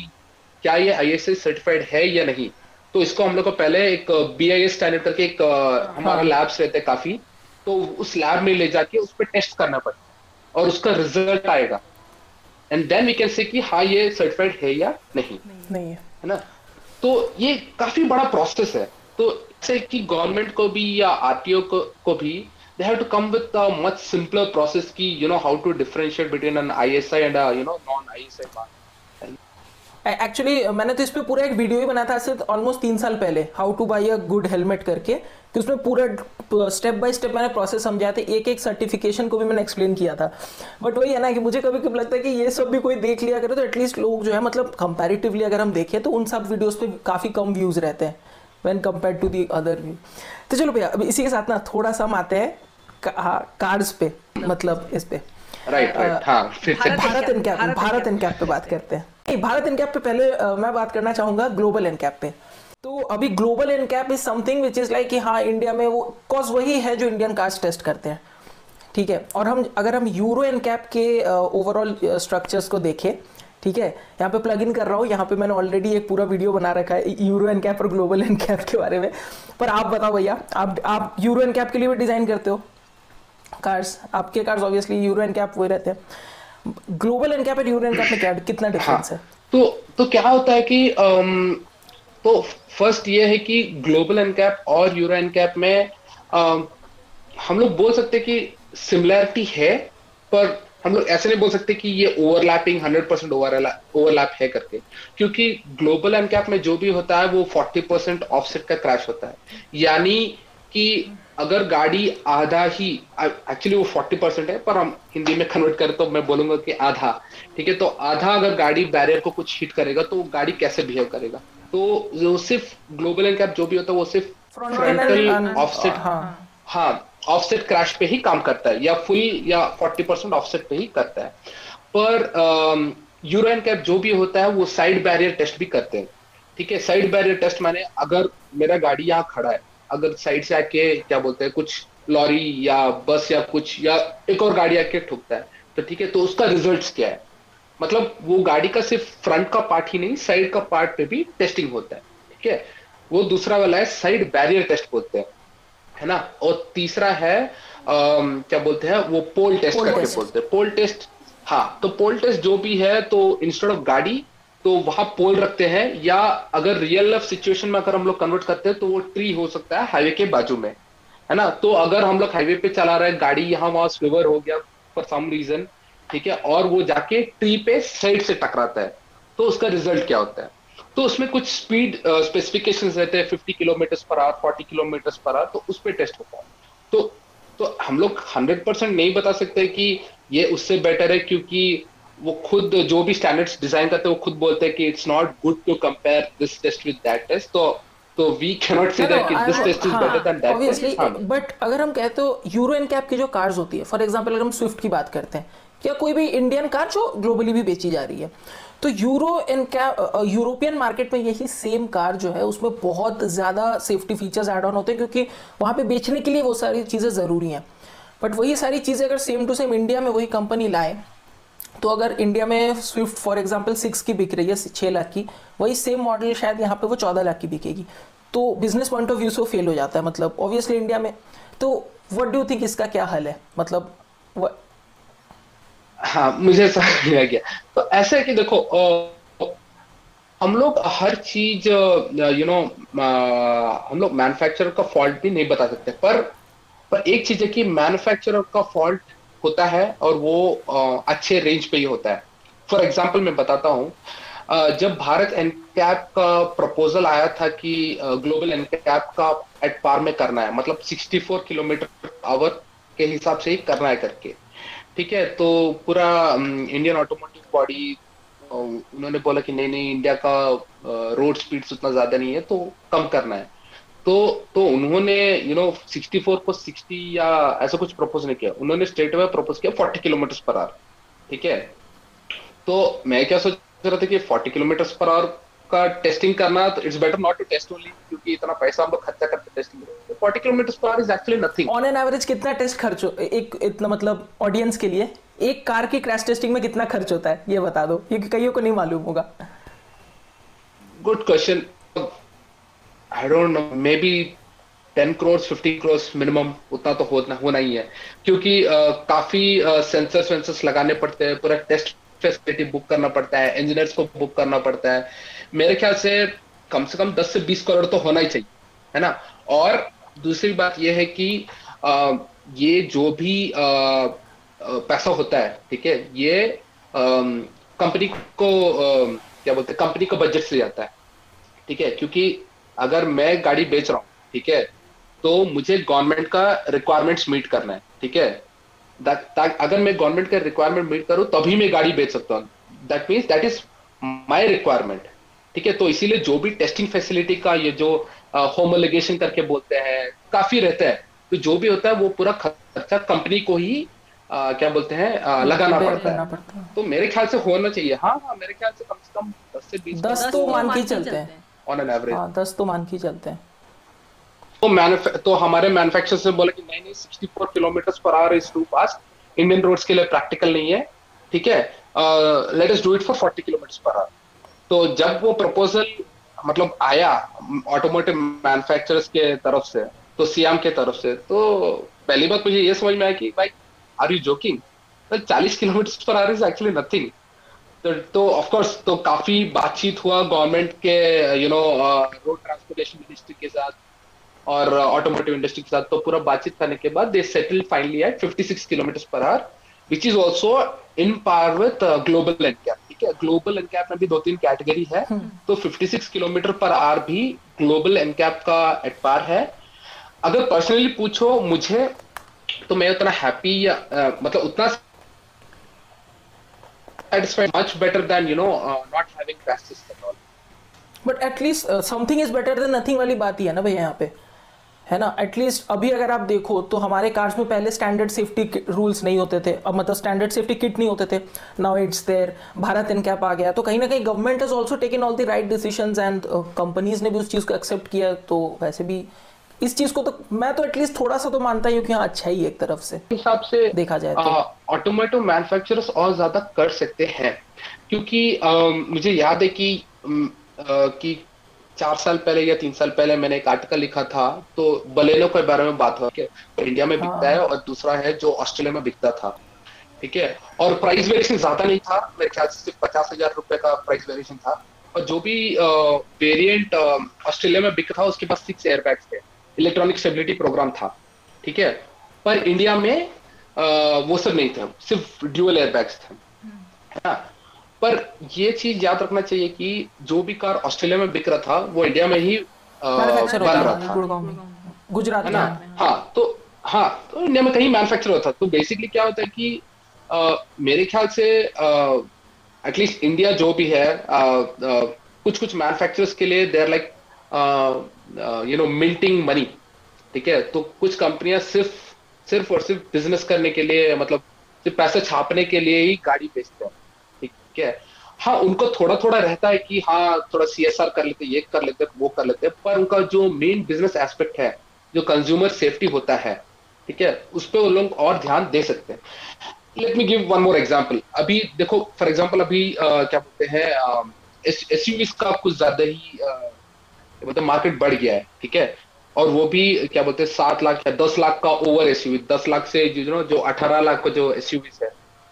क्या ये ISI सर्टिफाइड है या नहीं, तो इसको हम लोग को पहले एक BIS स्टैंडर्ड करके एक हमारा लैब्स रहते हैं काफी, तो उस लैब में ले जाके उस पर टेस्ट करना पड़ेगा और उसका रिजल्ट आएगा and then we can say कि हाँ ये सर्टिफाइड है या नहीं है ना। तो ये काफी बड़ा प्रोसेस है। तो इससे कि गवर्नमेंट को भी या RTO को भी they have to come with a much simpler process ki you know how to differentiate between an ISI and a you know non ISI mark. Actually मैंने तो इस पे पूरा एक वीडियो ही बनाया था सिर्फ ऑलमोस्ट 3 साल पहले, how to buy a good helmet करके, तो उसमें पूरा स्टेप बाय स्टेप मैंने प्रोसेस समझाया था, एक एक सर्टिफिकेशन को भी मैंने एक्सप्लेन किया था। बट वही है ना कि मुझे कभी कभी लगता है कि ये सब भी कोई देख लिया करे तो एटलीस्ट लोग जो है मतलब कंपेरेटिवली अगर हम देखें तो उन सब वीडियोज़ पे काफ़ी कम व्यूज़ रहते हैं when compared to the other view. तो चलो भैया अब इसी के साथ ना थोड़ा सा हम आते हैं कार्ड्स पे, मतलब इस पे भारत एनकैप पे बात करते हैं। नहीं, भारत एनकैप पे पहले मैं बात करना चाहूँगा ग्लोबल एनकैप पे। तो अभी global NCAP is something which is like कि हाँ इंडिया में वो कॉज वही है जो इंडियन कार्ड्स टेस्ट करते हैं, ठीक है। और हम अगर हम यूरो एनकैप के ओवरऑल स्ट्रक्चर्स को देखें, ठीक है, यहाँ पे प्लग इन कर रहा हूँ, यहाँ पे मैंने ऑलरेडी एक पूरा वीडियो बना रखा है यूरो एनकैप और ग्लोबल एनकैप के बारे में। पर आप बताओ भैया, आप यूरो एनकैप के लिए भी डिज़ाइन करते हो कार्ड्स, आपके कार्ड्स ऑब्वियसली यूरो एनकैप वही रहते हैं, ग्लोबल एनकैप और यूरो एनकैप में क्या कितना डिफरेंस है? तो क्या होता है कि तो फर्स्ट ये है कि ग्लोबल एनकैप और यूरो एनकैप में हम लोग बोल सकते हैं कि सिमिलैरिटी है, पर हम लोग ऐसे नहीं बोल सकते कि ये ओवरलैपिंग 100% ओवरलैप है करके, क्योंकि ग्लोबल एनकैप में जो भी होता है वो 40% ऑफसेट का क्रैश होता है, यानी कि अगर गाड़ी आधा ही, एक्चुअली वो 40% है पर हम हिंदी में कन्वर्ट करें तो मैं बोलूंगा कि आधा, ठीक है। तो आधा अगर गाड़ी बैरियर को कुछ हिट करेगा तो गाड़ी कैसे बिहेव करेगा? तो सिर्फ ग्लोबल एनकैप जो भी होता है वो सिर्फ फ्रंटल ऑफसेट ऑफसेट क्रैश पे ही काम करता है, या फुल या 40% ऑफसेट पे ही करता है। पर यूरो एनकैप जो भी होता है वो साइड बैरियर टेस्ट भी करते हैं, ठीक है। साइड बैरियर टेस्ट माने अगर मेरा गाड़ी यहाँ खड़ा है, अगर साइड से आके क्या बोलते हैं कुछ लॉरी या बस या कुछ या एक और गाड़ी आके ठुकता है तो ठीक है, तो उसका रिजल्ट क्या है, मतलब वो गाड़ी का सिर्फ फ्रंट का पार्ट ही नहीं साइड का पार्ट पे भी टेस्टिंग होता है, ठीक है। वो दूसरा वाला है साइड बैरियर टेस्ट बोलते हैं, है ना। और तीसरा है क्या बोलते हैं वो पोल टेस्ट करके बोलते हैं, पोल टेस्ट। हाँ, तो पोल टेस्ट जो भी है तो इंस्टेड ऑफ गाड़ी तो वहां पोल रखते हैं, या अगर रियल लाइफ सिचुएशन में अगर हम लोग कन्वर्ट करते हैं तो वो ट्री हो सकता है हाईवे के बाजू में, है ना। तो अगर हम लोग हाईवे पे चला रहे हैं गाड़ी, यहाँ वहां स्विवर हो गया फॉर सम रीजन, ठीक है, और वो जाके ट्री पे साइड से टकराता है तो उसका रिजल्ट क्या होता है? तो उसमें कुछ स्पीड स्पेसिफिकेशंस रहते हैं 50 kilometre per our, 40 kilometre per hour, तो उस पर टेस्ट होता है। तो हम लोग 100% नहीं बता सकते कि ये उससे बेटर है, क्योंकि वो खुद जो भी स्टैंडर्ड्स डिजाइन करते हैं वो खुद बोलते हैं कि it's not good to compare this test with that test. तो we can not say that कि this test is better than that test. But अगर हम कहें तो यूरो एनकैप की जो कार्स होती है, फॉर एग्जांपल अगर हम स्विफ्ट की बात करते हैं या कोई भी इंडियन कार जो ग्लोबली भी बेची जा रही है, तो यूरो एनकैप यूरोपियन मार्केट में यही सेम कार जो है उसमें बहुत ज़्यादा सेफ्टी फीचर्स ऐड ऑन होते हैं, क्योंकि वहाँ पे बेचने के लिए वो सारी चीज़ें ज़रूरी हैं। बट वही सारी चीज़ें अगर सेम टू सेम इंडिया में वही कंपनी लाए, तो अगर इंडिया में स्विफ्ट फॉर एग्जांपल 6 की बिक रही है 6 लाख की, वही सेम मॉडल शायद यहाँ पर वो 14 लाख की बिकेगी, तो बिजनेस पॉइंट ऑफ व्यू से फेल हो जाता है, मतलब ऑब्वियसली इंडिया में। तो व्हाट डू यू थिंक, इसका क्या हल है? मतलब हाँ, मुझे समझ आ गया। तो ऐसा है कि देखो हम लोग हर चीज यू नो हम लोग मैन्युफैक्चरर का फॉल्ट भी नहीं बता सकते, पर एक चीज है कि मैन्युफैक्चरर का फॉल्ट होता है और वो अच्छे रेंज पे ही होता है। फॉर एग्जांपल मैं बताता हूँ, जब भारत एनकैप का प्रपोजल आया था कि ग्लोबल एनकैप का एट पार में करना है, मतलब 64 किलोमीटर आवर के हिसाब से ही करना है करके, ठीक है। तो पूरा इंडियन ऑटोमोटिव बॉडी उन्होंने बोला कि नहीं इंडिया का रोड स्पीड उतना ज्यादा नहीं है तो कम करना है, तो उन्होंने यू नो 64 को 60 या ऐसा कुछ प्रपोज नहीं किया, उन्होंने स्ट्रेट अवे प्रपोज किया 40 किलोमीटर पर आवर, ठीक है। तो मैं क्या सोच रहा था कि 40 किलोमीटर पर आवर का टेस्टिंग करना, तो it's better not to test only, क्योंकि इतना पैसा हम लोग खर्चा करते टेस्टिंग में। 40 kilometres per hour is actually nothing. On an average कितना टेस्ट खर्च हो एक, इतना मतलब ऑडियंस के लिए एक कार की क्रैश टेस्टिंग में कितना खर्च होता है ये बता दो, क्योंकि कईयों को नहीं मालूम होगा। Good question. I don't know, maybe 10 crore 50 crore minimum उतना तो होना ही है, क्योंकि काफी सेंसर्स वेंसर्स लगाने पड़ते हैं, पूरा टेस्ट फैसिलिटी बुक करना पड़ता है, इंजीनियर्स को बुक करना पड़ता है। मेरे ख्याल से कम 10 से 20 करोड़ तो होना ही चाहिए, है ना। और दूसरी बात यह है कि ये जो भी पैसा होता है, ठीक है, ये कंपनी को क्या बोलते हैं, कंपनी का बजट से जाता है, ठीक है। क्योंकि अगर मैं गाड़ी बेच रहा हूँ, ठीक है, तो मुझे गवर्नमेंट का रिक्वायरमेंट्स मीट करना है, ठीक है। अगर मैं गवर्नमेंट का रिक्वायरमेंट मीट करूं तभी मैं गाड़ी बेच सकता हूं, that means that is my requirement, ठीक है। तो इसीलिए जो भी टेस्टिंग फैसिलिटी का ये जो होमोलिगेशन करके बोलते हैं काफी रहता है, तो जो भी होता है वो पूरा खर्चा कंपनी को ही क्या बोलते हैं लगाना पड़ता है। तो मेरे ख्याल से होना चाहिए, हाँ, मेरे ख्याल से कम से कम 10 से 20 तो मान के चलते हैं ऑन एन एवरेज, 10 तो मान के चलते हैं। तो हमारे मैन्युफैक्चरर से बोला कि नहीं 64 kilometre per hour is too fast, Indian roads के लिए प्रैक्टिकल नहीं है, ठीक है, let us do it for 40 kilometre per hour. तो जब वो प्रपोजल मतलब आया ऑटोमोटिव मैन्युफैक्चरर्स के तरफ से, तो सियाम के तरफ से, तो पहली बात मुझे ये समझ में आया कि भाई are you joking, 40 kilometre per hour is actually nothing. तो ऑफकोर्स तो काफी बातचीत हुआ गवर्नमेंट के रोड ट्रांसपोर्टेशन मिनिस्ट्री के साथ और ऑटोमोटिव इंडस्ट्री के साथ। तो पूरा बातचीत करने के बाद they settle finally at 56 kilometre per hour, which is also in par with global NCAP, ठीक है। ग्लोबल एनकैप में भी 2-3 कैटेगरी है, तो 56 किलोमीटर पर आवर भी ग्लोबल एनकैप का एट पार है। अगर पर्सनली पूछो मुझे, तो मैं उतना हैप्पी या मतलब उतना satisfied, much better than not having crashes at all, but at least something is better than nothing वाली बात ही है ना भाई यहाँ पे, है ना। एटलीस्ट अभी अगर आप देखो तो हमारे कार्स में पहले स्टैंडर्ड सेफ्टी रूल्स नहीं होते थे, अब मतलब स्टैंडर्ड सेफ्टी किट नहीं होते थे, now it's there, Bharat NCAP आ गया। तो कहीं ना कहीं government has also taken all the right decisions and companies ने भी उस चीज़ को एक्सेप्ट किया। तो वैसे भी इस चीज़ को तो मैं तो एटलीस्ट थोड़ा सा तो मानता ही हूँ कि हाँ अच्छा ही एक तरफ से हिसाब से देखा जाए ऑटोमोटिव मैन्युफैक्चरर्स और ज्यादा कर सकते हैं, क्योंकि मुझे याद है कि 4 साल पहले या 3 साल पहले मैंने एक आर्टिकल लिखा था, तो बलेनो के बारे में बात हो कि इंडिया में बिकता है और दूसरा है जो ऑस्ट्रेलिया में बिकता था, ठीक है। और प्राइस वेरिएशन ज्यादा नहीं था, मेरे ख्याल से सिर्फ 50,000 रुपए का प्राइस वेरिएशन था, और जो भी वेरिएंट ऑस्ट्रेलिया में बिका था उसके पास 6 एयरबैग्स थे, इलेक्ट्रॉनिक स्टेबिलिटी प्रोग्राम था, ठीक है। पर इंडिया में वो सब नहीं था, सिर्फ ड्यूअल एयरबैग्स थे, है ना। पर ये चीज याद रखना चाहिए कि जो भी कार ऑस्ट्रेलिया में बिक रहा था वो इंडिया में ही बन रहा था, गुजरात में, हाँ। तो हाँ, तो इंडिया में कहीं मैन्युफैक्चर होता। तो बेसिकली क्या होता है कि मेरे ख्याल से एटलीस्ट इंडिया जो भी है, कुछ कुछ मैन्युफैक्चरर्स के लिए they are like minting money, ठीक है। तो कुछ कंपनियां सिर्फ और सिर्फ बिजनेस करने के लिए, मतलब सिर्फ पैसा छापने के लिए ही गाड़ी बेचती हैं, क्या है? हाँ, उनको थोड़ा थोड़ा रहता है कि हाँ थोड़ा CSR कर लेते, ये कर लेते, वो कर लेते, पर उनका जो मेन बिजनेस एस्पेक्ट है, जो कंज्यूमर सेफ्टी होता है, ठीक है, उस पे वो लोग और ध्यान दे सकते हैं। Let me give one more example. अभी देखो फॉर एग्जांपल, अभी क्या बोलते हैं, SUVs का कुछ ज्यादा ही मतलब मार्केट बढ़ गया है, ठीक है। और वो भी क्या बोलते हैं 7 लाख या 10 लाख का ओवर SUV, 10 लाख से जो 18 लाख का जो SUVs है,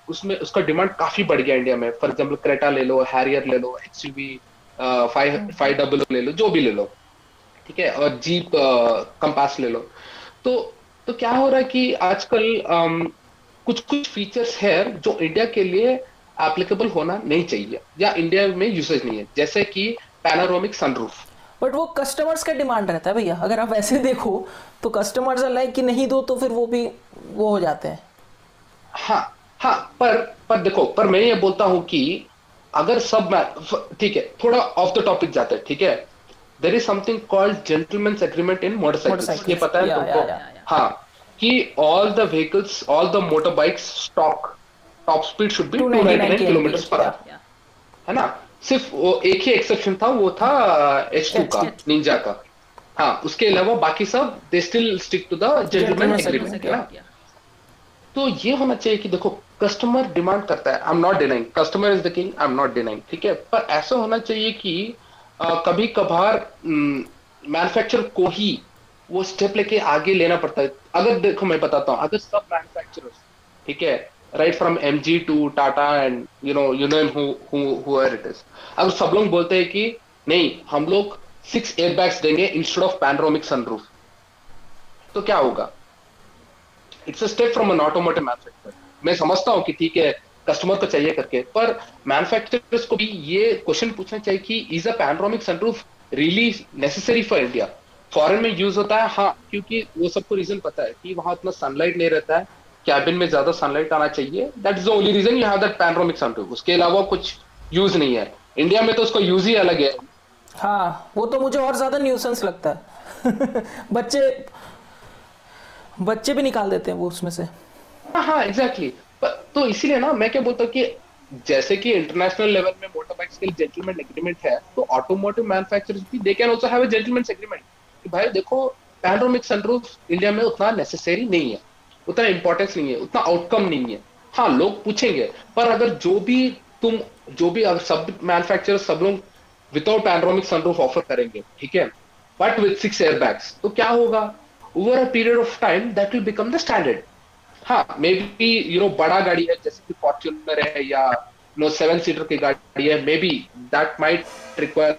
उसमें उसका डिमांड काफी बढ़ गया इंडिया में। फॉर एग्जांपल क्रेटा ले लो, हैरियर ले लो, XUV 500 ले लो, जो भी ले लो, ठीक है, और जीप कंपास ले लो। तो क्या हो रहा है कि आजकल कुछ फीचर्स है जो इंडिया के लिए एप्लीकेबल होना नहीं चाहिए या इंडिया में यूसेज नहीं है, जैसे कि पैनोरामिक सनरूफ। बट वो कस्टमर्स का डिमांड रहता है भैया, अगर आप वैसे देखो तो कस्टमर्स लाइक कि नहीं दो तो फिर वो भी वो हो जाते हैं। हाँ, पर देखो, पर मैं ये बोलता हूं कि अगर सब, ठीक है, थोड़ा ऑफ द टॉपिक जाता है, ठीक है। There is something called gentleman's agreement in motorcycles, ये पता है तुमको? हाँ, कि all the vehicles, all the motor bikes top speed should be 299 kilometre per hour, है ना। सिर्फ वो एक ही एक्सेप्शन था, वो था H2 का, निंजा का। हाँ, उसके अलावा बाकी सब they still stick to the gentleman agreement, है ना। तो ये होना चाहिए कि देखो कस्टमर डिमांड करता है, I am not denying, customer is the king, I am not denying, ठीक है। पर ऐसा होना चाहिए कि कभी कभार मैन्युफैक्चरर को ही वो स्टेप लेके आगे लेना पड़ता है। अगर देखो मैं बताता हूँ, अगर सब मैन्युफैक्चरर्स, ठीक है, right from MG to Tata and you know whoever it is, अगर सब लोग बोलते हैं कि नहीं हम लोग 6 एयरबैग्स देंगे इंस्टेड ऑफ पैनोरामिक सनरूफ, तो क्या होगा? It's a step from an automotive manufacturer. मैं समझता हूँ कि ठीक है कस्टमर को चाहिए करके, पर मैन्युफैक्चरर्स को भी ये क्वेश्चन पूछना चाहिए कि is a panoramic sunroof really necessary for India? Foreign में यूज होता है हाँ, क्योंकि वो सबको रीजन पता है कि वहां इतना सनलाइट नहीं रहता है, कैबिन में ज्यादा सनलाइट आना चाहिए, that is the only reason you have that panoramic sunroof, उसके अलावा कुछ यूज नहीं है। इंडिया में तो उसका यूज ही अलग है। हाँ, वो तो मुझे और ज्यादा न्यूसेंस लगता है। बच्चे भी निकाल देते हैं वो उसमें से। हाँ एग्जैक्टली तो इसीलिए ना मैं क्या बोलता हूँ कि जैसे कि इंटरनेशनल लेवल में मोटरबाइक्स के लिए जेंटलमैन एग्रीमेंट है, तो ऑटोमोटिव मैन्युफैक्चरर्स भी they can also have a gentleman agreement कि भाई देखो पैनोरामिक सनरूफ इंडिया में उतना नेसेसरी नहीं है, उतना इंपॉर्टेंस नहीं है, उतना आउटकम नहीं है। हाँ लोग पूछेंगे, पर अगर जो भी अगर सब मैन्युफैक्चरर सब लोग विदाउट पैनोरामिक सनरूफ ऑफर करेंगे, ठीक है, बट विद 6 एयरबैग्स, तो क्या होगा? Over a period of time that will become the standard. हाँ मे बी बड़ा गाड़ी है जैसे कि फॉर्च्यूनर है या 7 सीटर की गाड़ी है, maybe that might require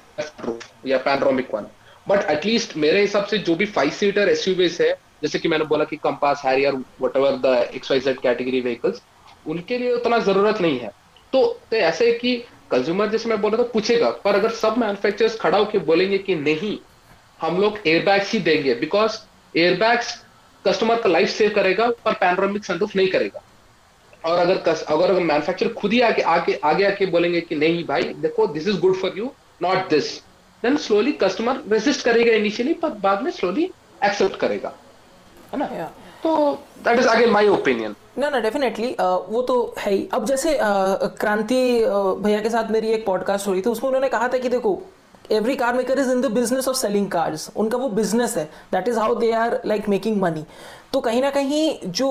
या पैनोरामिक वन, बट एटलीस्ट मेरे हिसाब से जो भी 5 सीटर एसयूवीज है जैसे कि मैंने बोला कि Compass, Harrier, whatever the XYZ category vehicles, उनके लिए उतना जरूरत नहीं है। तो ऐसे कि कंज्यूमर जैसे मैं बोल रहा था पूछेगा, पर अगर सब मैन्युफैक्चरर्स खड़ा होकर बोलेंगे कि नहीं हम लोग एयरबैग्स ही देंगे बिकॉज एयरबैग्स कस्टमर का लाइफ सेव करेगा पर पैनोरामिक सनरूफ नहीं करेगा, और अगर मैन्युफैक्चरर खुद ही आगे आके बोलेंगे कि नहीं भाई देखो this is good for you not this, then slowly customer resist करेगा इनिशियली, पर बाद में स्लोली एक्सेप्ट करेगा, है ना। तो that is again my opinion. ना डेफिनेटली वो तो है ही। अब जैसे क्रांति भैया के साथ मेरी एक पॉडकास्ट हुई थी, उसमें उन्होंने कहा था कि देखो every car maker is in the business of selling cars, उनका वो बिजनेस है, that is how they are like making money. तो कहीं ना कहीं जो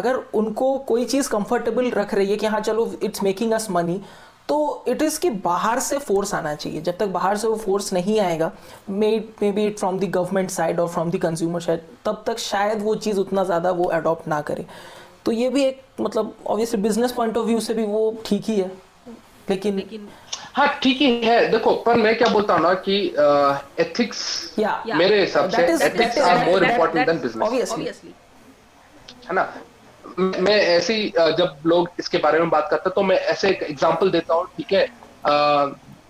अगर उनको कोई चीज़ कंफर्टेबल रख रही है कि हाँ चलो इट्स मेकिंग अस मनी, तो इट इज़ कि बाहर से फोर्स आना चाहिए। जब तक बाहर से वो फोर्स नहीं आएगा, maybe it from the government side और फ्रॉम द कंज्यूमर साइड, तब तक शायद वो चीज़ उतना ज़्यादा वो अडॉप्ट ना करे। तो ये भी एक मतलब obviously business point of view से भी वो ठीक ही है, लेकिन हाँ ठीक ही है। देखो पर मैं क्या बोलता हूँ ना कि एथिक्स मेरे हिसाब से ethics are more important than business, obviously, है ना। मैं ऐसे ही जब लोग इसके बारे में बात करते तो मैं ऐसे एक एग्जांपल देता हूँ, ठीक है,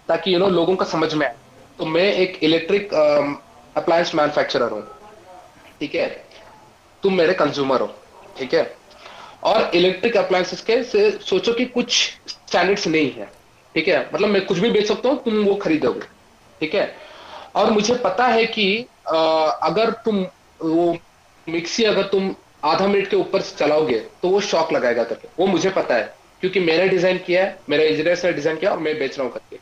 ताकि लोगों का समझ में आए। तो मैं एक इलेक्ट्रिक अप्लायंस मैन्युफैक्चरर हूँ, ठीक है, तुम मेरे कंज्यूमर हो, ठीक है, और इलेक्ट्रिक अप्लायंसेस के से सोचो कि कुछ स्टैंडर्ड्स नहीं है, ठीक है, मतलब मैं कुछ भी बेच सकता हूँ, तुम वो खरीदोगे, ठीक है, और मुझे पता है कि अगर तुम वो मिक्सी अगर तुम आधा मिनट के ऊपर चलाओगे तो वो शॉक लगाएगा करके, वो मुझे पता है क्योंकि मैंने डिजाइन किया है, मेरे इंजीनियर्स ने डिजाइन किया और मैं बेच रहा हूँ करके।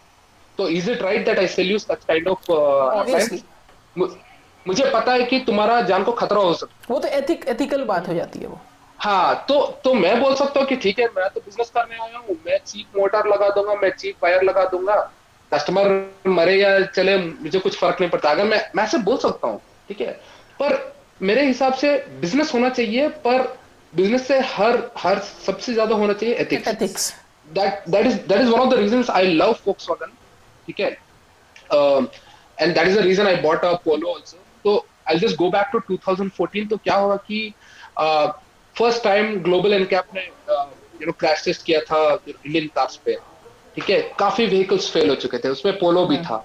तो is it right that I sell you such kind of? मुझे पता है कि तुम्हारा जान को खतरा हो सकता है, वो तो एथिकल बात हो जाती है वो। हाँ तो मैं बोल सकता हूँ कि ठीक है मैं तो बिजनेस करने आया हूँ, मैं चीप मोटर लगा दूंगा, मैं चीप वायर लगा दूंगा, कस्टमर मरे या चले मुझे कुछ फर्क नहीं पड़ता, अगर मैं ऐसे बोल सकता हूँ, ठीक है। पर मेरे हिसाब से बिजनेस होना चाहिए, पर बिजनेस से हर सबसे ज्यादा होना चाहिए ethics. That is one of the reasons I love Volkswagen, ठीक है, and that is the reason I bought a Polo also. तो I just go back to 2014। तो क्या हुआ कि फर्स्ट टाइम ग्लोबल एनकैप ने क्रैश टेस्ट किया था इंडियन कार्स पे, ठीक है, काफी व्हीकल्स फेल हो चुके थे, उसमें Polo भी था,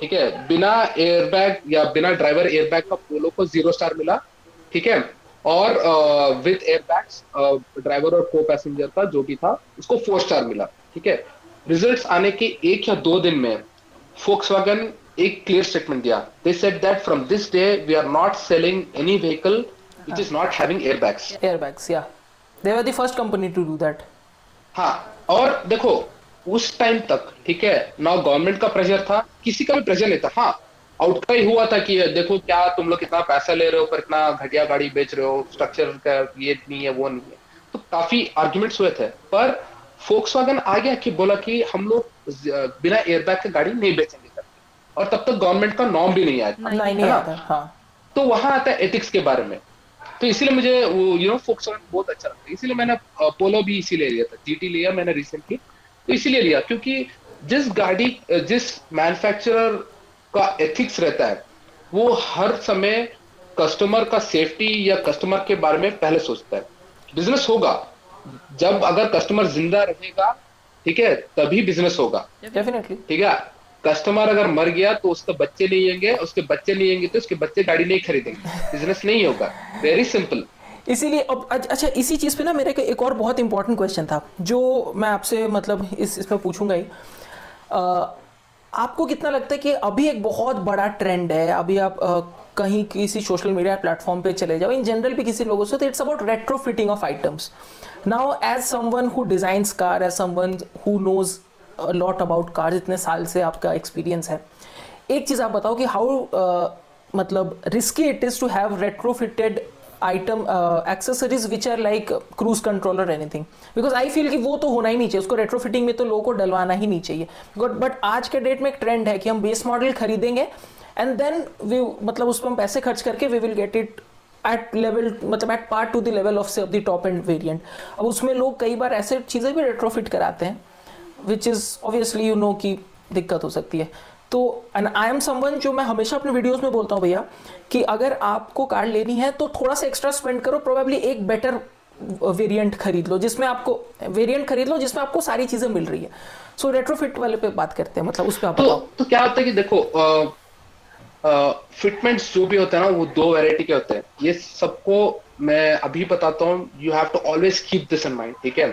ठीक है, बिना एयरबैग या बिना ड्राइवर एयरबैग का Polo को 0 स्टार मिला, ठीक है, और विद एयरबैग्स ड्राइवर और co-पैसेंजर का जो भी था उसको 4 स्टार मिला, ठीक है। रिजल्ट्स आने के 1 या 2 दिन में Volkswagen एक क्लियर स्टेटमेंट दिया, they said that from this day we are not selling any vehicle which is not having airbags. They were the first company to do that. हाँ, और देखो उस टाइम तक, ठीक है ना, गवर्नमेंट का प्रेशर था, किसी का भी प्रेशर नहीं था। हाँ, आउटका ही हुआ था कि देखो क्या तुम लोग कितना पैसा ले रहे हो पर इतना घटिया गाड़ी बेच रहे हो, स्ट्रक्चर का ये नहीं है वो नहीं है, तो काफी आर्ग्यूमेंट्स हुए थे। पर फोक्सवैगन आ गया कि बोला कि हम लोग बिना एयरबैग की गाड़ी नहीं बेचेंगे करके, और तब तक गवर्नमेंट का नॉर्म भी नहीं आया था। हाँ। तो वहां आता है एथिक्स के बारे में, तो इसीलिए मुझे फोक्सवैगन बहुत अच्छा लगता है, इसीलिए मैंने पोलो भी इसीलिए लिया था, GT लिया मैंने रिसेंटली, तो इसीलिए लिया क्योंकि जिस मैन्युफैक्चरर का एथिक्स रहता है वो हर समय कस्टमर का सेफ्टी या कस्टमर के बारे में पहले सोचता है। बिजनेस होगा जब अगर कस्टमर जिंदा रहेगा, ठीक है, तभी बिजनेस होगा, डेफिनेटली, ठीक है। कस्टमर अगर मर गया तो उसके बच्चे नहीं होंगे, उसके बच्चे नहीं होंगे तो उसके बच्चे गाड़ी नहीं खरीदेंगे, बिजनेस नहीं होगा, वेरी सिंपल। इसीलिए अब अच्छा, इसी चीज़ पे ना मेरे को एक और बहुत इंपॉर्टेंट क्वेश्चन था जो मैं आपसे मतलब इसमें पूछूंगा ही। आपको कितना लगता है कि अभी एक बहुत बड़ा ट्रेंड है, अभी आप कहीं किसी सोशल मीडिया प्लेटफॉर्म पे चले जाओ, इन जनरल भी किसी लोगों से, तो it's about retrofitting of items. Now as someone who designs car, as someone who knows lot about car, इतने साल से आपका एक्सपीरियंस है, एक चीज़ आप बताओ कि हाउ मतलब risky it is to have retrofitted item accessories which are like cruise control और एनीथिंग, बिकॉज आई फील कि वो तो होना ही नहीं चाहिए, उसको रेट्रोफिटिंग में तो लोगों को डलवाना ही नहीं चाहिए। बट आज के डेट में एक ट्रेंड है कि हम बेस मॉडल खरीदेंगे एंड देन वी मतलब उस पर हम पैसे खर्च करके we will get it at level मतलब at part to the level of the top end variant. अब उसमें लोग कई बार ऐसे चीज़ें भी रेट्रोफिट कराते हैं विच इज़ ऑब्वियसली की दिक्कत हो सकती है। तो एंड आई एम समवन जो मैं हमेशा अपने वीडियोस में बोलता हूँ भैया कि अगर आपको कार लेनी है तो थोड़ा सा एक्स्ट्रा स्पेंड करो, प्रोबेबली एक बेटर वेरिएंट खरीद लो जिसमें आपको सारी चीज़ें मिल रही है। सो रेट्रोफिट वाले पे बात करते हैं, मतलब उस पर आप तो क्या होता है कि देखो फिटमेंट्स जो भी होते हैं ना वो दो वेराइटी के होते हैं, ये सबको मैं अभी बताता हूँ। You have to always keep this in mind, ठीक है।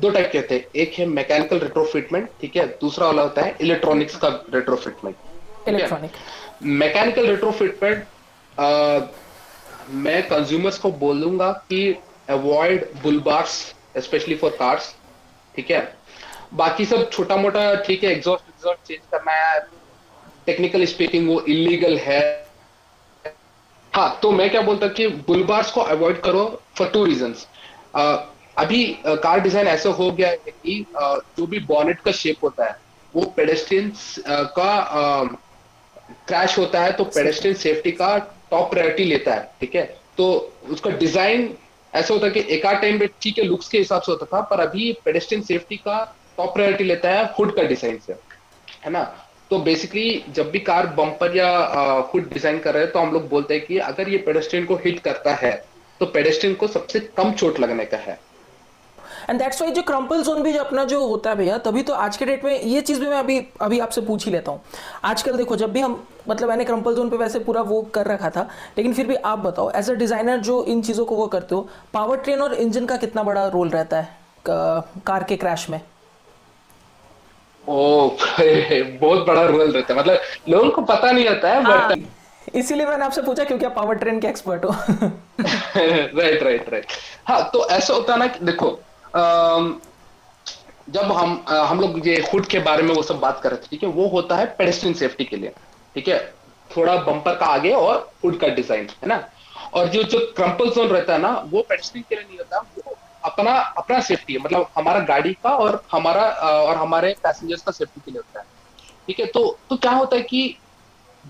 दो टाइप के होते हैं, एक है मैकेनिकल रेट्रोफिटमेंट, ठीक है, दूसरा वाला होता है इलेक्ट्रॉनिक्स का रेट्रोफिटमेंट। इलेक्ट्रॉनिक मैकेनिकल रेट्रोफिटमेंट, मैं कंज्यूमर्स को बोलूंगा कि अवॉइड बुलबार्स स्पेशली फॉर कार्स, ठीक है। बाकी सब छोटा मोटा, ठीक है, एग्जॉस्ट चेंज करना है, टेक्निकल स्पीकिंग वो इलीगल है। हाँ, तो मैं क्या बोलता हूँ कि बुलबार्स को अवॉइड करो फॉर टू रीजंस। अभी कार डिजाइन ऐसा हो गया है कि जो भी बॉनेट का शेप होता है वो पेडेस्ट्रियंस का क्रैश होता है तो पेडेस्ट्रियन सेफ्टी का टॉप प्रायोरिटी लेता है, ठीक है। तो उसका डिजाइन ऐसा होता है कि एक आध टाइम पे ठीक है लुक्स के हिसाब से होता था, पर अभी पेडेस्ट्रियन सेफ्टी का टॉप प्रायोरिटी लेता है हुड का डिजाइन से, है ना। तो बेसिकली जब भी कार बम्पर या हुड डिजाइन कर रहे हैं तो हम लोग बोलते हैं कि अगर ये पेडेस्ट्रियन को हिट करता है तो पेडेस्ट्रियन को सबसे कम चोट लगने का है। एंड दैट्स वाई जो क्रम्पल जोन भी जो अपना जो होता है भैया, तभी तो आज के डेट में ये चीज़ भी मैं अभी आपसे पूछ ही लेता हूँ। आजकल देखो जब भी हम मतलब मैंने क्रम्पल जोन पे वैसे पूरा वो कर रखा था, लेकिन फिर भी आप बताओ एज अ डिज़ाइनर जो इन चीज़ों को वो करते हो, पावर ट्रेन और इंजन का कितना बड़ा रोल रहता है कार के क्रैश में? बहुत बड़ा रोल रहता है, मतलब लोगों को पता नहीं होता है। हाँ, इसीलिए मैंने आपसे पूछा क्योंकि आप पावर ट्रेन के एक्सपर्ट हो। Right right right. हाँ, तो ऐसा होता है ना, देखो जब हम लोग ये हुड के बारे में वो सब बात कर रहे थे, ठीक है, वो होता है पेडेस्ट्रियन सेफ्टी के लिए, ठीक है, थोड़ा बम्पर का आगे और हुड का डिजाइन, है ना। और जो क्रम्पल जोन रहता है ना वो पेडेस्ट्रियन के लिए नहीं होता, वो अपना सेफ्टी है, मतलब हमारा गाड़ी का और हमारे पैसेंजर्स का सेफ्टी के लिए होता है, ठीक है। तो क्या होता है कि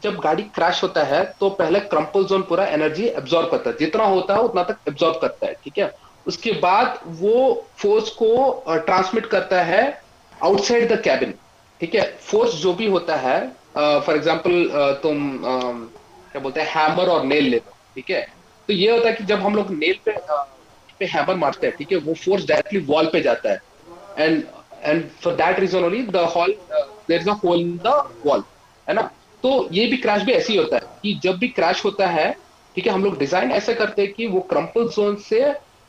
जब गाड़ी क्रैश होता है तो पहले क्रम्पल जोन पूरा एनर्जी एब्जॉर्ब करता है, जितना होता है उतना तक एब्जॉर्ब करता है, ठीक है। उसके बाद वो फोर्स को ट्रांसमिट करता है आउटसाइड द कैबिन, ठीक है। फोर्स जो भी होता है, फॉर एग्जांपल तुम क्या बोलते हैं, हैमर और नेल ले लो, ठीक है। तो ये होता है कि जब हम लोग नेल पे हैमर मारते हैं, ठीक है, वो फोर्स डायरेक्टली वॉल पे जाता है and for that reason only there is a hole in the wall, है ना। तो ये भी क्रैश भी ऐसे ही होता है कि जब भी क्रैश होता है, ठीक है, हम लोग डिजाइन ऐसा करते हैं कि वो क्रम्पल जोन से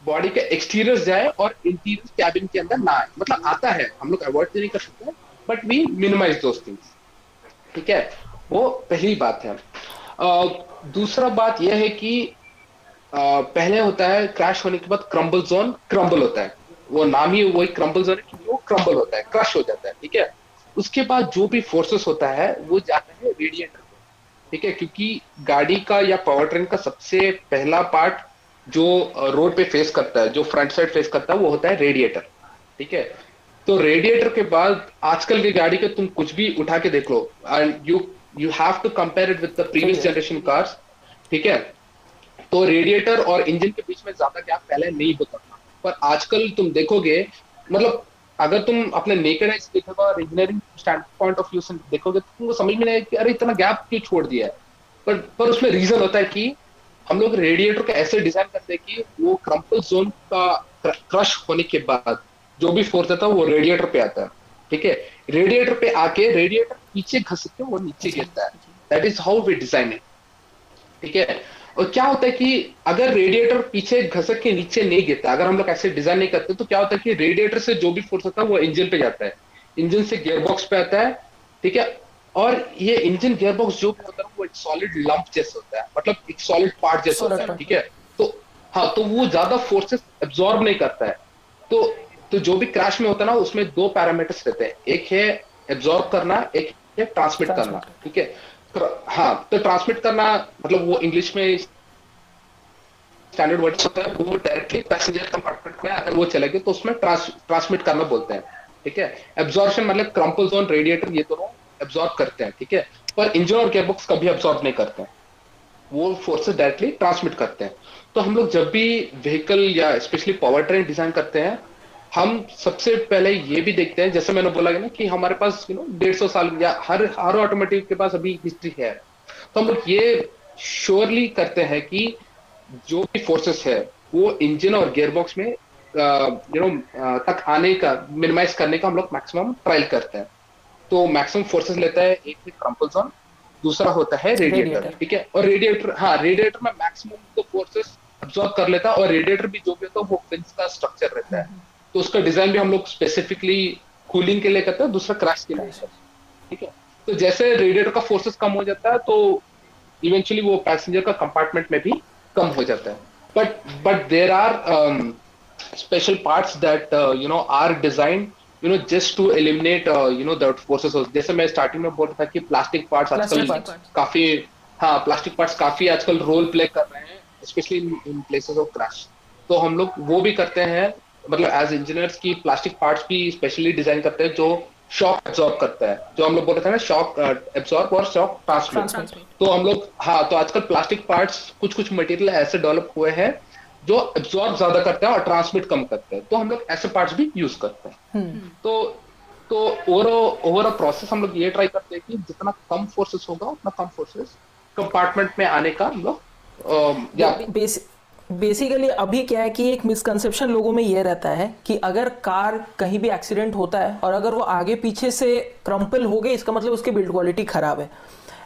बॉडी का एक्सटीरियर जाए और इंटीरियर कैबिन के अंदर ना आए, मतलब आता है, हम लोग अवॉइड नहीं कर सकते but we minimise those things, ठीक है। वो पहली बात है। दूसरा बात यह है कि पहले होता है क्रैश होने के बाद क्रम्बल जोन, क्रम्बल होता है, वो नाम ही वही क्रम्बल्स वो क्रम्बल होता है, क्रश हो जाता है, ठीक है। उसके बाद जो भी फोर्सेस होता है वो जाता है रेडिएटर को, ठीक है, क्योंकि गाड़ी का या पावर ट्रेन का सबसे पहला पार्ट जो रोड पे फेस करता है, जो फ्रंट साइड फेस करता है, वो होता है रेडिएटर, ठीक है। तो रेडिएटर के बाद आजकल की गाड़ी के तुम कुछ भी उठा के देख लो and you have to compare it with the previous generation cars, ठीक है। तो रेडिएटर और इंजन के बीच में ज्यादा गैप पहले नहीं होता था, पर आजकल तुम देखोगे, मतलब अगर तुम अपने नेकेड आइज देखोगे और engineering stand point of view से देखोगे तो तुमको समझ में नहीं आएगा कि अरे इतना गैप क्यों छोड़ दिया है। पर उसमें रीजन होता है कि हम लोग रेडिएटर का ऐसे डिजाइन करते हैं कि वो क्रम्पल जोन का क्रश होने के बाद जो भी फोर्स आता है वो रेडिएटर पे आता है, ठीक है। रेडिएटर पे आके रेडिएटर पीछे घसीट के वो नीचे गिरता है, that is how we design it, ठीक है। और क्या होता है कि अगर रेडिएटर पीछे घसक के नीचे नहीं गिरता, अगर हम लोग ऐसे डिजाइन नहीं करते, तो क्या होता है कि रेडिएटर से जो भी फोर्स होता है वो इंजन पे जाता है, इंजन से गियरबॉक्स पे आता है, ठीक है। और ये इंजन गियरबॉक्स जो होता है वो एक सॉलिड लंप जैसा होता है, मतलब एक सॉलिड पार्ट जैसा होता है, ठीक है। तो हाँ, तो वो ज्यादा फोर्सेस एब्जॉर्ब नहीं करता है। तो जो भी क्रैश में होता है ना, उसमें दो पैरामीटर्स रहते हैं, एक है एब्जॉर्ब करना, एक है ट्रांसमिट करना, ठीक है। हाँ, तो ट्रांसमिट करना मतलब वो इंग्लिश में स्टैंडर्ड वर्ड होता है, वो डायरेक्टली पैसेंजर कंपार्टमेंट में अगर वो चले गए तो उसमें ट्रांसमिट करना बोलते हैं, ठीक है। एब्जॉर्प्शन मतलब क्रम्पल जोन, रेडिएटर, ये दोनों एब्जॉर्ब करते हैं, ठीक है। पर इंजन और गेयरबॉक्स कभी एब्जॉर्ब नहीं करते हैं, वो फोर्सेस डायरेक्टली ट्रांसमिट करते हैं। तो हम लोग जब भी व्हीकल या स्पेशली पावर ट्रेन डिजाइन करते हैं, हम सबसे पहले ये भी देखते हैं, जैसे मैंने बोला ना कि हमारे पास 150 साल या हर ऑटोमेटिव के पास अभी हिस्ट्री है, तो हम लोग ये श्योरली करते हैं कि जो भी फोर्सेस है वो इंजन और गियरबॉक्स में तक आने का मिनिमाइज करने का हम लोग मैक्सिमम ट्रायल करते हैं। तो मैक्सिमम फोर्सेस लेता है, एक है क्रम्पल जोन, दूसरा होता है रेडिएटर, ठीक है। और रेडिएटर, हाँ, रेडिएटर में मैक्सिमम फोर्सेस एब्जॉर्ब कर लेता है, और रेडिएटर भी जो भी होता है वो फिन्स का स्ट्रक्चर रहता है, तो उसका डिजाइन भी हम लोग स्पेसिफिकली कूलिंग के लिए करते हैं, दूसरा क्रैश के लिए, ठीक है। तो जैसे रेडिएटर का फोर्सेस कम हो जाता है, तो इवेंचुअली वो पैसेंजर का कंपार्टमेंट में भी कम हो जाता है। But there are special parts that are design just to eliminate that forces. जैसे मैं स्टार्टिंग में बोल रहा था कि प्लास्टिक पार्ट्स आजकल काफी, हाँ, प्लास्टिक पार्ट्स काफी आजकल रोल प्ले कर रहे हैं, specially in places of crash. तो हम लोग वो भी करते हैं, मतलब एज इंजीनियर्स की प्लास्टिक पार्ट्स भी स्पेशली डिजाइन करते हैं जो शॉक एब्जॉर्ब करता है, जो हम लोग बोलते हैं ना शॉक एब्जॉर्ब और शॉक ट्रांसमिट। तो हम लोग, हाँ, तो आजकल प्लास्टिक पार्ट्स कुछ मटेरियल ऐसे डेवलप हुए हैं जो एब्जॉर्ब ज्यादा करता है और ट्रांसमिट कम करता है, तो हम लोग ऐसे पार्ट्स भी यूज करते हैं। तो ओवरऑल प्रोसेस हम लोग ये ट्राई करते हैं कि जितना कम फोर्सेस होगा उतना कम फोर्सेस कंपार्टमेंट में आने का हम लोग। बेसिकली अभी क्या है कि एक मिसकंसेप्शन लोगों में ये रहता है कि अगर कार कहीं भी एक्सीडेंट होता है और अगर वो आगे पीछे से क्रम्पल हो गई, इसका मतलब उसकी बिल्ड क्वालिटी खराब है।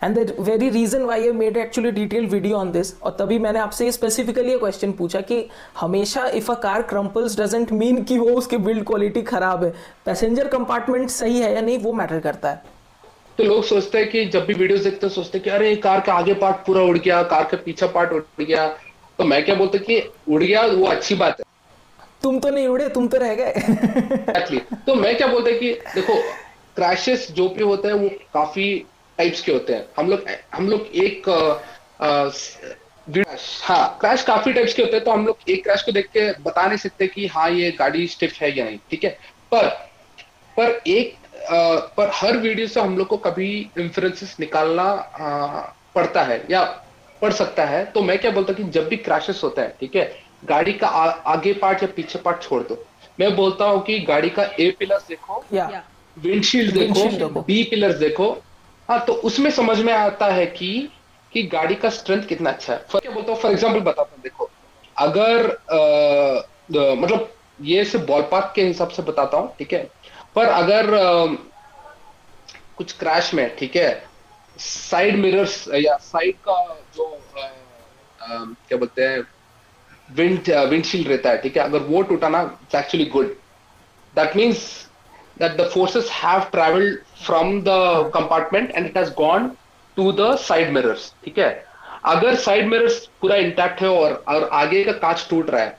And the very reason why I made actually detail video on this, और तभी मैंने आपसे स्पेसिफिकली ये क्वेश्चन पूछा कि हमेशा if a car crumples doesn't mean कि वो उसकी बिल्ड क्वालिटी खराब है, पैसेंजर कंपार्टमेंट सही है या नहीं वो मैटर करता है। तो लोग सोचते हैं कि जब भी वीडियोस देखते हैं सोचते हैं कि अरे कार का आगे पार्ट पूरा उड़ गया, कार का पीछा पार्ट उड़ गया, तो मैं क्या बोलता कि उड़ गया वो अच्छी बात है, तुम तो नहीं उड़े, तुम तो रह गए। तो मैं क्या बोलता कि देखो, क्रैशेस जो भी होते हैं वो काफी टाइप्स के होते हैं। हम लोग एक हाँ, क्रैश काफी टाइप्स के होते हैं, तो हम लोग एक क्रैश को देख के बता नहीं सकते कि हाँ ये गाड़ी स्टिफ है या नहीं, ठीक है। पर हर वीडियो से हम लोग को कभी इंफरेंसेस निकालना पड़ता है या पड़ सकता है। तो मैं क्या बोलता हूँ कि जब भी क्रैशेस होता है, ठीक है, गाड़ी का आगे पार्ट या पीछे पार्ट छोड़ दो, मैं बोलता हूँ कि गाड़ी का ए पिलर्स देखो, विंडशील्ड देखो, बी पिलर्स देखो, हाँ, तो उसमें समझ में आता है कि गाड़ी का स्ट्रेंथ कितना अच्छा है। क्या बोलता हूँ, फॉर एग्जाम्पल बताता हूँ, देखो अगर मतलब ये सिर्फ बॉल पार्क के हिसाब से बताता हूँ, ठीक है। पर अगर कुछ क्रैश में, ठीक है, साइड मिरर्स या साइड का जो क्या बोलते हैं विंडशील्ड रहता है, ठीक है, अगर वो टूटा ना, it's actually good, that means that the forces have travelled from the compartment and it has gone to the side mirrors, ठीक है। अगर साइड मिरर्स पूरा इंटैक्ट है और आगे का कांच टूट रहा है,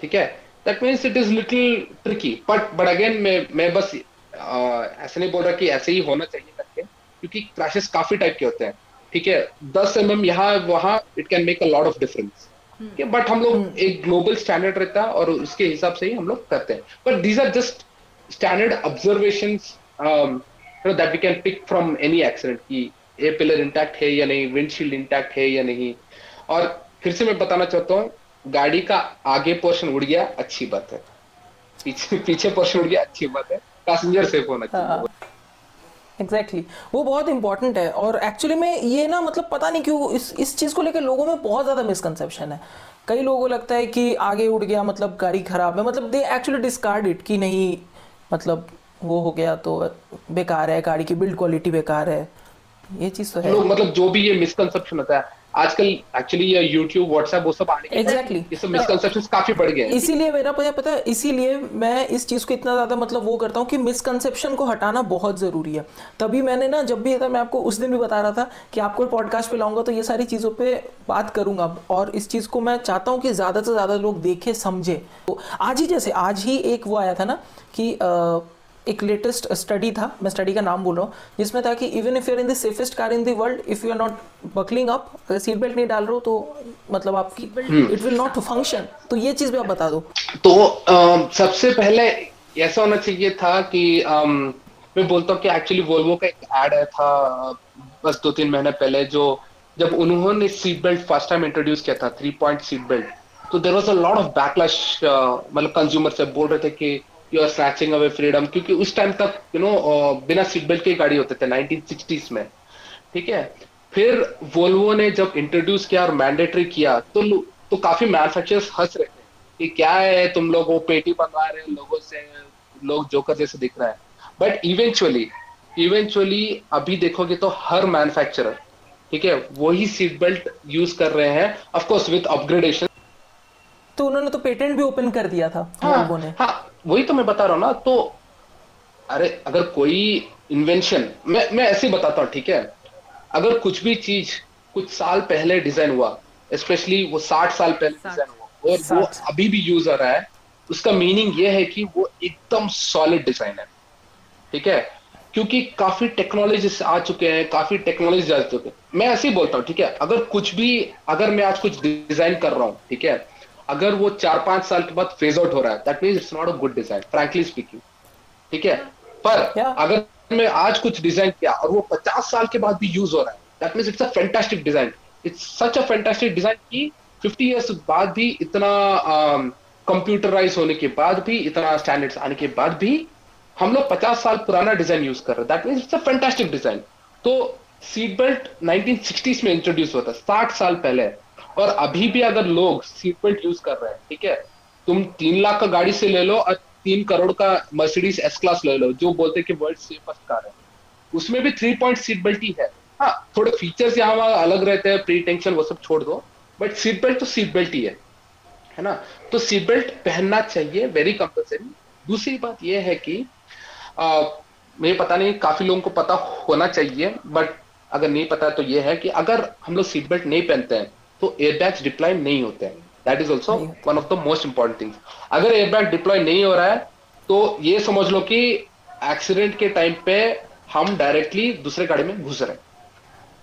ठीक है, that means it is little tricky. But again मैं बस ऐसे नहीं बोल रहा कि ऐसे ही होना चाहिए करके, क्योंकि क्रैशेस काफी टाइप के होते हैं, ठीक है, 10 mm यहाँ वहाँ it can make a lot of difference, but हम लोग एक ग्लोबल स्टैंडर्ड रहता है और उसके हिसाब से ही हम लोग करते हैं. But these are just standard observations that we can pick from any accident कि ए पिलर इंटैक्ट है या नहीं, विंडशील्ड इंटैक्ट है या नहीं. और फिर से मैं बताना चाहता हूँ, गाड़ी का आगे पोर्शन उड़ गया अच्छी बात है, पीछे पोर्शन उड़ गया अच्छी बात है, पैसेंजर सेफ होना चाहिए. एग्जैक्टली वो बहुत इंपॉर्टेंट है. और एक्चुअली में ये ना मतलब पता नहीं क्यों इस चीज़ को लेकर लोगों में बहुत ज़्यादा मिसकंसेप्शन है. कई लोगों को लगता है कि आगे उड़ गया मतलब गाड़ी खराब है, मतलब दे एक्चुअली डिस्कार्ड इट कि नहीं मतलब वो हो गया तो बेकार है, गाड़ी की बिल्ड क्वालिटी बेकार है. ये चीज़ तो है, मतलब जो भी ये मिसकंसेप्शन होता है आजकल एक्चुअली ये YouTube, WhatsApp वो सब आने के ये सब मिसकंसेप्शंस काफी बढ़ गए हैं. इसीलिए मेरा पता है, इसीलिए मैं इस चीज़ को इतना ज़्यादा मतलब वो करता हूँ कि मिसकंसेप्शन को हटाना बहुत ज़रूरी है. तभी मैंने ना जब भी था, मैं आपको उस दिन भी बता रहा था कि आपको पॉडकास्ट पे लाऊंगा तो ये सारी चीज़ों पे बात करूँगा, और इस चीज़ को मैं चाहता हूँ कि ज़्यादा से ज़्यादा लोग देखें समझें. तो आज ही एक वो आया था ना कि एक लेटेस्ट स्टडी था, मैं स्टडी का नाम बोल रहा हूँ, जिसमें था कि even if you are in the safest car in the world, if you are not buckling up, अगर सीट बेल्ट नहीं डाल रहे हो तो मतलब आपकी इट विल नॉट फंक्शन. तो ये चीज भी आप बता दो. तो सबसे पहले ऐसा होना चाहिए था कि मैं बोलता हूँ कि एक्चुअली वोल्वो का एक एड आया था बस 2-3 महीने पहले, जो जब उन्होंने seat belt first time introduce किया था 3-point सीट बेल्ट, तो there was a lot of backlash. मतलब कंज्यूमर से बोल रहे थे कि you are snatching away freedom, क्योंकि उस टाइम तक बिना सीट बेल्ट के गाड़ी होते थे 1960s में, ठीक है. फिर वोल्वो ने जब इंट्रोड्यूस किया और मैंडेटरी किया तो काफी मैन्युफैक्चरर्स हंस रहे थे कि क्या है तुम लोग वो पेटी बनवा रहे हो लोगों से, लोग जोकर जैसे दिख रहा है. बट इवेंचुअली अभी देखोगे तो हर मैन्युफैक्चरर, ठीक है, वही सीट बेल्ट यूज कर रहे हैं, ऑफकोर्स विद अपग्रेडेशन. तो उन्होंने तो पेटेंट भी ओपन कर दिया था लोगों ने. वही तो मैं बता रहा हूँ ना. तो अरे अगर कोई इन्वेंशन, मैं ऐसे ही बताता हूँ, ठीक है, अगर कुछ भी चीज कुछ साल पहले डिजाइन हुआ, स्पेशली वो 60 साल पहले डिजाइन हुआ और वो अभी भी यूज हो रहा है, उसका मीनिंग ये है कि वो एकदम सॉलिड डिजाइन है, ठीक है, क्योंकि काफी टेक्नोलॉजी आ चुके हैं, मैं ऐसे ही बोलता हूँ, ठीक है, अगर मैं आज कुछ डिजाइन कर रहा हूँ, ठीक है, अगर वो 4-5 साल के बाद फेज आउट हो रहा है, that means it's not a good design, frankly speaking, ठीक है. पर अगर मैं आज कुछ डिजाइन किया और वो 50 साल के बाद भी यूज हो रहा है, that means it's a fantastic design. It's such a fantastic design कि 50 इयर्स बाद भी इतना कंप्यूटराइज होने के बाद भी, इतना स्टैंडर्ड्स आने के बाद भी हम लोग 50 साल पुराना डिजाइन यूज कर रहे हैं, that means it's a fantastic design. तो सीट बेल्ट 1960s में इंट्रोड्यूस हुआ था, 60 साल पहले, और अभी भी अगर लोग सीट बेल्ट यूज कर रहे हैं, ठीक है, तुम 3 लाख का गाड़ी से ले लो और 3 करोड़ का मर्सिडीज S-क्लास ले लो, जो बोलते हैं कि वर्ल्ड सेफेस्ट कार है, उसमें भी 3-point सीट बेल्ट ही है. हाँ, थोड़े फीचर्स यहाँ वहाँ अलग रहते हैं, प्री टेंशन वो सब छोड़ दो, बट सीट बेल्ट तो सीट बेल्ट ही है ना. तो सीट बेल्ट पहनना चाहिए, वेरी कंपल्सरी. दूसरी बात यह है कि मुझे पता नहीं, काफी लोगों को पता होना चाहिए, बट अगर नहीं पता तो यह है कि अगर हम लोग सीट बेल्ट नहीं पहनते हैं तो एयरबैग्स डिप्लॉय नहीं होते हैं. That is also one of the most important things. अगर एयरबैग डिप्लॉय नहीं हो रहा है तो ये समझ लो कि एक्सीडेंट के टाइम पे हम डायरेक्टली दूसरे गाड़ी में घुस रहे हैं.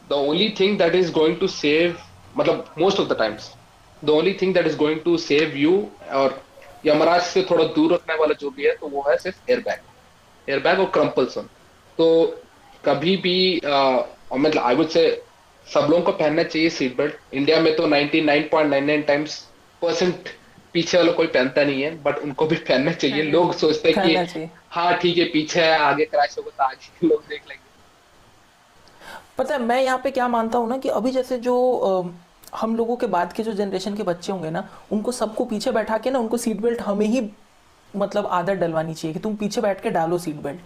The only thing that is going to save, मतलब most of the times the only thing that is going to save you और यमराज से थोड़ा दूर रखने वाला जो भी है, तो वो है सिर्फ एयरबैग और क्रम्पल्सन. तो कभी भी मतलब आई वुड से सब लोगों को पहनना चाहिए सीट बेल्ट. इंडिया में तो 99.99% पीछे वाला कोई पहनता नहीं है, बट उनको भी पहनना चाहिए. लोग सोचते हैं कि हाँ ठीक है पीछे है, आगे क्रैश होगा तो आगे के लोग देख लेंगे. पता है मैं यहाँ पे क्या मानता हूँ ना, कि अभी जैसे जो हम लोगों के बाद के जो जनरेशन के बच्चे होंगे ना, उनको सबको पीछे बैठा के ना उनको सीट बेल्ट हमें ही मतलब आदत डलवानी चाहिए कि तुम पीछे बैठ के डालो seat belt,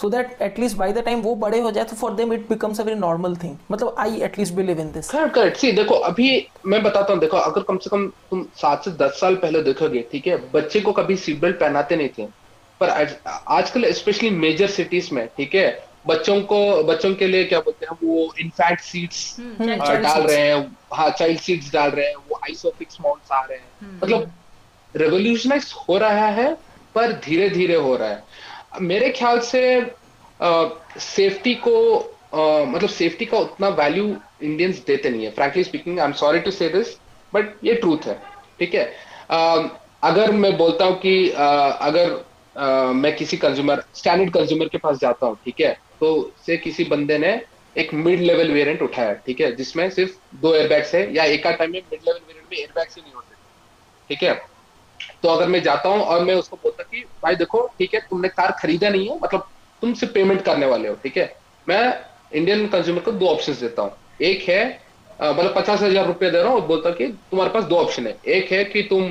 so that at least by the time वो बड़े हो जाए तो for them it becomes a very normal thing. मतलब I at least believe in this. Correct. See, देखो अभी मैं बताता हूँ, देखो अगर कम से कम तुम 7 से 10 साल पहले देखोगे, ठीक है, बच्चे को कभी सीट बेल्ट पहनाते नहीं थे, पर आजकल स्पेशली मेजर सिटीज में, ठीक है, बच्चों के लिए क्या बोलते हैं वो इन्फैंट सीट्स डाल रहे हैं, हाँ चाइल्ड सीट्स डाल रहे हैं, वो आइसोफिक्स माउंट्स आ रहे हैं, मतलब रेवोल्यूशनाइज हो रहा है पर धीरे धीरे हो रहा है। मेरे ख्याल से सेफ्टी को मतलब सेफ्टी का उतना वैल्यू इंडियंस देते नहीं है, frankly speaking. I am sorry to say this but ये ट्रूथ है, ठीक है। अगर मैं बोलता हूँ कि अगर मैं किसी कंज्यूमर, स्टैंडर्ड कंज्यूमर के पास जाता हूँ, ठीक है, तो से किसी बंदे ने एक मिड लेवल वेरिएंट उठाया, ठीक है, जिसमें सिर्फ 2 एयरबैग्स है या एक टाइम में मिड लेवल वेरिएंट में एयरबैग्स ही नहीं होते, ठीक है। तो अगर मैं जाता हूँ और मैं उसको बोलता कि भाई देखो, ठीक है, तुमने कार खरीदा नहीं है, मतलब तुम सिर्फ पेमेंट करने वाले हो, ठीक है। मैं इंडियन कंज्यूमर को 2 ऑप्शंस देता हूँ। एक है मतलब 50,000 रुपये दे रहा हूँ और बोलता कि तुम्हारे पास 2 ऑप्शन है। एक है कि तुम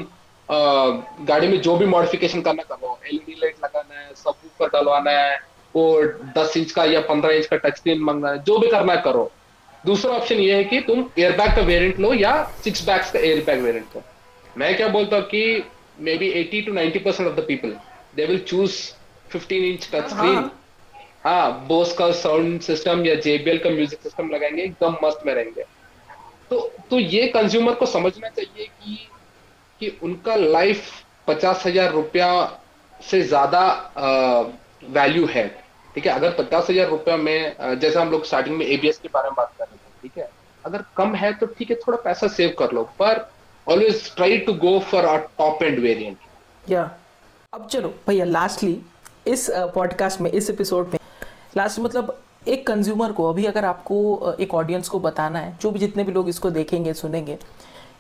गाड़ी में जो भी मॉडिफिकेशन करना कर लो, एलईडी लाइट लगाना है, सबवूफर डलवाना है, और 10 इंच का या 15 इंच का टच स्क्रीन मांगना है, जो भी करना है करो। दूसरा ऑप्शन ये है कि तुम एयरबैग का वेरिएंट लो या 6 बैग्स का एयरबैग वेरिएंट लो। मैं क्या बोलता हूँ कि maybe 80 to 90% of the people they will choose 15 inch touch screen. हाँ, बोस का साउंड सिस्टम या JBL का म्यूजिक सिस्टम लगाएंगे, एकदम मस्त में रहेंगे। तो ये कंज्यूमर को समझना चाहिए कि उनका लाइफ 50,000 रुपया से ज्यादा वैल्यू है, ठीक है। अगर 50,000 रुपया में, जैसे हम लोग स्टार्टिंग में ABS के बारे में बात कर रहे थे, ठीक है, अगर कम है तो ठीक है, थोड़ा पैसा सेव कर लो, पर always try to go for a top end variant. या अब चलो भैया, लास्टली इस पॉडकास्ट में, इस एपिसोड में, लास्ट मतलब एक कंज्यूमर को अभी अगर आपको, एक ऑडियंस को बताना है, जो भी जितने भी लोग इसको देखेंगे सुनेंगे,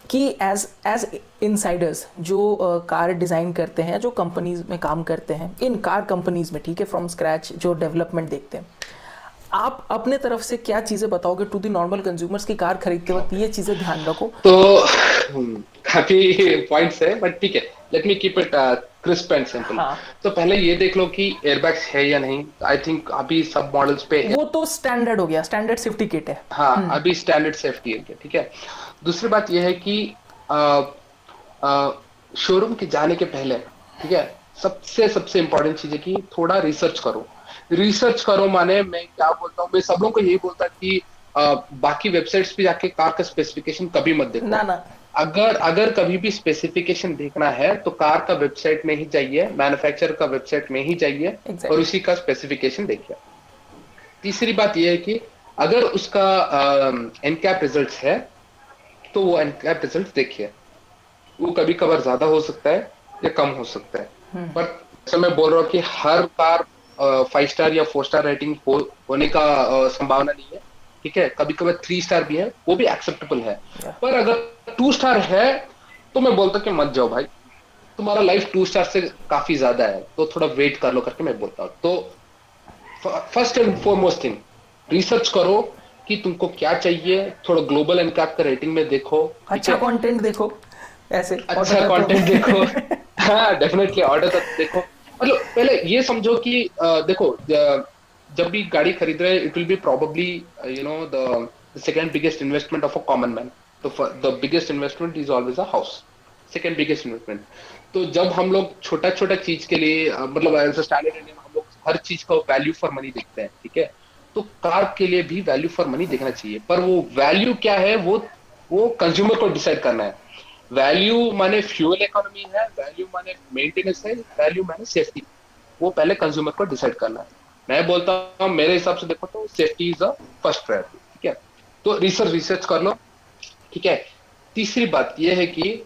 कि एज इनसाइडर्स जो कार डिज़ाइन करते हैं, जो कंपनीज में काम करते हैं, इन कार कंपनीज में, ठीक है, फ्रॉम स्क्रैच जो डेवलपमेंट देखते हैं, आप अपने तरफ से क्या चीज़ें बताओगे टू दी नॉर्मल कंज्यूमर्स की कार खरीदते वक्त ये चीज़ें ध्यान रखो? तो काफ़ी पॉइंट्स है बट ठीक है, let me keep it crisp and simple. तो पहले ये देख लो कि एयरबैग्स है या नहीं। आई थिंक अभी सब मॉडल्स पे वो तो स्टैंडर्ड हो गया, स्टैंडर्ड सेफ्टी किट है। हाँ, अभी स्टैंडर्ड सेफ्टी किट है, ठीक है। दूसरी बात यह है कि शोरूम के जाने के पहले, ठीक है, सबसे इम्पोर्टेंट चीज है कि थोड़ा रिसर्च करो। माने मैं क्या बोलता हूँ, मैं सब लोगों को यही बोलता कि बाकी वेबसाइट्स पे जाके कार का स्पेसिफिकेशन कभी मत देखो ना। अगर कभी भी स्पेसिफिकेशन देखना है तो कार का वेबसाइट में ही जाइए, मैन्युफैक्चरर का वेबसाइट में ही जाइए exactly. और उसी का स्पेसिफिकेशन देखिए। तीसरी बात यह है कि अगर उसका एनकैप रिजल्ट है तो वो एनकैप रिजल्ट देखिए। वो कभी कभार ज्यादा हो सकता है या कम हो सकता है पर जैसे मैं बोल रहा हूँ कि हर कार 5 स्टार या 4 स्टार रेटिंग होने का संभावना नहीं है, ठीक है। कभी कभार 3 स्टार भी है, वो भी एक्सेप्टेबल है पर अगर 2 स्टार है तो मैं बोलता कि मत जाओ भाई, तुम्हारा लाइफ 2 स्टार से काफी ज्यादा है, तो थोड़ा वेट कर लो करके मैं बोलता हूँ। तो first and foremost thing, research करो कि तुमको क्या चाहिए। थोड़ा ग्लोबल एनकैप का रेटिंग में देखो, अच्छा कंटेंट देखो, ऐसे अच्छा कंटेंट देखो, हाँ डेफिनेटली ऑर्डर तक देखो। मतलब पहले ये समझो कि देखो, जब भी गाड़ी खरीद रहे, it will be probably you know the second biggest investment of a common man. तो the biggest investment is always a house, second biggest investment. तो जब हम लोग छोटा छोटा चीज के लिए मतलब स्टैंडर्ड इंडियन, हम लोग हर चीज का वैल्यू फॉर मनी देखते हैं, ठीक है। तो कार के लिए भी वैल्यू फॉर मनी देखना चाहिए, पर वो वैल्यू क्या है वो कंज्यूमर को डिसाइड करना है। वैल्यू माने फ्यूल इकोनॉमी है, वैल्यू माने मेंटेनेंस है, वैल्यू माने सेफ्टी, वो पहले कंज्यूमर को डिसाइड करना है। मैं बोलता हूँ मेरे हिसाब से देखो तो safety is a first priority, ठीक है। तो रिसर्च कर लो, ठीक है। तीसरी बात यह है कि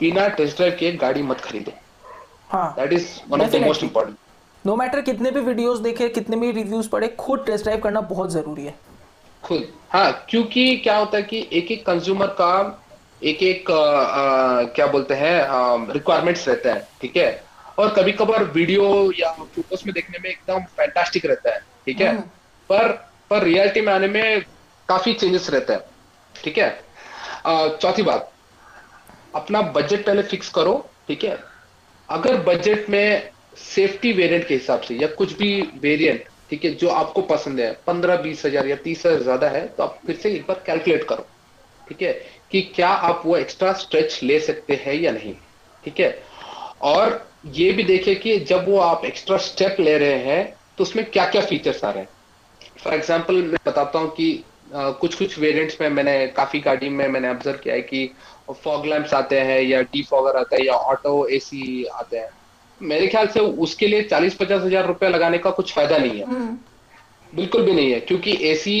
बिना टेस्ट ड्राइव के गाड़ी मत खरीदो। That is one of the most important. No matter कितने भी वीडियोस देखे, कितने भी रिव्यूज पढ़े, खुद टेस्ट ड्राइव करना बहुत जरूरी है, खुद। हाँ, क्योंकि क्या होता है कि एक कंज्यूमर का एक क्या बोलते हैं रिक्वायरमेंट्स रहता है, ठीक है। और कभी कभार वीडियो या फोटोस में देखने में एकदम फैंटास्टिक रहता है, ठीक है, पर रियलिटी में आने में काफी चेंजेस रहता है, ठीक है। चौथी बात, अपना बजट पहले फिक्स करो, ठीक है। अगर बजट में सेफ्टी वेरिएंट के हिसाब से या कुछ भी वेरिएंट, ठीक है, जो आपको पसंद है 15-20 हजार या 30 हजार ज्यादा है, तो आप फिर से एक बार कैलकुलेट करो, ठीक है, कि क्या आप वो एक्स्ट्रा स्ट्रेच ले सकते हैं या नहीं, ठीक है। और ये भी देखिए कि जब वो आप एक्स्ट्रा स्टेप ले रहे हैं तो उसमें क्या क्या फीचर्स आ रहे हैं। फॉर एग्जाम्पल मैं बताता हूँ कि कुछ कुछ वेरिएंट्स में मैंने काफ़ी गाड़ी में मैंने ऑब्जर्व किया है कि फॉग लैंप्स आते हैं या डीफॉगर आता है या ऑटो एसी आते हैं। मेरे ख्याल से उसके लिए 40-50 हजार रुपया लगाने का कुछ फायदा नहीं है, बिल्कुल भी नहीं है, क्योंकि एसी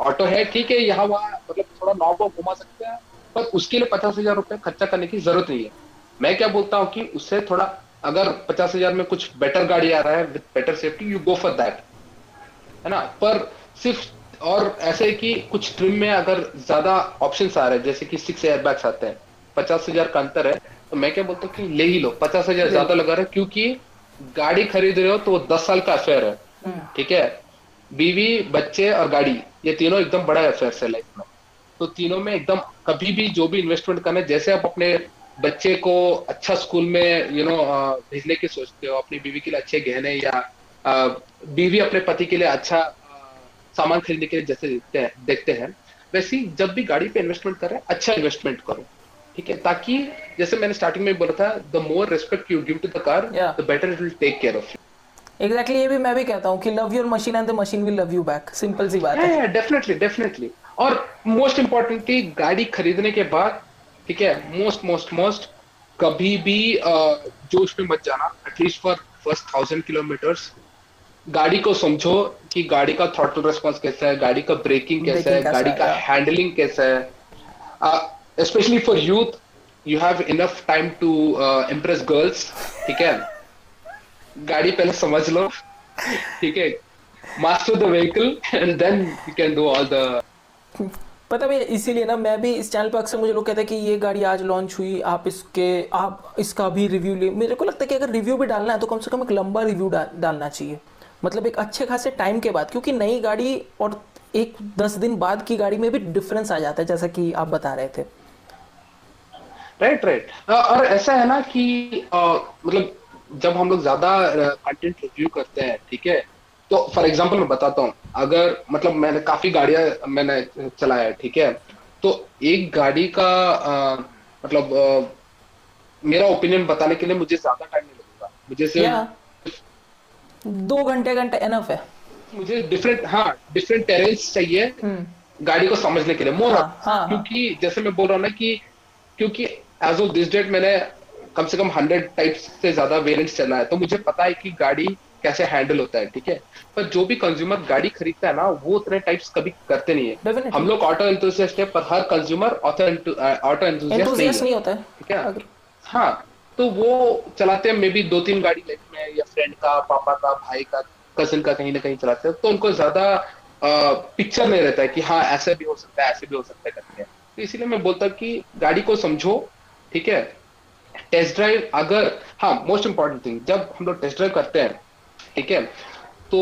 ऑटो है ठीक है, यहाँ वहाँ मतलब थोड़ा नॉब वॉब घुमा सकते हैं, पर उसके लिए 50 हजार रुपये खर्चा करने की जरूरत नहीं है। मैं क्या बोलता हूँ कि उससे थोड़ा अगर 50 हजार में कुछ बेटर गाड़ी आ रहा है with better safety, you go for that, है ना। पर सिर्फ और ऐसे कि कुछ ट्रिम में अगर ज्यादा ऑप्शंस आ रहे हैं जैसे कि 6 एयरबैग्स आते हैं, 50 हजार का अंतर है, तो मैं क्या बोलता हूँ कि ले ही लो, 50 हजार ज्यादा लगा रहे, क्योंकि गाड़ी खरीद रहे हो तो वो 10 साल का अफेयर है, ठीक है, बीवी बच्चे और गाड़ी ये तीनों एकदम बड़ा अफेयर है लाइफ में, तो तीनों में एकदम कभी भी जो भी इन्वेस्टमेंट करना है, जैसे आप अपने बच्चे को अच्छा स्कूल में यू नो भेजने की सोचते हो, अपनी बीवी के लिए अच्छे गहने या बीवी अपने पति के लिए अच्छा सामान खरीदने के लिए जैसे देखते हैं वैसे ही जब भी गाड़ी पे इन्वेस्टमेंट कर रहे हैं अच्छा इन्वेस्टमेंट करो, ठीक है, ताकि जैसे मैंने स्टार्टिंग में बोला था the more respect you give to the car the better it will take care of you. Exactly, ये भी मैं भी कहता हूँ कि love your machine and the machine will love you back, simple सी बात है। डेफिनेटली। और मोस्ट इम्पोर्टेंटली गाड़ी खरीदने के बाद, ठीक है, मोस्ट कभी भी जोश में मत जाना, एटलीस्ट फॉर फर्स्ट 1000 किलोमीटर्स गाड़ी को समझो कि गाड़ी का थ्रॉटल रेस्पॉन्स कैसा है, गाड़ी का ब्रेकिंग कैसा है, गाड़ी का हैंडलिंग कैसा है। Specially for youth you have enough time to impress girls, ठीक है, गाड़ी पहले समझ लो, ठीक है, master the vehicle and then you can do all the. पता है, इसीलिए ना मैं भी इस चैनल पर अक्सर मुझे लोग कहते हैं कि ये गाड़ी आज लॉन्च हुई, आप इसका भी रिव्यू ले। मेरे को लगता है कि अगर रिव्यू भी डालना है तो कम से कम एक लंबा रिव्यू डालना चाहिए, मतलब एक अच्छे खासे टाइम के बाद, क्योंकि नई गाड़ी और एक 10 दिन बाद की गाड़ी में भी डिफरेंस आ जाता है, जैसा कि आप बता रहे थे। राइट। और ऐसा है ना कि मतलब जब हम लोग ज्यादा कंटेंट रिव्यू करते हैं, ठीक है, तो फॉर एग्जांपल मैं बताता हूँ, अगर मतलब मैंने काफी गाड़ियां मैंने चलाया है, ठीक है, तो एक गाड़ी का मतलब मेरा ओपिनियन बताने के लिए मुझे ज्यादा टाइम नहीं लगेगा, मुझे सिर्फ 2 घंटे एनफ है। मुझे डिफरेंट टेरेन्स चाहिए गाड़ी को समझने के लिए मोर, क्योंकि जैसे मैं बोल रहा हूँ ना कि क्योंकि एज ऑफ दिस डेट मैंने कम से कम 100 टाइप्स से ज्यादा वेरिएंट्स चला है, तो मुझे पता है कि गाड़ी कैसे हैंडल होता है, ठीक है। पर जो भी कंज्यूमर गाड़ी खरीदता है ना, वो उतने टाइप्स कभी करते नहीं है। Definitely. हम लोग ऑटो एंथुसियास्ट है, पर हर कंज्यूमर ऑटो एंथुसियास्ट नहीं होता है, ठीक है। हाँ, तो वो चलाते हैं मे बी 2-3 गाड़ी लाइफ में, या फ्रेंड का, पापा का, भाई का, कजिन का, कहीं ना कहीं चलाते हैं, तो उनको ज्यादा पिक्चर नहीं रहता है कि हाँ ऐसा भी हो सकता है, ऐसे भी हो सकता है करके। तो इसीलिए मैं बोलता हूँ कि गाड़ी को समझो, ठीक है, टेस्ट ड्राइव। अगर हाँ, मोस्ट इम्पॉर्टेंट थिंग, जब हम लोग टेस्ट ड्राइव करते हैं, ठीक है, तो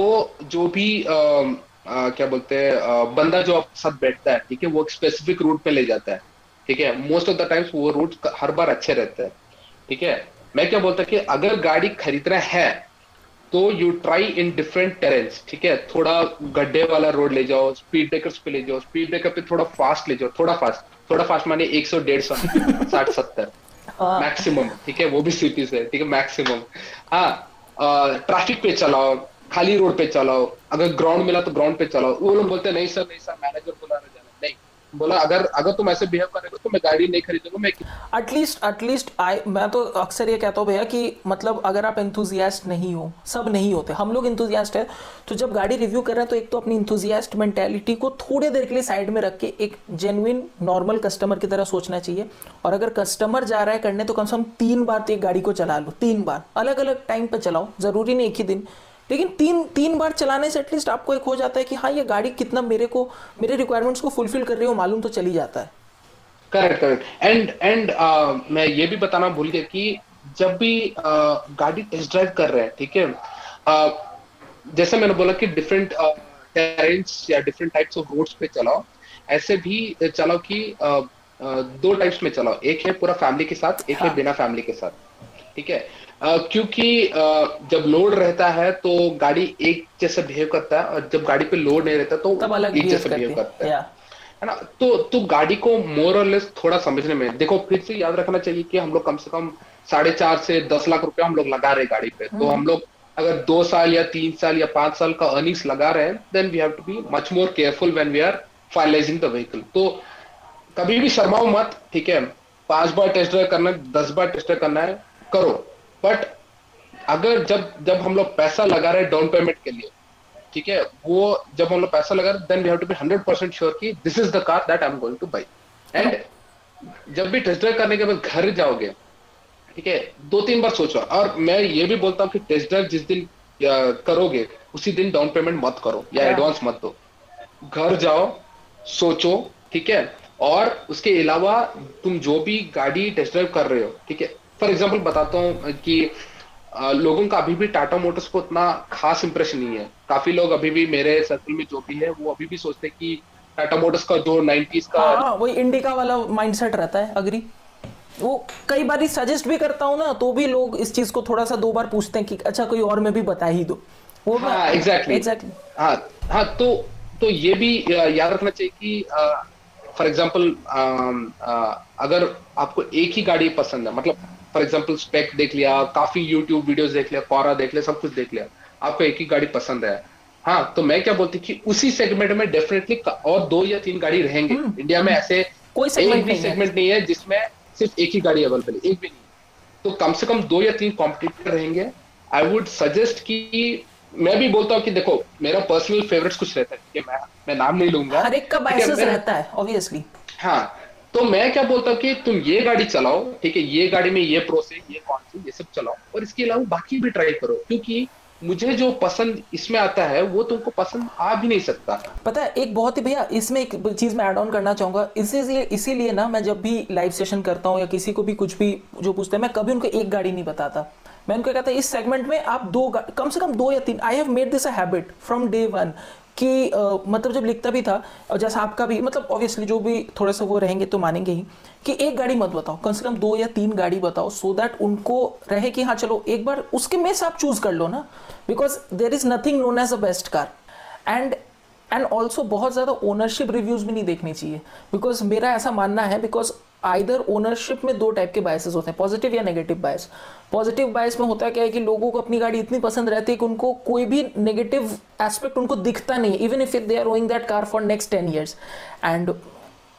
जो भी क्या बोलते हैं बंदा जो आपके साथ बैठता है, ठीक है, वो एक स्पेसिफिक रूट पे ले जाता है, ठीक है, मोस्ट ऑफ द टाइम्स वो रूट हर बार अच्छे रहते हैं, ठीक है। मैं क्या बोलता कि अगर गाड़ी खरीदना है तो you try in different terrains, ठीक है, थोड़ा गड्ढे वाला रोड ले जाओ, स्पीड ब्रेकर्स पे ले जाओ, स्पीड ब्रेकर पे थोड़ा फास्ट माने 100-150 60-70 मैक्सिमम, ठीक है, वो भी सिटीज है, ठीक है, मैक्सिमम। हाँ, ट्रैफिक पे चलाओ, खाली रोड पे चलाओ, अगर ग्राउंड मिला तो ग्राउंड पे चलाओ। वो लोग बोलते नहीं सर मैनेजर बोला ना जाना, नहीं बोला, अगर तुम ऐसे बिहेव करोगे तो मैं गाड़ी नहीं खरीदूंगा। मैं एटलीस्ट मैं तो अक्सर ये कहता हूँ भैया कि मतलब अगर आप एंथुजियास्ट नहीं हो, सब नहीं होते, हम लोग एंथुजियास्ट है, तो जब गाड़ी रिव्यू कर रहे हैं तो एक तो अपनी एंथुजियास्ट मेंटेलिटी को थोड़ी देर के लिए साइड में रख के एक जेन्युइन नॉर्मल कस्टमर की तरह सोचना चाहिए। और अगर कस्टमर जा रहा है करने तो कम से कम 3 बार तो एक गाड़ी को चला लो, 3 बार अलग अलग टाइम पर चलाओ, जरूरी नहीं एक ही दिन, लेकिन 3 बार चलाने से एटलीस्ट आपको एक हो जाता है कि हाँ ये गाड़ी कितना मेरे रिक्वायरमेंट्स को फुलफिल कर रही हो, मालूम तो चली जाता है। करेक्ट। एंड मैं ये भी बताना भूल गया कि जब भी गाड़ी टेस्ट ड्राइव कर रहे हैं, ठीक है, जैसे मैंने बोला कि डिफरेंट टेरेन्स या डिफरेंट टाइप्स ऑफ रोड्स पे चलाओ, ऐसे भी चलाओ कि 2 टाइप्स में चलाओ, एक है पूरा फैमिली के साथ, एक है बिना फैमिली के साथ, ठीक है, क्योंकि जब लोड रहता है तो गाड़ी एक जैसा बिहेव करता है, और जब गाड़ी पे लोड नहीं रहता तो एक जैसा बिहेव करता है ना। तो गाड़ी को मोर और लेस थोड़ा समझने में देखो, फिर से याद रखना चाहिए कि हम लोग कम से कम 4.5 से 10 लाख रुपया हम लोग लगा रहे गाड़ी पे, तो हम लोग अगर 2 साल या 3 साल या 5 साल का अर्निंग्स लगा रहे हैं, then we have to be much more careful when we are finalising the vehicle. तो कभी भी शर्माओ मत, ठीक है। 5 बार टेस्ट ड्राइव करना है, 10 बार टेस्ट ड्राइव करना है, करो। बट अगर जब हम लोग पैसा लगा रहे हैं डाउन पेमेंट के लिए, ठीक है, वो जब हम लोग पैसा लगा रहे then we have to be 100% sure कि this is the car that I am going to buy. And जब भी टेस्ट ड्राइव करने के बाद घर जाओगे, ठीक है, 2-3 बार सोचो। और मैं ये भी बोलता हूँ कि टेस्ट ड्राइव जिस दिन करोगे उसी दिन डाउन पेमेंट मत करो या एडवांस मत दो। घर जाओ, सोचो, ठीक है। और उसके अलावा तुम जो भी गाड़ी टेस्ट ड्राइव कर रहे हो, ठीक है, फॉर एग्जाम्पल बताता हूँ कि लोगों का अभी भी टाटा मोटर्स को उतना खास इंप्रेशन नहीं है। काफी लोग अभी भी मेरे सर्कल में जो भी है वो अभी भी सोचते हैं कि टाटा मोटर्स का जो 90s का वही इंडिका वाला माइंडसेट रहता है। अग्री, वो कई बार सजेस्ट भी करता हूँ ना, तो भी लोग इस चीज को थोड़ा सा 2 बार पूछते हैं कि अच्छा कोई और में भी बता ही दो। वो एग्जैक्टली हाँ। तो ये भी याद रखना चाहिए कि फॉर एग्जाम्पल अगर आपको एक ही गाड़ी पसंद है, मतलब फॉर एग्जाम्पल स्पेक देख लिया, काफी यूट्यूब वीडियोस देख लिया, कोरा देख लिया, सब कुछ देख लिया, आपको एक ही गाड़ी पसंद है, हाँ, तो मैं क्या बोलती कि उसी सेगमेंट में डेफिनेटली और 2 या 3 गाड़ी रहेंगे। इंडिया में ऐसे कोई सेगमेंट नहीं है जिसमें सिर्फ एक ही गाड़ी अवेलेबल है, एक भी नहीं। तो कम से कम 2 या 3 कॉम्पिटिटर रहेंगे। आई वुड सजेस्ट कि मैं भी बोलता हूँ कि देखो मेरा पर्सनल फेवरेट्स कुछ रहता है, ठीक है, मैं नाम नहीं लूंगा, हर एक का बायस रहता है ऑब्वियसली, हाँ। तो मैं क्या बोलता हूँ कि तुम ये गाड़ी चलाओ, ठीक है, ये गाड़ी में ये प्रोस है, ये कौन सी, ये सब चलाओ, और इसके अलावा बाकी भी ट्राई करो, क्योंकि मुझे जो पसंद इसमें आता है वो तुमको पसंद आ भी नहीं सकता। पता है एक बहुत ही भैया इसमें एक चीज मैं ऐड ऑन करना चाहूंगा, इसीलिए ना मैं जब भी लाइव सेशन करता हूँ या किसी को भी कुछ भी जो पूछते हैं, मैं कभी उनको एक गाड़ी नहीं बताता। मैं उनको कहता इस सेगमेंट में आप कम से कम 2 या 3। I have made this a habit from day one कि मतलब जब लिखता भी था और जैसा आपका भी, मतलब ऑब्वियसली जो भी थोड़ा सा वो रहेंगे तो मानेंगे ही कि एक गाड़ी मत बताओ, कम से कम 2 या 3 गाड़ी बताओ, सो दैट उनको रहे कि हाँ चलो एक बार उसके में से आप चूज कर लो ना, because there is nothing known as a best car. And also बहुत ज़्यादा ओनरशिप रिव्यूज़ भी नहीं देखने चाहिए, बिकॉज मेरा ऐसा मानना है, बिकॉज आइदर ओनरशिप में 2 टाइप के बायसेस होते हैं, पॉजिटिव या नेगेटिव बायस। पॉजिटिव बायस में होता क्या है कि लोगों को अपनी गाड़ी इतनी पसंद रहती है कि उनको कोई भी नेगेटिव एस्पेक्ट उनको दिखता नहीं, even if they are owing that car for next 10 years।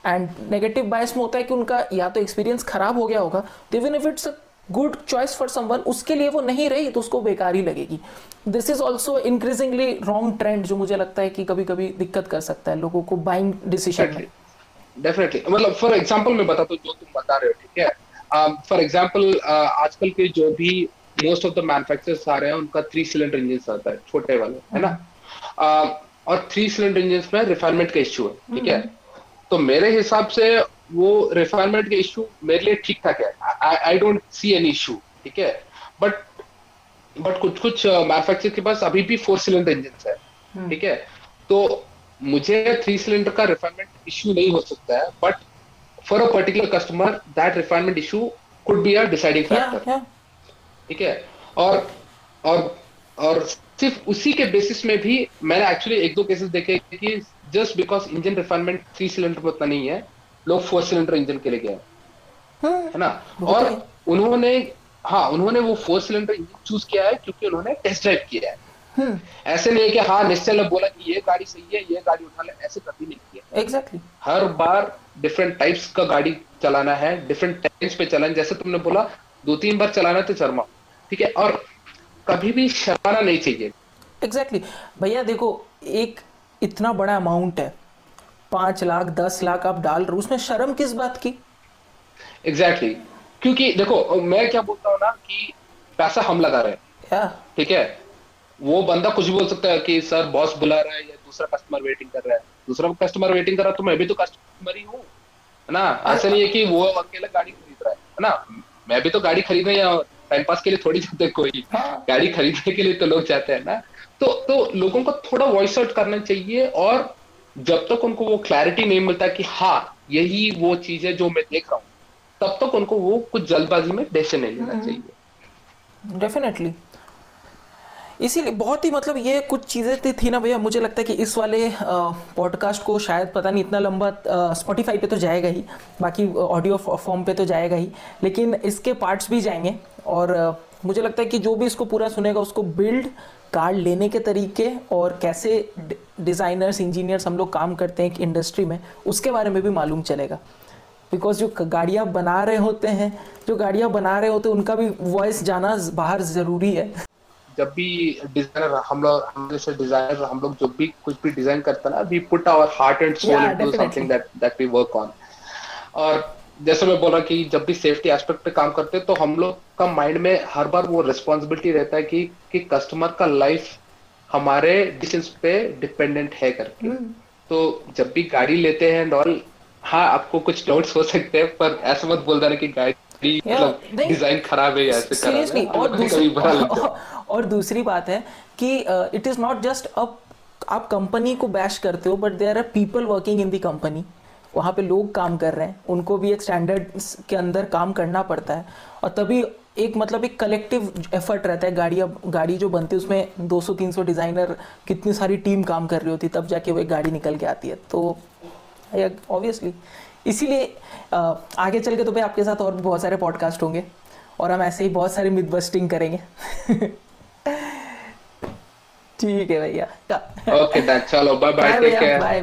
And negative bias में होता है कि उनका या तो एक्सपीरियंस खराब हो गया होगा, even if it's good choice for someone, उसके लिए वो नहीं रही तो उसको बेकार ही लगेगी। This is also increasingly wrong trend जो मुझे लगता है कि कभी कभी दिक्कत कर सकता है लोगों को बाइंग डिसीजन में। डेफिनेटली, मतलब फॉर एग्जाम्पल मैं बताता हूँ जो तुम बता रहे हो, ठीक है। फॉर एग्जाम्पल आजकल के जो भी मोस्ट ऑफ द मैन्युफैक्चरर्स आ रहे हैं उनका 3 सिलेंडर इंजन आता है, छोटे वाले, है ना। और 3 सिलेंडर इंजन में रिफाइनमेंट का इश्यू है, ठीक है। तो मेरे हिसाब से वो रिफाइनमेंट का इश्यू मेरे लिए ठीक ठाक है, I don't see any issue, ठीक है। बट कुछ मैन्युफैक्चर के पास अभी भी 4 सिलेंडर इंजन है, ठीक है। तो मुझे 3 सिलेंडर का रिफाइनमेंट इश्यू नहीं हो सकता है, but for a particular customer that refinement issue could be a deciding factor, ठीक है। और सिर्फ उसी के बेसिस में भी मैंने एक्चुअली 1-2 केसेस देखे कि just because engine refinement 3 cylinder में उतना नहीं है, लोग 4 सिलेंडर इंजन के लिए गए, है ना। और उन्होंने वो 4 सिलेंडर इंजन चूज किया है क्योंकि उन्होंने टेस्ट ड्राइव किया है। ऐसे नहीं कि हाँ निश्चय बोला कि ये गाड़ी सही है, ये गाड़ी उठा ले, ऐसे कभी नहीं किया। एग्जैक्टली हर बार डिफरेंट टाइप्स का गाड़ी चलाना है, डिफरेंट टाइप्स पे चलाना, जैसे तुमने बोला 2-3 बार चलाना तो शर्मा, ठीक है, और कभी भी शर्माना नहीं चाहिए। एग्जैक्टली भैया देखो एक इतना बड़ा अमाउंट है, 5 लाख 10 लाख आप डाल रहे हो, उसमें शर्म किस बात की। एग्जैक्टली क्योंकि देखो मैं क्या बोलता हूँ ना कि पैसा हम लगा रहे हैं, ठीक है, वो बंदा कुछ भी बोल सकता है कि सर बॉस बुला रहा है या दूसरा कस्टमर वेटिंग कर रहा है, तो मैं भी तो कस्टमर ही हूँ, है ना। ऐसा नहीं है कि वो अकेला गाड़ी खरीद रहा है ना, मैं भी तो गाड़ी खरीदने या टाइम पास के लिए थोड़ी जाते, कोई गाड़ी खरीदने के लिए तो लोग जाते हैं ना। तो लोगों को थोड़ा वॉइस आउट करना चाहिए, और जब तक उनको वो क्लैरिटी नहीं मिलता कि हाँ यही वो चीज है जो मैं देख रहा हूँ, तब तक उनको वो कुछ जल्दबाजी में डिसीजन नहीं लेना चाहिए। डेफिनेटली, इसीलिए बहुत ही मतलब ये कुछ चीज़ें थी ना भैया। मुझे लगता है कि इस वाले पॉडकास्ट को शायद पता नहीं इतना लंबा स्पॉटिफाई पे तो जाएगा ही, बाकी ऑडियो फॉर्म पे तो जाएगा ही, लेकिन इसके पार्ट्स भी जाएंगे। और मुझे लगता है कि जो भी इसको पूरा सुनेगा उसको बिल्ड कार लेने के तरीके और कैसे डिज़ाइनर्स इंजीनियर्स हम लोग काम करते हैं एक इंडस्ट्री में, उसके बारे में भी मालूम चलेगा। बिकॉज जो गाड़ियाँ बना रहे होते हैं उनका भी वॉइस जाना बाहर ज़रूरी है। जब भी डिजाइनर हम लोग जो भी कुछ भी डिजाइन करते हैं ना, we put our heart and soul into something that we work on. और जैसे मैं बोला कि जब भी सेफ्टी एस्पेक्ट पे काम करते हैं तो हम लोग का माइंड में हर बार वो रिस्पॉन्सिबिलिटी रहता है कि कस्टमर का लाइफ हमारे डिसीजंस पे डिपेंडेंट है करके। तो जब भी गाड़ी लेते हैं और हाँ आपको कुछ डाउट्स हो सकते हैं, पर ऐसा मत बोल देना कि गाड़ी डिजाइन खराब है ऐसे सीरियसली। और दूसरी बात है कि इट इज नॉट जस्ट आप कंपनी को बैश करते हो, but there are people working in the company. वहाँ पे लोग काम कर रहे हैं, उनको भी एक स्टैंडर्ड्स के अंदर काम करना पड़ता है। और तभी एक मतलब एक कलेक्टिव एफर्ट रहता है। गाड़ी जो बनती है उसमें 200-300 डिज़ाइनर, कितनी सारी टीम काम कर रही होती, तब जाके वो एक गाड़ी निकल के आती है। तो ऑब्वियसली इसीलिए आगे चल के तो भाई आपके साथ और भी बहुत सारे पॉडकास्ट होंगे और हम ऐसे ही बहुत सारी मिथ बस्टिंग करेंगे। ठीक है भैया, ओके, चलो bye bye, take care, bye bye.